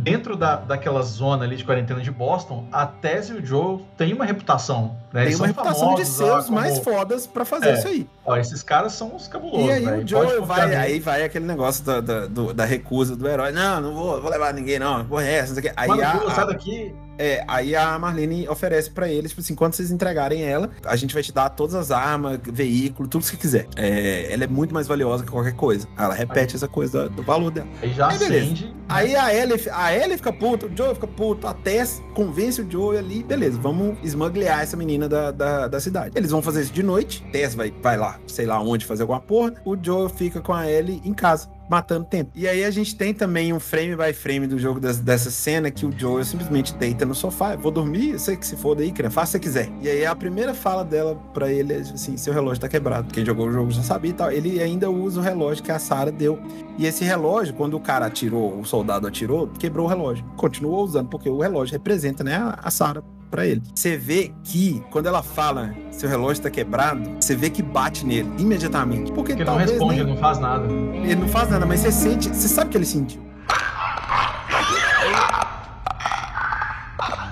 Dentro da, daquela zona ali de quarentena de Boston, a Tess e o Joel têm uma reputação, né? Tem uma reputação famosos, de ser os como... mais fodas pra fazer é. isso aí. Ó, esses caras são os cabulosos, E aí véio. o Joel vai, aí vai aquele negócio da, da, do, da recusa do herói. Não, não vou, vou levar ninguém, não. Porra, é essa, não sei o que. Aí a, a, daqui... é, aí a Marlene oferece pra eles, tipo assim, quando vocês entregarem ela, a gente vai te dar todas as armas, veículo, tudo o que quiser. É, ela é muito mais valiosa que qualquer coisa. Ela repete aí, essa coisa do, do valor dela. Aí já aí, acende. Né? Aí a Ellie, a Ellie fica puta, o Joel fica puto, a Tess convence o Joel ali. Beleza, vamos esmaglear essa menina da, da, da cidade. Eles vão fazer isso de noite. Tess vai, vai lá, sei lá onde, fazer alguma porra, o Joel fica com a Ellie em casa, matando tempo. E aí a gente tem também um frame by frame do jogo das, dessa cena que o Joel simplesmente deita no sofá, vou dormir, sei que se foda aí, crê, faça o que quiser. E aí a primeira fala dela pra ele é assim, seu relógio tá quebrado, quem jogou o jogo já sabia e tal, ele ainda usa o relógio que a Sarah deu. E esse relógio, quando o cara atirou, o soldado atirou, quebrou o relógio. Continuou usando, porque o relógio representa, né, a, a Sarah pra ele. Você vê que, quando ela fala seu relógio tá quebrado, você vê que bate nele imediatamente. Porque, porque ele não responde, nem... ele não faz nada. Ele não faz nada, mas você sente, você sabe que ele sentiu.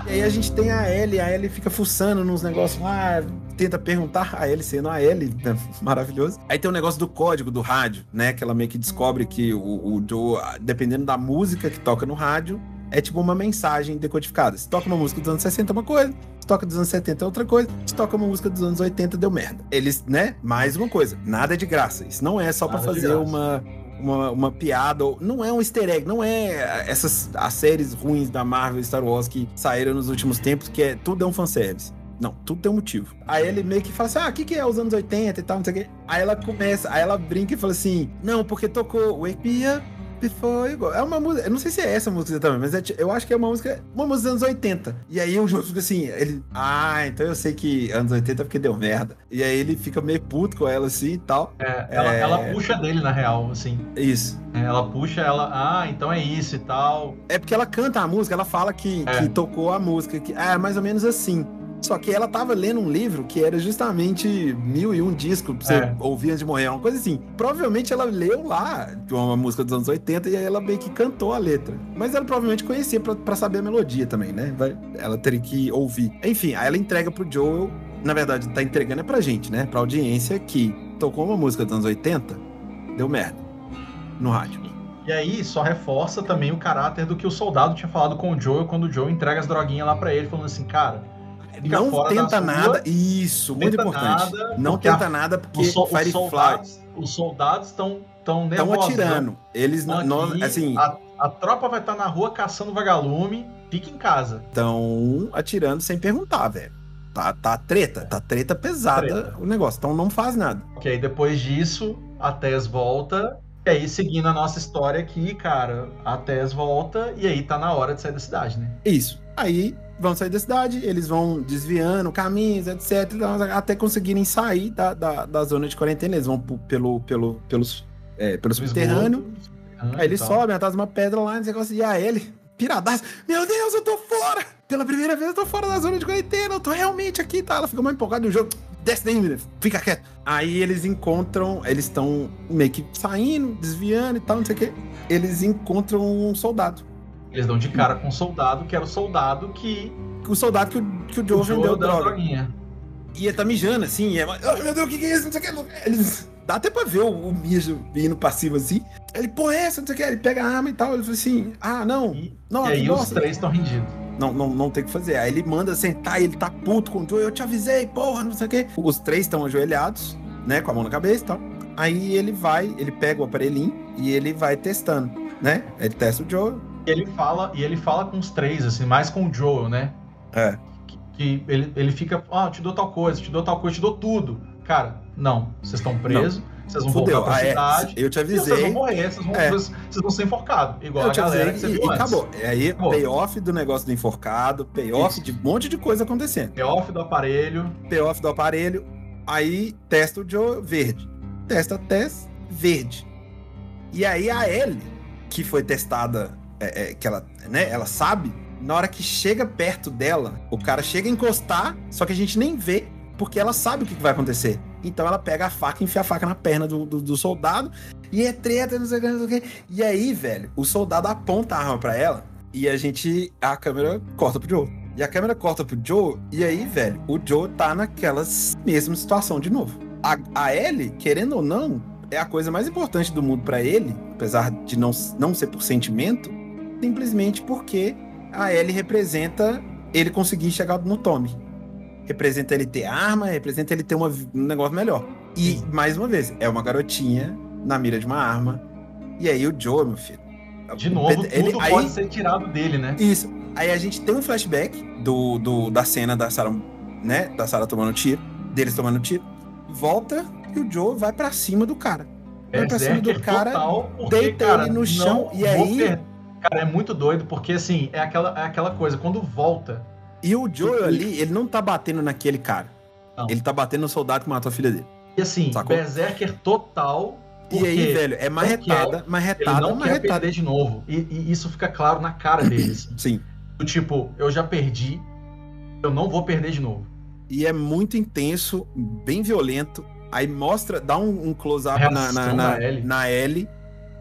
E aí a gente tem a Ellie, a Ellie fica fuçando nos negócios lá, tenta perguntar a Ellie sendo a Ellie, né? Maravilhoso. Aí tem o um negócio do código do rádio, né, que ela meio que descobre que o, o Joe, dependendo da música que toca no rádio, é tipo uma mensagem decodificada. Se toca uma música dos anos sessenta é uma coisa, se toca dos anos setenta é outra coisa, se toca uma música dos anos oitenta deu merda. Eles, né, mais uma coisa, nada é de graça. Isso não é só pra fazer uma, uma, uma piada, não é um easter egg, não é essas as séries ruins da Marvel e Star Wars que saíram nos últimos tempos, que é tudo é um fanservice. Não, tudo tem um motivo. Aí ele meio que fala assim, ah, o que que é os anos oitenta e tal, não sei o quê. Aí ela começa, aí ela brinca e fala assim, não, porque tocou Wake Me Up Before You Go. É uma música, eu não sei se é essa música também, mas é, eu acho que é uma música, uma música dos anos oitenta. E aí o João fica assim, ele, ah, então eu sei que anos oitenta é porque deu merda. E aí ele fica meio puto com ela assim e tal. É, ela, é... ela puxa dele na real, assim. Isso. Ela puxa, ela, ah, então é isso e tal. É porque ela canta a música, ela fala que, é. que tocou a música, que ah, é mais ou menos assim. Só que ela tava lendo um livro que era justamente mil e um discos pra você é. ouvir antes de morrer, uma coisa assim. Provavelmente ela leu lá uma música dos anos oitenta e aí ela meio que cantou a letra. Mas ela provavelmente conhecia pra, pra saber a melodia também, né? Vai, ela teria que ouvir. Enfim, aí ela entrega pro Joel, na verdade tá entregando é pra gente, né? Pra audiência que tocou uma música dos anos oitenta, deu merda no rádio. E aí só reforça também o caráter do que o soldado tinha falado com o Joel quando o Joel entrega as droguinhas lá pra ele, falando assim, cara... Fica não tenta nada, sua, isso, muito importante. Não tenta a, nada porque os, os Fireflies... Soldados, os soldados estão estão atirando. Eles não, não, assim... A, a tropa vai estar tá na rua caçando vagalume, fica em casa. Estão atirando sem perguntar, velho. Tá, tá treta, tá treta pesada treta. O negócio, então não faz nada. Ok, depois disso, a Tess volta... E aí, seguindo a nossa história aqui, cara, a Tess volta e aí tá na hora de sair da cidade, né? Isso. Aí vão sair da cidade, eles vão desviando caminhos, etcétera, até conseguirem sair da, da, da zona de quarentena. Eles vão pelo, pelo, pelos, é, pelo subterrâneo. Aí eles sobem, atrás de uma pedra lá, e aí ele, piradaço, meu Deus, eu tô fora! Pela primeira vez eu tô fora da zona de quarentena, eu tô realmente aqui, tá? Ela ficou mais empolgada do jogo. Desce daí, menino, fica quieto. Aí eles encontram, eles estão meio que saindo, desviando e tal, não sei o quê. Eles encontram um soldado. Eles dão de cara com um soldado, que era o soldado que... O soldado que o, que o Joe vendeu droga. E ele tá mijando, assim, e é... Oh, meu Deus, o que que é isso? Não sei o que. Eles... Dá até pra ver o, o mijo vindo passivo, assim. Ele, pô, é essa, não sei o que. Ele pega a arma e tal, ele fala assim, ah, não. E, nossa, e aí nossa, os três estão rendidos. Não, não, não tem o que fazer. Aí ele manda sentar e ele tá puto com o Joel. Eu te avisei, porra, não sei o quê. Os três estão ajoelhados, né? Com a mão na cabeça e tal. Aí ele vai, ele pega o aparelhinho e ele vai testando, né? Ele testa o Joel. E ele fala, e ele fala com os três, assim, mais com o Joel, né? É. Que, que ele, ele fica, ah, te dou tal coisa, te dou tal coisa, te dou tudo. Cara, não, vocês estão presos. Não. Vocês vão Fudeu. voltar pra ah, cidade. É. Eu te avisei. Vocês vão morrer, vocês vão, é. vocês, vocês vão ser enforcados. Igual eu a galera que você viu e, antes. E acabou. E aí, acabou. Payoff do negócio do enforcado, payoff de um monte de coisa acontecendo. Payoff do aparelho. Payoff do aparelho. Aí, testa o Joe, verde. Testa, testa, verde. E aí, a Ellie, que foi testada, é, é, que ela, né, ela sabe, na hora que chega perto dela, o cara chega a encostar, só que a gente nem vê, porque ela sabe o que vai acontecer. Então ela pega a faca e enfia a faca na perna do, do, do soldado. E é treta, não sei o que, não sei o que. E aí, velho, o soldado aponta a arma pra ela. E a gente... A câmera corta pro Joe. E a câmera corta pro Joe. E aí, velho, o Joe tá naquela mesma situação de novo. A, a Ellie, querendo ou não, é a coisa mais importante do mundo pra ele. Apesar de não, não ser por sentimento. Simplesmente porque a Ellie representa ele conseguir chegar no Tommy. Representa ele ter arma, representa ele ter uma, um negócio melhor. E, mais uma vez, é uma garotinha na mira de uma arma. E aí o Joe, meu filho... De novo, ele, tudo ele, pode aí, ser tirado dele, né? Isso. Aí a gente tem um flashback do, do, da cena da Sarah, né? Da Sarah tomando tiro, deles tomando tiro. Volta e o Joe vai pra cima do cara. Vai é, pra cima é, do é cara, total, porque, deita cara, ele no chão não, e aí... Per... Cara, é muito doido, porque, assim, é aquela, é aquela coisa, quando volta... E o Joel ali, ele não tá batendo naquele cara. Não. Ele tá batendo no soldado que matou a filha dele. E assim, sacou? Berserker total. E aí, velho, é marretada, marretada, ele não quer perder de novo. E, e isso fica claro na cara deles. Sim. Do tipo, eu já perdi, eu não vou perder de novo. E é muito intenso, bem violento. Aí mostra, dá um, um close-up na, na, na, na Ellie.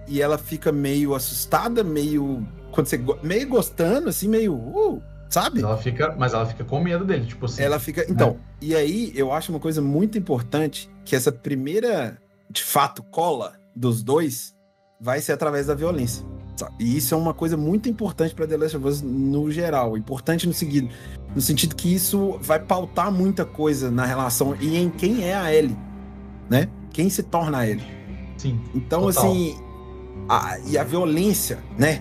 E ela fica meio assustada, meio... Quando você, meio gostando, assim, meio... Uh, sabe? Ela fica, mas ela fica com medo dele, tipo assim. Ela fica, então, né? E aí eu acho uma coisa muito importante, que essa primeira, de fato, cola dos dois, vai ser através da violência, sabe? E isso é uma coisa muito importante pra The Last of Us no geral, importante no seguido, no sentido que isso vai pautar muita coisa na relação e em quem é a Ellie, né? Quem se torna a Ellie. Sim, então, total. Assim, a, e a violência, né?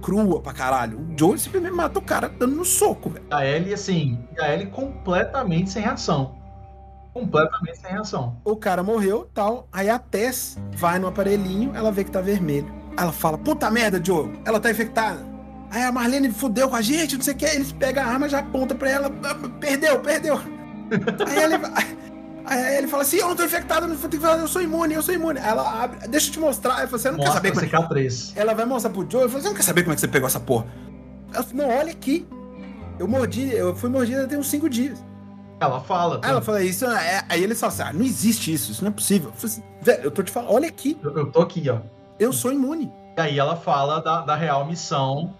crua pra caralho. O Joel simplesmente mata o cara dando no soco, velho. A Ellie, assim, a Ellie completamente sem reação. Completamente sem reação. O cara morreu, tal. Aí a Tess vai no aparelhinho, ela vê que tá vermelho. Ela fala, puta merda, Joel, ela tá infectada. Aí a Marlene fudeu com a gente, não sei o que. Eles pegam a arma, já aponta pra ela. Perdeu, perdeu. Aí ele, aí ele fala assim, eu não tô infectado, eu sou imune, eu sou imune. Aí ela abre, deixa eu te mostrar. Ela fala assim, eu não Mostra, quero saber como é que... Ela vai mostrar pro Joel, ela fala assim, eu não quero saber como é que você pegou essa porra. Ela fala, não, olha aqui. Eu mordi, eu fui mordida tem uns cinco dias. Ela fala. Tá? Ela fala isso, é... aí ele fala assim, ah, não existe isso, isso não é possível. Eu falo assim, velho, eu tô te falando, olha aqui. Eu, eu tô aqui, ó. Eu sou imune. E aí ela fala da, da real missão.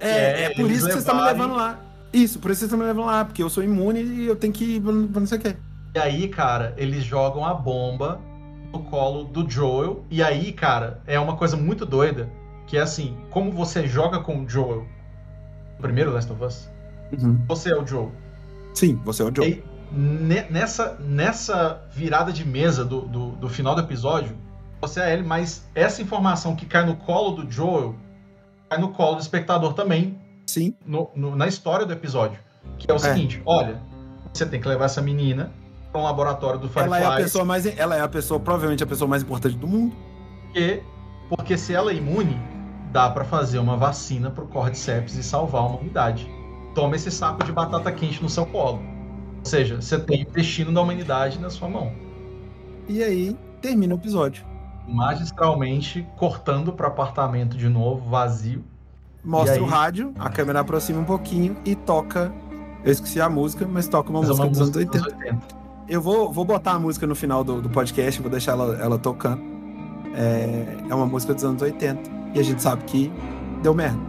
É, é, é por isso que vocês estão me levando lá. Isso, por isso que vocês estão me levando lá, porque eu sou imune e eu tenho que ir pra não sei o quê. E aí, cara, eles jogam a bomba no colo do Joel. E aí, cara, é uma coisa muito doida, que é assim, como você joga com o Joel, o primeiro Last of Us, uhum. Você é o Joel. Sim, você é o Joel. E nessa, nessa virada de mesa do, do, do final do episódio, você é ele, mas essa informação que cai no colo do Joel, cai no colo do espectador também. Sim. No, no, na história do episódio. Que é o é. seguinte, olha, você tem que levar essa menina para um laboratório do Fireflies. Ela é a pessoa mais, ela é a pessoa, provavelmente a pessoa mais importante do mundo. Porque, porque se ela é imune, dá para fazer uma vacina pro Cordyceps e salvar a humanidade. Toma esse saco de batata quente no seu colo. Ou seja, você tem o destino da humanidade na sua mão. E aí, termina o episódio. Magistralmente, cortando para apartamento de novo, vazio. Mostra o rádio, a câmera aproxima um pouquinho e toca... Eu esqueci a música, mas toca uma mas música, é uma dos, música anos dos anos oitenta. Eu vou, vou botar a música no final do, do podcast, vou deixar ela, ela tocando. É, é uma música dos anos oitenta. E a gente sabe que deu merda.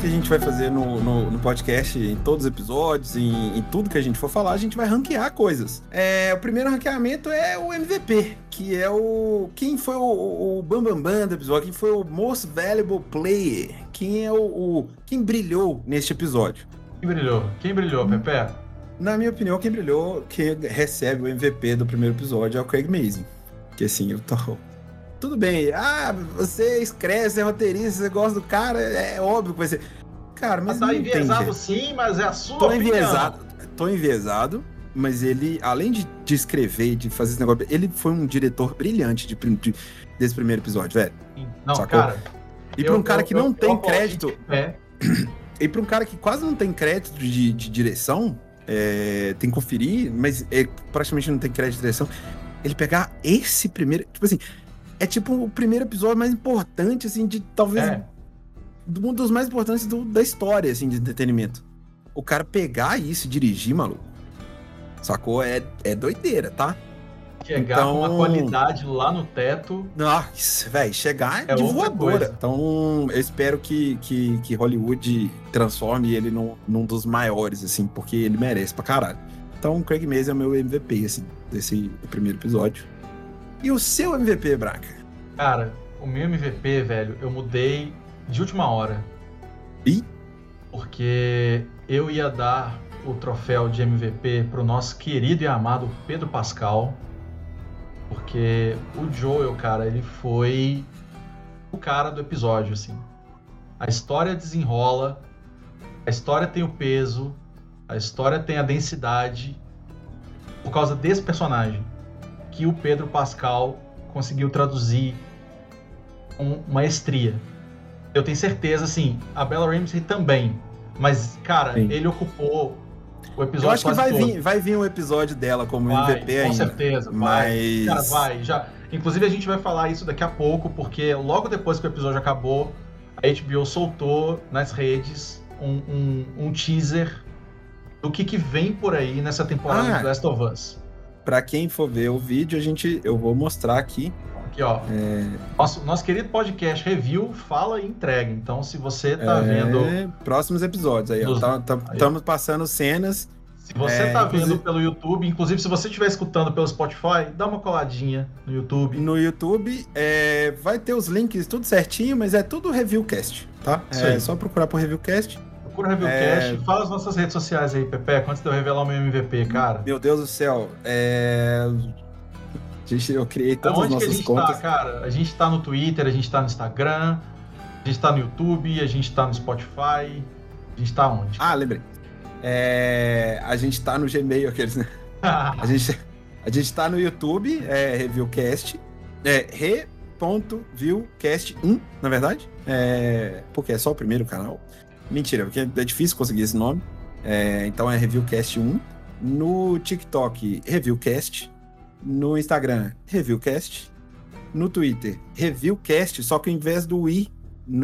Que a gente vai fazer no, no, no podcast, em todos os episódios, em, em tudo que a gente for falar, a gente vai ranquear coisas. É, o primeiro ranqueamento é o M V P, que é o... Quem foi o, o bam, bam, bam do episódio? Quem foi o Most Valuable Player? Quem é o... o quem brilhou neste episódio? Quem brilhou? Quem brilhou, Pepe? Na minha opinião, quem brilhou, quem recebe o M V P do primeiro episódio é o Craig Mazin. Que assim, eu tô... Tudo bem, ah, você escreve, você é roteirista, você gosta do cara, é óbvio que vai ser. Cara, mas. Tá enviesado sim, mas é a sua tô opinião. Enviesado, tô enviesado, mas ele, além de, de escrever, de fazer esse negócio, ele foi um diretor brilhante de, de, desse primeiro episódio, velho. Não, sacou? Cara. E pra um eu, cara que eu, não eu, tem eu, crédito. É. E pra um cara que quase não tem crédito de, de direção, é, tem que conferir, mas é, praticamente não tem crédito de direção, ele pegar esse primeiro. Tipo assim. É tipo o primeiro episódio mais importante, assim, de talvez... É. Um dos mais importantes do, da história, assim, de entretenimento. O cara pegar isso e dirigir, maluco, sacou? É, é doideira, tá? Chegar então... com uma qualidade lá no teto... Nossa, velho, chegar é de voadora. Então, eu espero que, que, que Hollywood transforme ele num, num dos maiores, assim, porque ele merece pra caralho. Então, o Craig Mazin é o meu M V P, assim, desse primeiro episódio. E o seu M V P, Braca? Cara, o meu M V P, velho, eu mudei de última hora. E? Porque eu ia dar o troféu de M V P pro nosso querido e amado Pedro Pascal. Porque o Joel, cara, ele foi o cara do episódio, assim. A história desenrola, a história tem o peso, a história tem a densidade por causa desse personagem. Que o Pedro Pascal conseguiu traduzir com maestria. Eu tenho certeza, assim, a Bella Ramsey também. Mas, cara, sim. Ele ocupou o episódio. Eu acho que vai vir, vai vir um episódio dela como vai, M V P ainda. Com certeza, mas... vai. Cara, vai. Já. Inclusive, a gente vai falar isso daqui a pouco, porque logo depois que o episódio acabou, a H B O soltou nas redes um, um, um teaser do que, que vem por aí nessa temporada ah. do Last of Us. Pra quem for ver o vídeo, a gente, eu vou mostrar aqui. Aqui, ó. É... Nosso, nosso querido podcast Review fala e entrega. Então, se você tá é... vendo... Próximos episódios aí, ó. Estamos tá, tá, passando cenas. Se você é, tá vendo inclusive... pelo YouTube, inclusive se você estiver escutando pelo Spotify, dá uma coladinha no YouTube. No YouTube, é... vai ter os links tudo certinho, mas é tudo ReviewCast, tá? É só procurar por ReviewCast. Procura o ReviewCast, é... fala as nossas redes sociais aí, Pepeco, antes de eu revelar o meu M V P, cara. Meu Deus do céu, é... Gente, eu criei todas as nossas contas. Onde que a gente tá, cara? A gente tá no Twitter, a gente tá no Instagram, a gente tá no YouTube, a gente tá no Spotify, a gente tá onde? Ah, lembrei. É... A gente tá no Gmail, aqueles, né? a, gente... a gente tá no YouTube, é ReviewCast, é re.viewcast um, na verdade, é... porque é só o primeiro canal. Mentira, porque é difícil conseguir esse nome. É, então é ReviewCast um. No TikTok, ReviewCast. No Instagram, ReviewCast. No Twitter, ReviewCast, só que ao invés do I,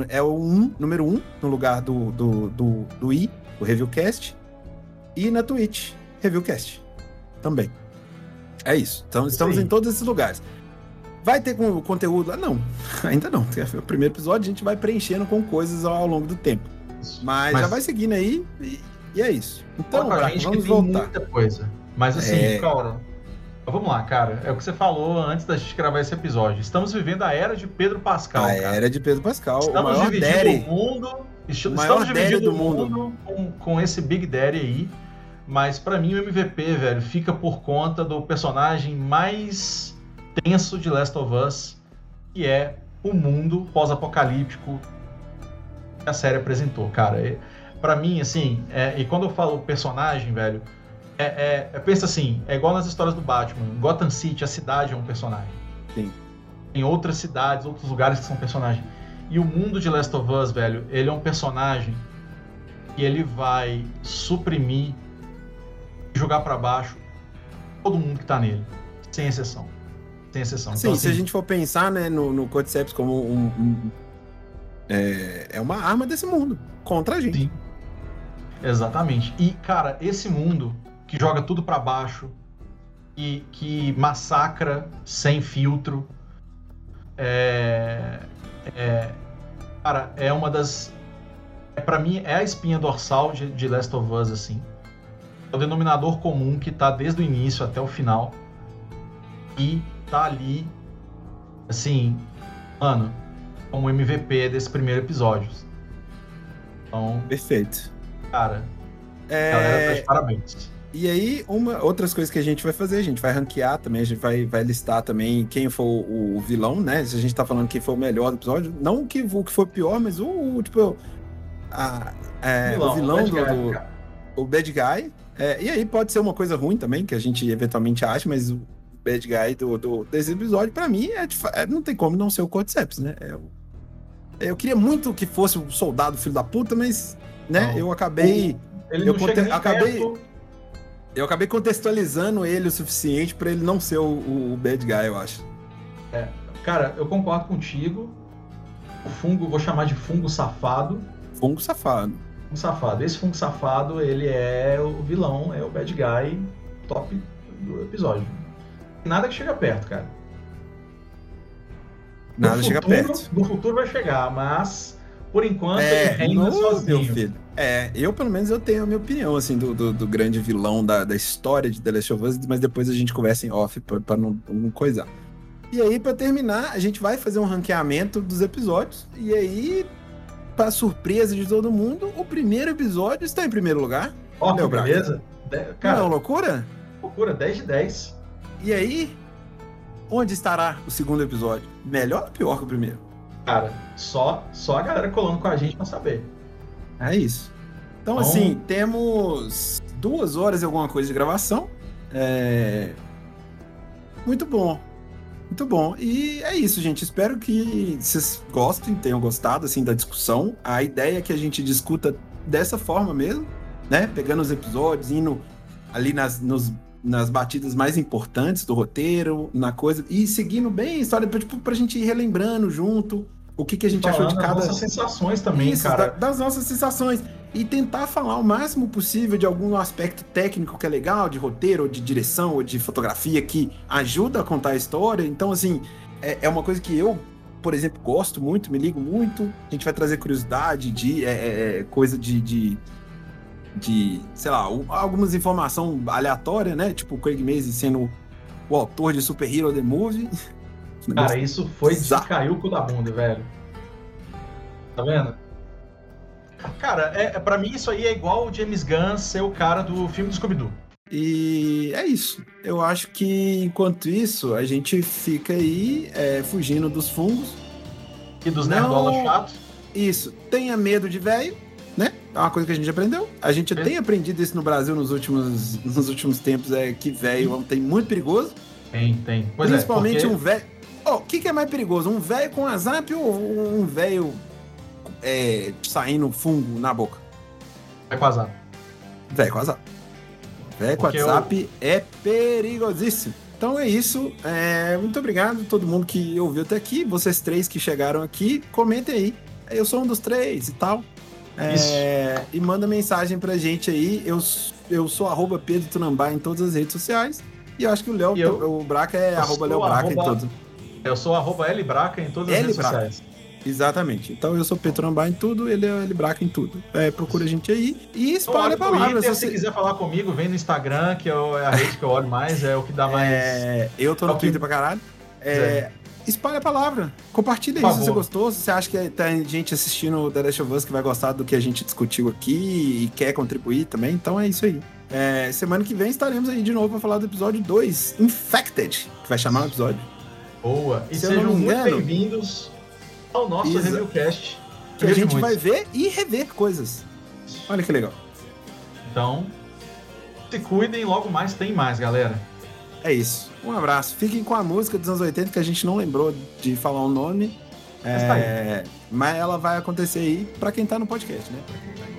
é o um, número um, no lugar do, do, do, do I, o ReviewCast. E na Twitch, ReviewCast também. É isso. Então estamos Sim. em todos esses lugares. Vai ter conteúdo lá? Não, ainda não. O primeiro episódio a gente vai preenchendo com coisas ao longo do tempo. Mas, mas já vai seguindo aí e, e é isso. Então, cara, gente, vamos que tem voltar. Muita coisa. Mas assim, é... cara, vamos lá, cara. É o que você falou antes da gente gravar esse episódio. Estamos vivendo a era de Pedro Pascal. A cara. Era de Pedro Pascal. Estamos o maior dividindo o mundo. O maior estamos dividindo o mundo, mundo com, com esse Big Daddy aí. Mas pra mim o M V P, velho, fica por conta do personagem mais tenso de Last of Us, que é o mundo pós-apocalíptico. A série apresentou, cara. E, pra mim, assim, é, e quando eu falo personagem, velho, é, é, é, pensa assim, é igual nas histórias do Batman. Gotham City, a cidade é um personagem. Sim. Tem outras cidades, outros lugares que são personagens. E o mundo de Last of Us, velho, ele é um personagem que ele vai suprimir e jogar pra baixo todo mundo que tá nele, sem exceção. Sem exceção. Sim, então, assim, se a gente for pensar, né, no, no Cordyceps como um... um... É, é uma arma desse mundo, contra a gente. Sim. Exatamente. E, cara, esse mundo que joga tudo pra baixo e que massacra sem filtro é, é, cara, é uma das é, pra mim, é a espinha dorsal de, de Last of Us, assim. É o denominador comum que tá desde o início até o final e tá ali assim, mano, como M V P desse primeiro episódio. Então, perfeito. Cara, é... galera, tá de parabéns. E aí, uma, outras coisas que a gente vai fazer, a gente vai ranquear também, a gente vai, vai listar também quem foi o, o vilão, né? Se a gente tá falando quem foi o melhor do episódio, não o que, o que foi pior, mas o, o tipo, a, é, vilão, o vilão o do... Guy, do o bad guy. É, e aí pode ser uma coisa ruim também, que a gente eventualmente acha, mas... o bad guy do, do, desse episódio, pra mim, é, é, não tem como não ser o Cordyceps, né? É, eu queria muito que fosse um soldado filho da puta, mas, né, não, eu acabei... Ele eu, não conte, acabei eu acabei contextualizando ele o suficiente pra ele não ser o, o, o bad guy, eu acho. É, cara, eu concordo contigo. O fungo, vou chamar de fungo safado. Fungo safado. Fungo safado. Esse fungo safado, ele é o vilão, é o bad guy top do episódio. Nada que chega perto, cara. Nada futuro, chega perto. No futuro vai chegar, mas por enquanto é, ele ainda sozinho. Meu filho. É, eu pelo menos eu tenho a minha opinião, assim, do, do, do grande vilão da, da história de The Last of Us, mas depois a gente conversa em off pra, pra não, não coisar. E aí, pra terminar, a gente vai fazer um ranqueamento dos episódios, e aí, pra surpresa de todo mundo, o primeiro episódio está em primeiro lugar. Ó, oh, beleza? De... Cara, não, loucura? Loucura, dez de dez. E aí, onde estará o segundo episódio? Melhor ou pior que o primeiro? Cara, só, só a galera colando com a gente pra saber. É isso. Então, então, assim, temos duas horas e alguma coisa de gravação. É... Muito bom. Muito bom. E é isso, gente. Espero que vocês gostem, tenham gostado, assim, da discussão. A ideia é que a gente discuta dessa forma mesmo, né? Pegando os episódios, indo ali nas, nos... nas batidas mais importantes do roteiro, na coisa, e seguindo bem a história, tipo, pra gente ir relembrando junto o que, que a gente falando achou de cada... das nossas sensações também, isso, cara. Da, das nossas sensações. e tentar falar o máximo possível de algum aspecto técnico que é legal, de roteiro, ou de direção, ou de fotografia, que ajuda a contar a história. Então, assim, é, é uma coisa que eu, por exemplo, gosto muito, me ligo muito. A gente vai trazer curiosidade de é, é, coisa de... de... de, sei lá, algumas informações aleatórias, né? Tipo o Craig Mazin sendo o autor de Super Hero The Movie. Cara, isso foi de caiu o cu da bunda, velho. Tá vendo? Cara, é, pra mim isso aí é igual o James Gunn ser o cara do filme do Scooby-Doo. E é isso. Eu acho que, enquanto isso, a gente fica aí é, fugindo dos fungos. E dos nerdolas chatos. Isso. Tenha medo de velho. Né? É uma coisa que a gente aprendeu. A gente é. tem aprendido isso no Brasil nos últimos, nos últimos tempos, é que velho é um tem muito perigoso. Tem, tem. Pois Principalmente é, porque... um velho... Véio... O oh, que, que é mais perigoso? Um velho com azap ou um velho é, saindo fungo na boca? Velho com azap. Velho com azap. Velho com azap eu... é perigosíssimo. Então é isso. É... Muito obrigado a todo mundo que ouviu até aqui. Vocês três que chegaram aqui, comentem aí. Eu sou um dos três e tal. É, e manda mensagem pra gente aí. Eu, eu sou arroba Pedro Turambal em todas as redes sociais. E eu acho que o Léo, o Braca é arroba Léo Braca em todas. Eu sou arroba L Braca em todas as redes sociais. Exatamente. Então eu sou Pedro Turambal em tudo, ele é L Braca em tudo. É, procura a gente aí e espalha a palavra. Se você quiser falar comigo, vem no Instagram, que é a rede que eu olho mais, é o que dá mais. É, eu tô no Twitter pra caralho. É. Espalha a palavra, compartilha isso se você gostou, se você acha que tem gente assistindo o The Last of Us que vai gostar do que a gente discutiu aqui e quer contribuir também, então é isso aí. É, semana que vem estaremos aí de novo para falar do episódio dois, Infected, que vai chamar o episódio. Boa, e se sejam muito bem-vindos ao nosso Isa, ReviewCast. Que a gente muito. vai ver e rever coisas. Olha que legal. Então, se cuidem, logo mais tem mais, galera. É isso. Um abraço. Fiquem com a música dos anos oitenta, que a gente não lembrou de falar o nome. Mas, é... tá aí. Mas ela vai acontecer aí pra quem tá no podcast, né?